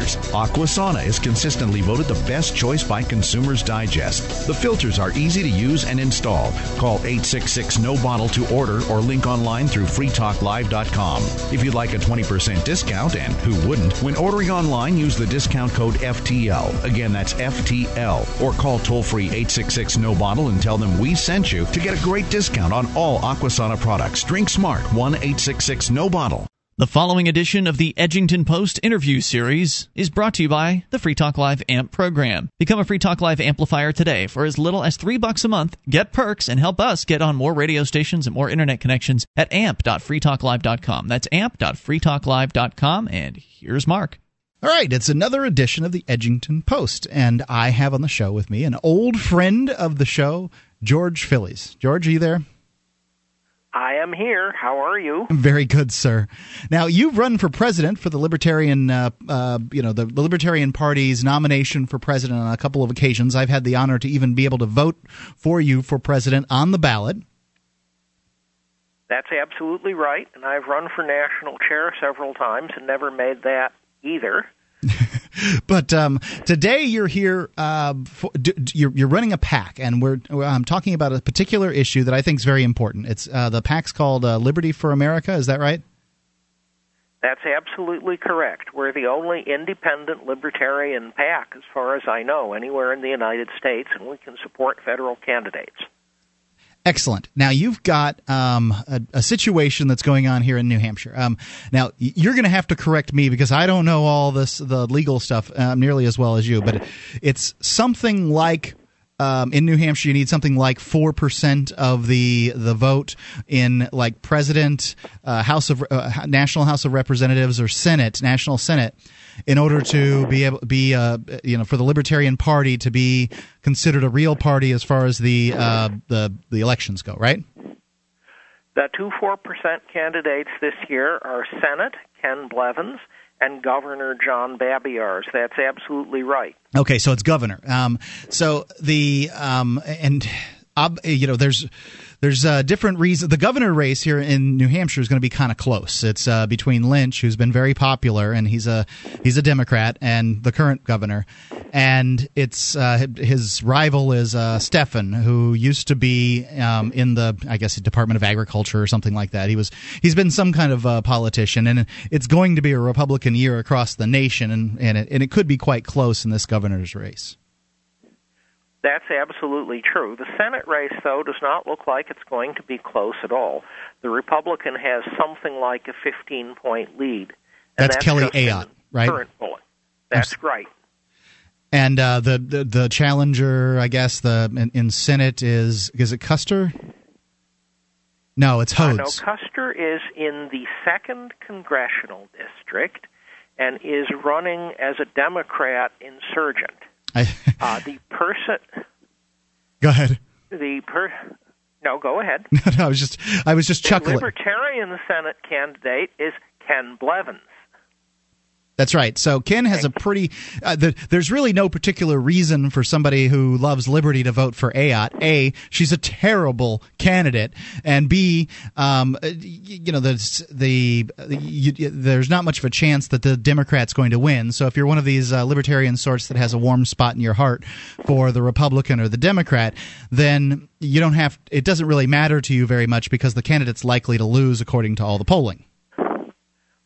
Aquasana is consistently voted the best choice by Consumers Digest. The filters are easy to use and install. Call eight six six, no bottle to order or link online through free talk live dot com. If you'd like a twenty percent discount, and who wouldn't, when ordering online, use the discount code F T L. Again, that's F T L. Or call toll-free eight six six, no bottle and tell them we sent you to get a great discount on all Aquasana products. Drink smart. one eight six six, no bottle. The following edition of the Edgington Post interview series is brought to you by the Free Talk Live A M P program. Become a Free Talk Live amplifier today for as little as three bucks a month. Get perks and help us get on more radio stations and more internet connections at amp dot free talk live dot com. That's amp dot free talk live dot com. And here's Mark. All right, it's another edition of the Edgington Post, and I have on the show with me an old friend of the show, George Phillies. George, are you there? I am here. How are you? Very good, sir. Now, you've run for president for the Libertarian, uh, uh, you know, the Libertarian Party's nomination for president on a couple of occasions. I've had the honor to even be able to vote for you for president on the ballot. That's absolutely right. And I've run for national chair several times and never made that either. But um, today you're here. Uh, for, d- d- you're, you're running a PAC, and we're I'm talking about a particular issue that I think is very important. It's uh, the PAC's called uh, Liberty for America. Is that right? That's absolutely correct. We're the only independent libertarian PAC, as far as I know, anywhere in the United States, and we can support federal candidates. Excellent. Now, you've got um, a, a situation that's going on here in New Hampshire. Um, now, you're going to have to correct me because I don't know all this the legal stuff uh, nearly as well as you, but it's something like um, in New Hampshire, you need something like four percent of the the vote in like president, uh, House of uh, National House of Representatives or Senate, National Senate, in order to be able be uh, you know for the Libertarian Party to be considered a real party as far as the uh, the the elections go, right? The two four percent candidates this year are Senate Ken Blevins and Governor John Babiarz. That's absolutely right. Okay, so it's governor. Um, so the um, and uh, you know there's. There's uh, different reasons. The governor race here in New Hampshire is going to be kind of close. It's uh, between Lynch, who's been very popular, and he's a he's a Democrat, and the current governor, and it's uh, his rival is uh, Stephan, who used to be um, in the I guess the Department of Agriculture or something like that. He was he's been some kind of uh, politician, and it's going to be a Republican year across the nation, and and it, and it could be quite close in this governor's race. That's absolutely true. The Senate race, though, does not look like it's going to be close at all. The Republican has something like a fifteen-point lead. And that's, that's Kelly Ayotte, right? Current bullet. That's I'm... right. And uh, the, the the challenger, I guess, the in, in Senate is is it Custer? No, it's Hodes. Uh, no, Custer is in the second congressional district and is running as a Democrat insurgent. I, uh, the person. Go ahead. The per. No, go ahead. No, no, I was just, I was just the chuckling. The Libertarian Senate candidate is Ken Blevins. That's right. So Ken has a pretty. Uh, the, there's really no particular reason for somebody who loves liberty to vote for Ayotte. A, she's a terrible candidate, and B, um, you know, the the you, there's not much of a chance that the Democrat's going to win. So if you're one of these uh, libertarian sorts that has a warm spot in your heart for the Republican or the Democrat, then you don't have. It doesn't really matter to you very much because the candidate's likely to lose according to all the polling.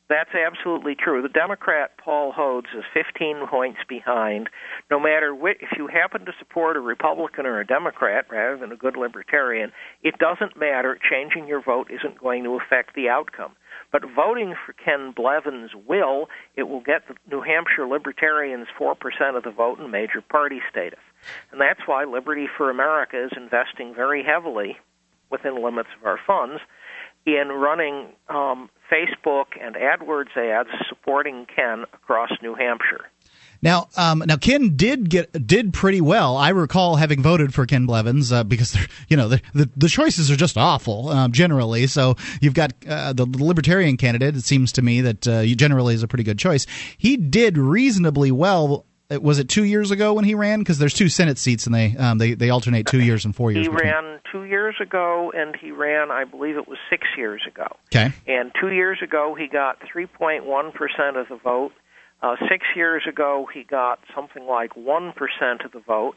That's absolutely true. The Democrat Paul Hodes is fifteen points behind. No matter which, if you happen to support a Republican or a Democrat rather than a good Libertarian, it doesn't matter. Changing your vote isn't going to affect the outcome. But voting for Ken Blevins will. It will get the New Hampshire Libertarians four percent of the vote and major party status. And that's why Liberty for America is investing very heavily within the limits of our funds in running um, Facebook and AdWords ads supporting Ken across New Hampshire. Now, um, now Ken did get did pretty well. I recall having voted for Ken Blevins uh, because you know the, the the choices are just awful um, generally. So you've got uh, the Libertarian candidate. It seems to me that uh, generally is a pretty good choice. He did reasonably well. Was it two years ago when he ran? Because there's two Senate seats, and they um, they, they alternate two years and four years. He between. ran two years ago, and he ran, I believe it was six years ago. Okay. And two years ago, he got three point one percent of the vote. Uh, six years ago, he got something like one percent of the vote.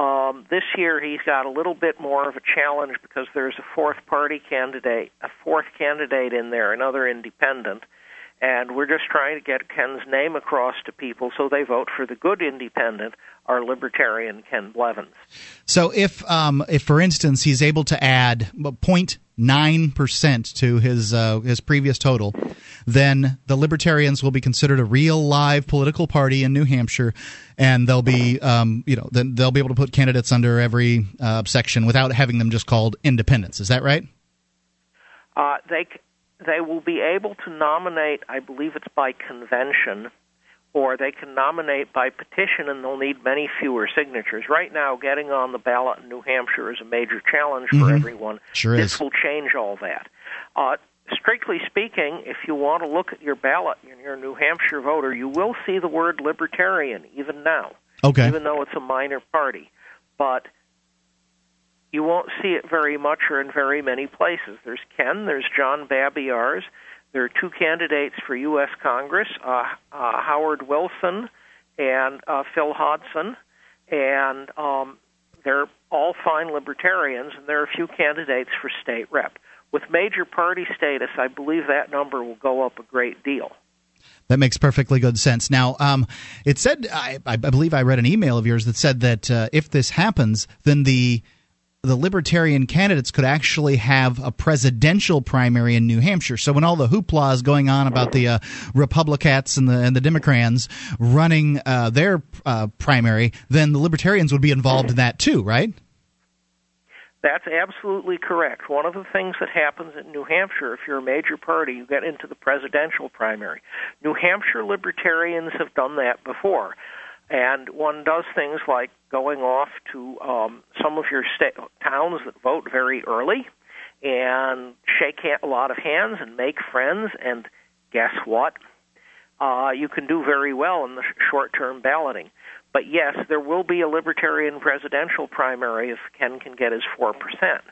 Um, this year, he's got a little bit more of a challenge because there's a fourth party candidate, a fourth candidate in there, another independent. And we're just trying to get Ken's name across to people so they vote for the good independent, our Libertarian Ken Blevins. So if, um, if for instance, he's able to add zero point nine percent to his uh, his previous total, then the Libertarians will be considered a real live political party in New Hampshire, and they'll be um, you know then they'll be able to put candidates under every uh, section without having them just called independents. Is that right? Uh, they. They will be able to nominate, I believe it's by convention, or they can nominate by petition, and they'll need many fewer signatures. Right now, getting on the ballot in New Hampshire is a major challenge for mm-hmm. everyone. Sure this is. will change all that. Uh, strictly speaking, if you want to look at your ballot in your New Hampshire voter, you will see the word Libertarian, even now, okay. even though it's a minor party. But you won't see it very much or in very many places. There's Ken. There's John Babiarz. There are two candidates for U S Congress, uh, uh, Howard Wilson and uh, Phil Hodson, and um, they're all fine Libertarians, and there are a few candidates for state rep. With major party status, I believe that number will go up a great deal. That makes perfectly good sense. Now, um, it said, I, I believe I read an email of yours that said that uh, if this happens, then the the Libertarian candidates could actually have a presidential primary in New Hampshire. So when all the hoopla is going on about the uh, Republicats and the and the Democrats running uh, their uh, primary, then the Libertarians would be involved in that too, right? That's absolutely correct. One of the things that happens in New Hampshire, if you're a major party, you get into the presidential primary. New Hampshire Libertarians have done that before. And one does things like going off to um, some of your sta- towns that vote very early and shake a lot of hands and make friends. And guess what? Uh, you can do very well in the sh- short-term balloting. But yes, there will be a Libertarian presidential primary if Ken can get his four percent.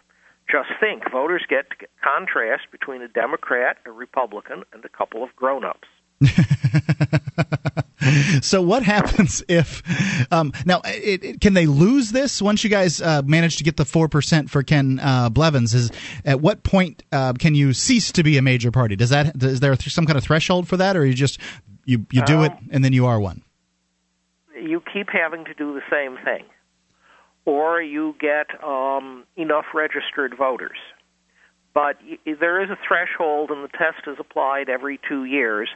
Just think, voters get to get contrast between a Democrat, a Republican, and a couple of grown-ups. So what happens if um, – now, it, it, can they lose this once you guys uh, manage to get the four percent for Ken uh, Blevins? Is, at what point uh, can you cease to be a major party? Does that is there some kind of threshold for that, or you just you, – you do um, it and then you are one? You keep having to do the same thing, or you get um, enough registered voters. But y- there is a threshold, and the test is applied every two years,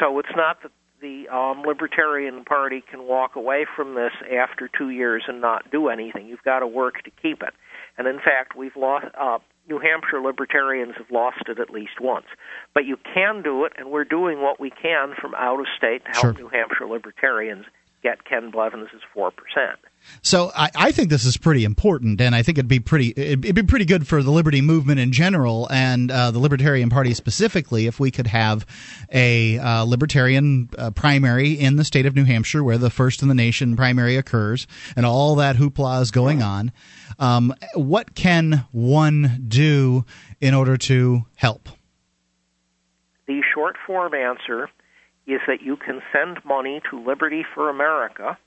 so it's not that the um, Libertarian Party can walk away from this after two years and not do anything. You've got to work to keep it. And in fact, we've lost. Uh, New Hampshire Libertarians have lost it at least once. But you can do it, and we're doing what we can from out of state to help sure. New Hampshire Libertarians get Ken Blevins' four percent. So I, I think this is pretty important, and I think it'd be pretty it'd, it'd be pretty good for the Liberty movement in general and uh, the Libertarian Party specifically if we could have a uh, Libertarian uh, primary in the state of New Hampshire where the first in the nation primary occurs and all that hoopla is going on. Um, what can one do in order to help? The short form answer is that you can send money to Liberty for America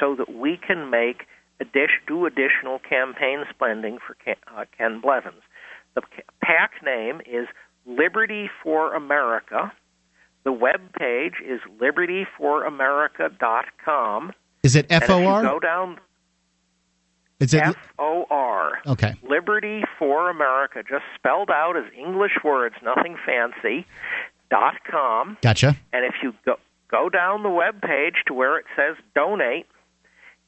so that we can make do additional campaign spending for Ken, uh, Ken Blevins. The PAC name is Liberty for America, The web page is liberty for america dot com. Is it F O R? Go down. Is it F O R? Okay. Liberty for America, just spelled out as English words, nothing fancy. Dot com. Gotcha. And if you go go down the web page to where it says donate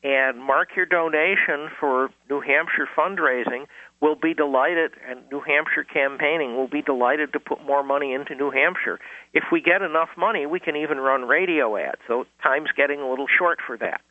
and mark your donation for New Hampshire fundraising, we'll be delighted, and New Hampshire campaigning will be delighted to put more money into New Hampshire. If we get enough money, we can even run radio ads. So time's getting a little short for that.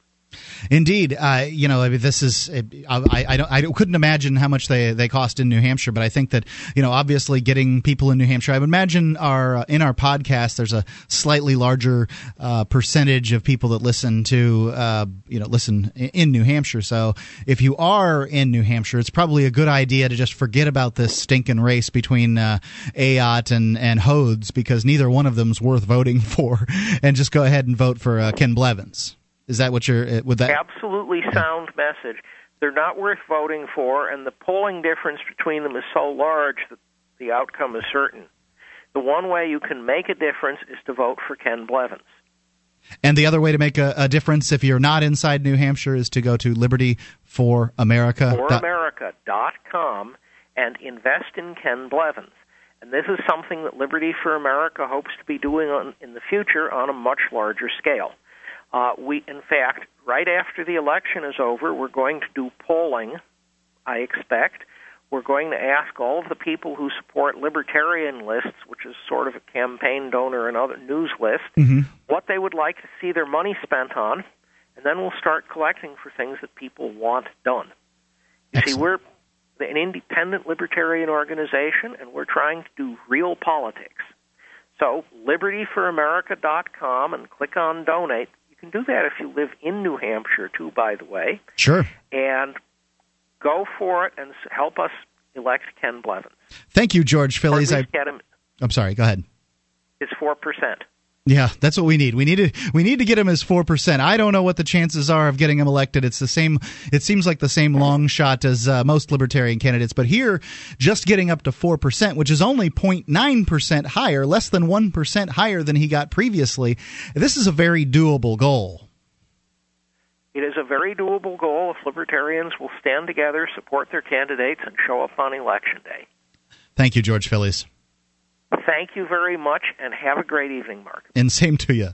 Indeed. Uh, you know, I mean, this is – I, I, don't, I couldn't imagine how much they, they cost in New Hampshire, but I think that, you know, obviously getting people in New Hampshire – I would imagine our uh, in our podcast there's a slightly larger uh, percentage of people that listen to, uh, you know, listen in New Hampshire. So if you are in New Hampshire, it's probably a good idea to just forget about this stinking race between uh, Ayotte and, and Hodes, because neither one of them's worth voting for, and just go ahead and vote for uh, Ken Blevins. Is that what you're – would that – Absolutely sound message. They're not worth voting for, and the polling difference between them is so large that the outcome is certain. The one way you can make a difference is to vote for Ken Blevins. And the other way to make a, a difference if you're not inside New Hampshire is to go to liberty for america dot com and invest in Ken Blevins. And this is something that Liberty for America hopes to be doing on, in the future on a much larger scale. Uh, we, in fact, right after the election is over, we're going to do polling, I expect. We're going to ask all of the people who support libertarian lists, which is sort of a campaign donor and other news list, mm-hmm. what they would like to see their money spent on, and then we'll start collecting for things that people want done. You Excellent. See, we're an independent libertarian organization, and we're trying to do real politics. So liberty for america dot com and click on donate. You can do that if you live in New Hampshire, too, by the way. Sure. And go for it and help us elect Ken Blevins. Thank you, George Phillies. I, I'm sorry. Go ahead. It's four percent. Yeah, that's what we need. We need to we need to get him as four percent. I don't know what the chances are of getting him elected. It's the same. It seems like the same long shot as uh, most libertarian candidates. But here, just getting up to four percent, which is only zero point nine percent higher, less than one percent higher than he got previously. This is a very doable goal. It is a very doable goal if libertarians will stand together, support their candidates, and show up on Election Day. Thank you, George Phillies. Thank you very much, and have a great evening, Mark. And same to you.